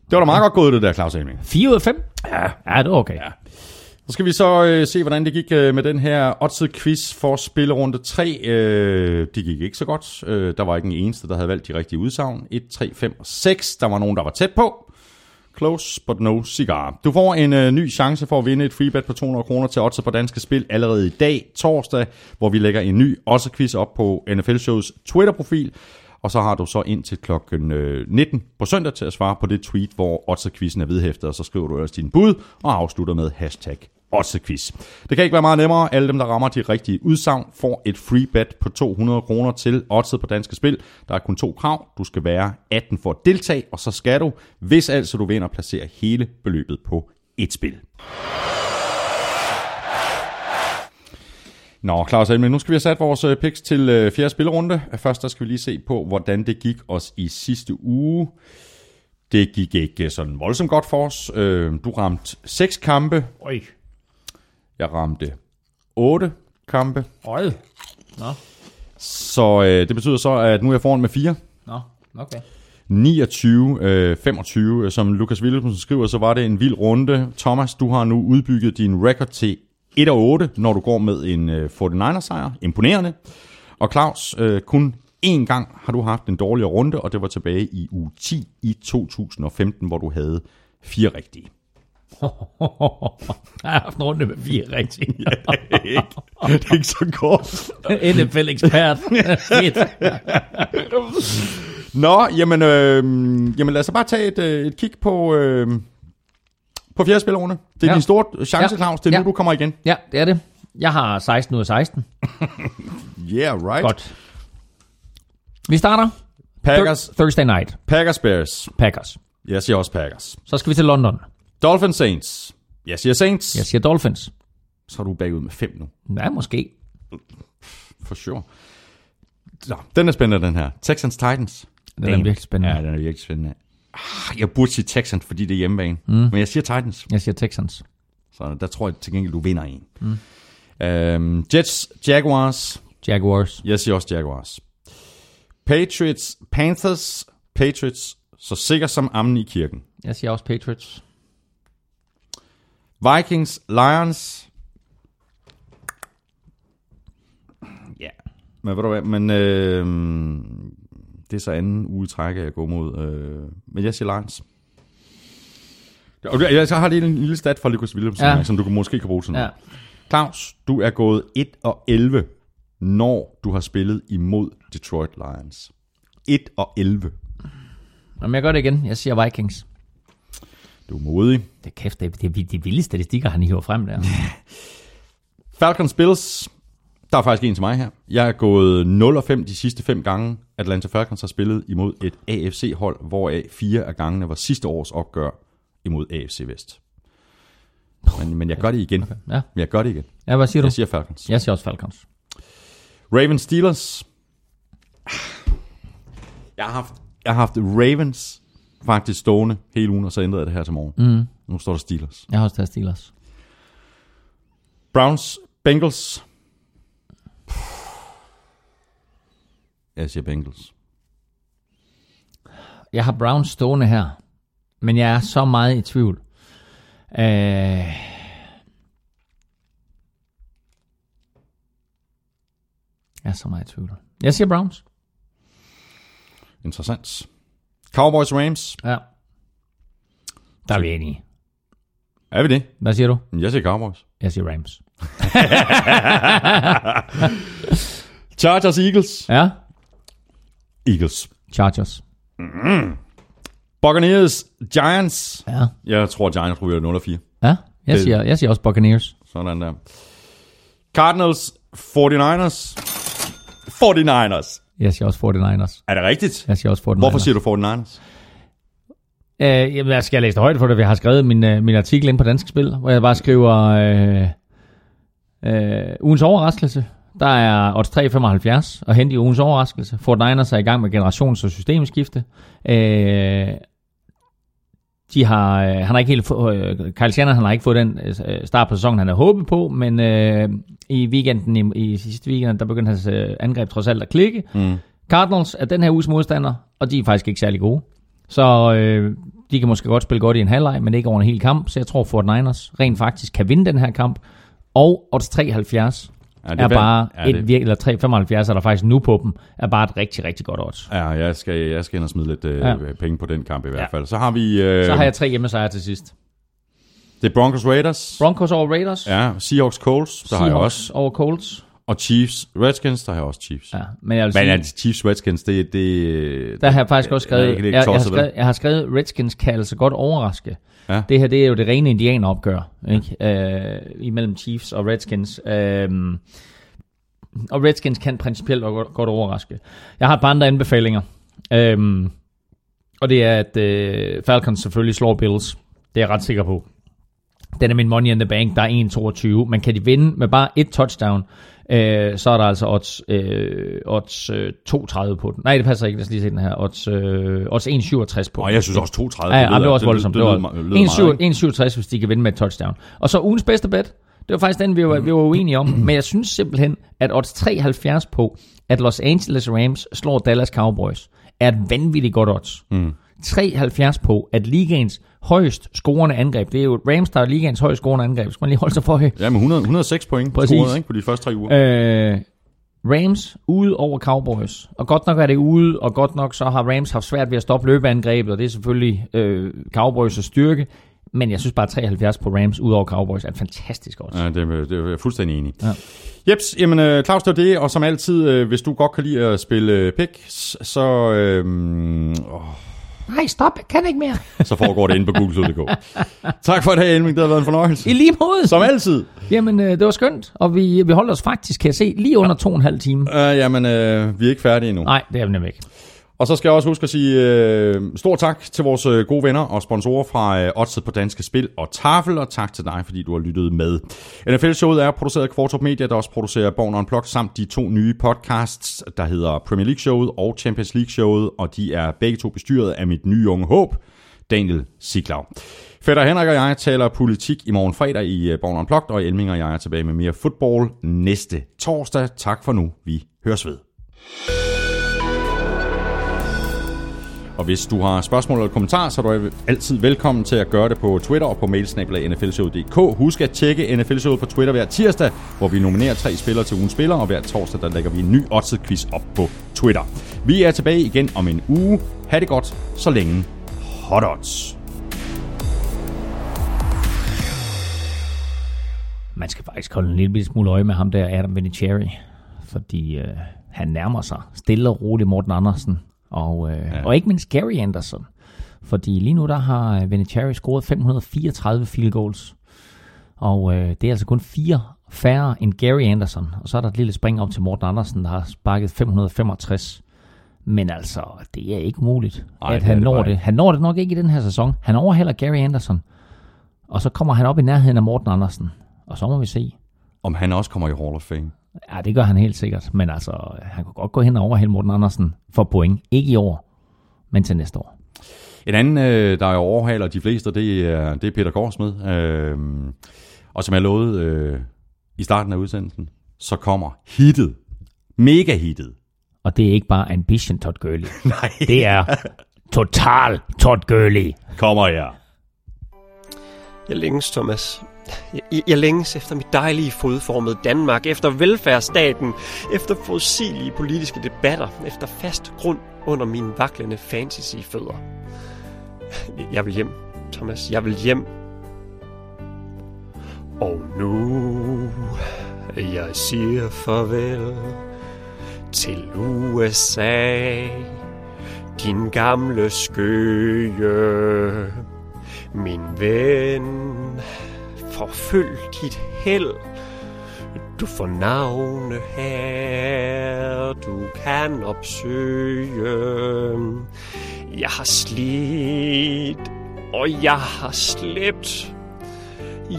Det var da meget godt gået, det der, Claus Elming. fire ud af fem? Ja, ja, det var okay. Ja. Så skal vi så øh, se, hvordan det gik øh, med den her oddset-quiz for spillerunde tre. Øh, det gik ikke så godt. Øh, der var ikke en eneste, der havde valgt de rigtige udsagn. et, tre, fem og seks. Der var nogen, der var tæt på. Close, but no cigar. Du får en øh, ny chance for at vinde et freebet på to hundrede kroner til oddset på Danske Spil allerede i dag, torsdag, hvor vi lægger en ny oddset-quiz op på N F L-shows Twitter-profil. Og så har du så indtil klokken nitten på søndag til at svare på det tweet, hvor oddset-quizzen er vedhæftet, og så skriver du også din bud og afslutter med hashtag oddset-quiz. Det kan ikke være meget nemmere. Alle dem, der rammer de rigtige udsagn, får et free bet på to hundrede kroner til oddset på Danske Spil. Der er kun to krav. Du skal være atten for at deltage, og så skal du, hvis altså du vinder, placere hele beløbet på et spil. Nå, Claus Elming, nu skal vi have sat vores picks til øh, fjerde spillerunde. Først der skal vi lige se på, hvordan det gik os i sidste uge. Det gik ikke sådan voldsomt godt for os. Øh, du ramte seks kampe. Øj. Jeg ramte otte kampe. Øj. Nå. Så øh, det betyder så, at nu er jeg foran med fire. Nå, okay. niogtyve femogtyve, øh, som Lukas Wilhelmsen skriver, så var det en vild runde. Thomas, du har nu udbygget din record til et og otte, når du går med en forty-niners-sejr. Imponerende. Og Claus, øh, kun én gang har du haft en dårligere runde, og det var tilbage i uge ti i to tusind og femten, hvor du havde fire rigtige. Jeg har haft en runde med fire rigtige. Ja, det, er ikke, det er ikke så godt. N F L-ekspert. Nå, jamen, øh, jamen lad os bare tage et, et kig på, øh, på fjerdespillerrunde. Det er ja. din store chance, Claus. Det er ja. nu, du kommer igen. Ja, det er det. Jeg har seksten ud af seksten. Yeah, right. Godt. Vi starter. Packers. Thur- Thursday night. Packers Bears. Packers. Jeg siger også Packers. Så skal vi til London. Dolphins Saints. Jeg siger Saints. Jeg siger Dolphins. Så er du bagud med fem nu. Nej, måske. For sure. Nå, den er spændende, den her. Texans Titans. Den er virkelig spændende. Ja, den er virkelig spændende. Jeg burde sige Texans, fordi det er hjemmebane. Mm. Men jeg siger Titans. Jeg siger Texans. Så der tror jeg til gengæld, du vinder en. Mm. Øhm, Jets, Jaguars. Jaguars. Jeg siger også Jaguars. Patriots, Panthers. Patriots. Så sikker som ammen i kirken. Jeg siger også Patriots. Vikings, Lions. Ja. Yeah. Men ved du hvad, men øh, det er så anden uge træk, jeg går mod. Øh, men jeg siger Lions. Og jeg så har lige en lille stat fra Lucas Williamson, ja. som du måske kan bruge til noget. Ja. Claus, du er gået et og elleve, når du har spillet imod Detroit Lions. et og elleve. Jamen, jeg gør det igen. Jeg siger Vikings. Du er modig. Det er kæft, det er de vilde statistikker, han hiver frem der. Falcons Bills. Der er faktisk en til mig her. Jeg er gået nul og fem de sidste fem gange. Atlanta Falcons har spillet imod et A F C-hold, hvoraf fire af gangene var sidste års opgør imod A F C Vest. Men, men jeg gør det igen. Okay. Ja. Jeg gør det igen. Ja, hvad siger du? Jeg siger Falcons. Jeg siger også Falcons. Ravens Steelers. Jeg har haft, jeg har haft Ravens faktisk stående hele ugen, og så ændrede jeg det her til morgen. Mm. Nu står der Steelers. Jeg har også taget Steelers. Browns, Bengals. Jeg siger Bengals. Jeg har Browns stående her, men jeg er så meget i tvivl. Øh... Jeg er så meget i tvivl. Jeg siger Browns. Interessant. Cowboys Rams. Ja. Der er vi enige. Er vi det? Hvad siger du? Jeg siger Cowboys. Jeg siger Rams. Chargers Eagles. Ja. Eagles. Chargers. Mm. Buccaneers Giants. Ja. Jeg tror Giants ryger nul og fire. Ja. Jeg det. siger jeg siger også Buccaneers. Sådan der. Cardinals forty-niners. forty-niners. Jeg siger også forty-niners. Er det rigtigt? Jeg siger også forty-niners. Hvorfor siger du forty-niners? Øh, jamen, jeg skal læse det højt for det. Jeg har skrevet min, min artikel ind på Dansk Spil, hvor jeg bare skriver øh, øh, ugens overraskelse. Der er odds tre komma syvfem og hente i ugens overraskelse. forty-niners er i gang med generations- og systemskifte. Øh, de har, han har ikke helt få, øh, Kyle Shannon, han har ikke fået den øh, start på sæsonen, han havde håbet på, men øh, i weekenden, i, i sidste weekend, der begyndte hans øh, angreb trods alt at klikke. Mm. Cardinals er den her uges modstander, og de er faktisk ikke særlig gode. Så øh, de kan måske godt spille godt i en halvleg, men ikke over en hel kamp, så jeg tror forty-niners rent faktisk kan vinde den her kamp, og odds treoghalvfjerds. Er, er bare er et virkelig, eller tre komma syvfem er der faktisk nu på dem, er bare et rigtig, rigtig godt odds. Ja, jeg skal, jeg skal ind og smide lidt øh, ja. penge på den kamp i hvert fald. Ja. Så har vi... Øh, Så har jeg tre hjemmesejre til sidst. Det er Broncos Raiders. Broncos over Raiders. Ja, Seahawks Colts, der Seahawks har jeg også. over Colts. Og Chiefs Redskins, der har jeg også Chiefs. Ja, men jeg vil sige, men Chiefs Redskins, det, det der har jeg faktisk også skrevet, jeg, jeg, jeg, har skrevet jeg har skrevet Redskins kan altså godt overraske. Ja. Det her, det er jo det rene indianeropgør, ikke? Ja. Øh, imellem Chiefs og Redskins. Øh, og Redskins kan principielt godt, godt overraske. Jeg har et par andre anbefalinger. Øh, og det er, at øh, Falcons selvfølgelig slår Bills. Det er jeg ret sikker på. Den er min money in the bank, der er en komma toogtyve. Men kan de vinde med bare et touchdown, øh, så er der altså odds, øh, odds øh, toogtredive på den. Nej, det passer ikke, lad os lige se den her. Odds, øh, odds en komma syvogtres på den. Åh, jeg synes også toogtredive. Ja, det, ja, det var også voldsomt. en komma syvogtres, hvis de kan vinde med et touchdown. Og så ugens bedste bet, det var faktisk den, vi var, vi var uenige om. Men jeg synes simpelthen, at odds treoghalvfjerds på, at Los Angeles Rams slår Dallas Cowboys, er et vanvittigt godt odds. Mm. treoghalvfjerds på, at ligaens højst scorende angreb, det er jo Rams, der er ligaens højst scorende angreb, skal man lige holde sig for høj. Ja, men hundrede og seks point scorede, ikke, på de første tre uger. Øh, Rams ude over Cowboys, og godt nok er det ude, og godt nok så har Rams haft svært ved at stoppe løbeangrebet, og det er selvfølgelig øh, Cowboys' styrke, Men jeg synes bare, treoghalvfjerds på Rams ud over Cowboys er et fantastisk odds. Ja, det er, det er jeg fuldstændig enig. Ja. Jeps, jamen Claus, det var det. Og som altid, hvis du godt kan lide at spille picks, så... Øhm, åh. Nej, stop, jeg kan ikke mere. Så foregår det inde på Google punktum d k. Tak for det her, Elming. Det har været en fornøjelse. I lige måde. Som altid. Jamen, det var skønt. Og vi, vi holdt os faktisk, kan jeg se, lige under to og en halv time. Øh, jamen, øh, vi er ikke færdige endnu. Nej, det er vi nemlig ikke. Og så skal jeg også huske at sige øh, stor tak til vores øh, gode venner og sponsorer fra øh, Oddset på Danske Spil og Tafel, og tak til dig, fordi du har lyttet med. N F L-showet er produceret af Kvartrup Media, der også producerer Born Unplugged, samt de to nye podcasts, der hedder Premier League-showet og Champions League-showet, og de er begge to bestyret af mit nye unge håb, Daniel Siglau. Fætter Henrik og jeg taler politik i morgen fredag i øh, Born Unplugged, og Elming og jeg er tilbage med mere fodbold næste torsdag. Tak for nu. Vi høres ved. Og hvis du har spørgsmål eller kommentarer, så er du altid velkommen til at gøre det på Twitter og på mailsnabel punktum n f l show punktum d k. Husk at tjekke N F L-showet på Twitter hver tirsdag, hvor vi nominerer tre spillere til ugens spiller, og hver torsdag der lægger vi en ny odds-quiz op på Twitter. Vi er tilbage igen om en uge. Ha' det godt, så længe. Hot odds. Man skal faktisk holde en lille smule øje med ham der, Adam Vinatieri, fordi øh, han nærmer sig stille og roligt Morten Andersen. Og, øh, ja. og ikke mindst Gary Anderson. Fordi lige nu der har Vinatieri scoret fem hundrede og fireogtredive field goals. Og øh, det er altså kun fire færre end Gary Anderson. Og så er der et lille spring op til Morten Andersen, der har sparket fem hundrede og femogtres. Men altså, det er ikke muligt, Ej, at han det når det. Han når det nok ikke i den her sæson. Han overhælder Gary Anderson. Og så kommer han op i nærheden af Morten Andersen. Og så må vi se, om han også kommer i Hall of Fame. Ja, det gør han helt sikkert, men altså, han kunne godt gå hen og overhælde Morten Andersen for point. Ikke i år, men til næste år. En anden, der overhaler de fleste, det er, det er Peter Korsmed. Og som jeg lovede i starten af udsendelsen, så kommer hittet, mega hittet. Og det er ikke bare Ambition Todd Gurley. Nej. Det er total Todd Gurley. Kommer her. Jeg længes, Thomas. Jeg, jeg længes efter mit dejlige fodformede Danmark, efter velfærdsstaten, efter fossilige politiske debatter, efter fast grund under mine vaklende fantasyfødder. Jeg vil hjem, Thomas. Jeg vil hjem. Og nu jeg siger farvel til U S A, din gamle skøge. Min ven, forfølg dit held. Du får navne her, du kan opsøge. Jeg har slidt, og jeg har slæbt.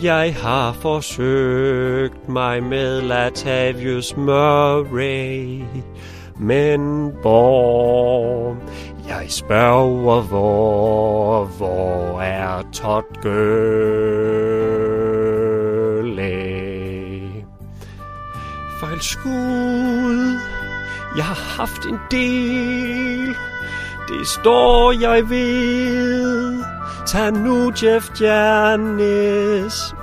Jeg har forsøgt mig med Latavius Murray. Men hvor... Jeg spørger, hvor, hvor er Todd Gurley? Fejlskud, jeg har haft en del, det står jeg ved. Tag nu Jeff Jernis,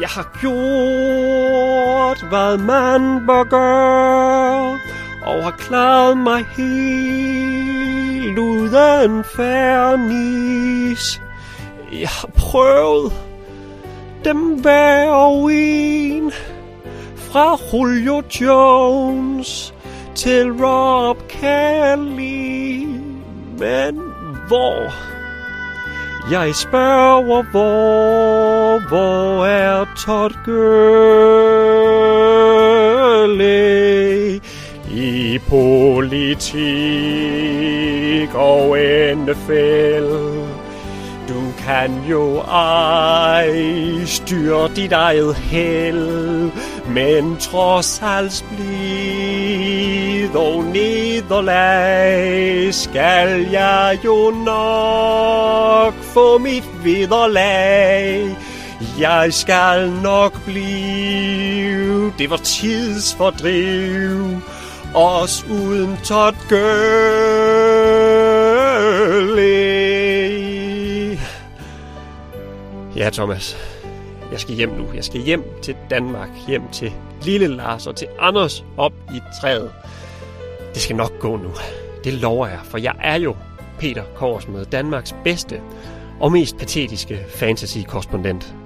jeg har gjort, hvad man bør gøre, og har klaret mig helt uden fernis. Jeg har prøvet dem hver og en, fra Julio Jones til Rob Kelly. Men hvor? Jeg spørger, hvor, hvor er Todd Gurley? I politik og N F L, du kan jo ej styre dit eget held, men trods alt blid og nederlag skal jeg jo nok få mit vederlag. Jeg skal nok blive, det var tidsfordriv, os uden Todd Gurley. Ja, Thomas. Jeg skal hjem nu. Jeg skal hjem til Danmark. Hjem til lille Lars og til Anders op i træet. Det skal nok gå nu. Det lover jeg, for jeg er jo Peter Korsmed, Danmarks bedste. og mest patetiske fantasy-korrespondent.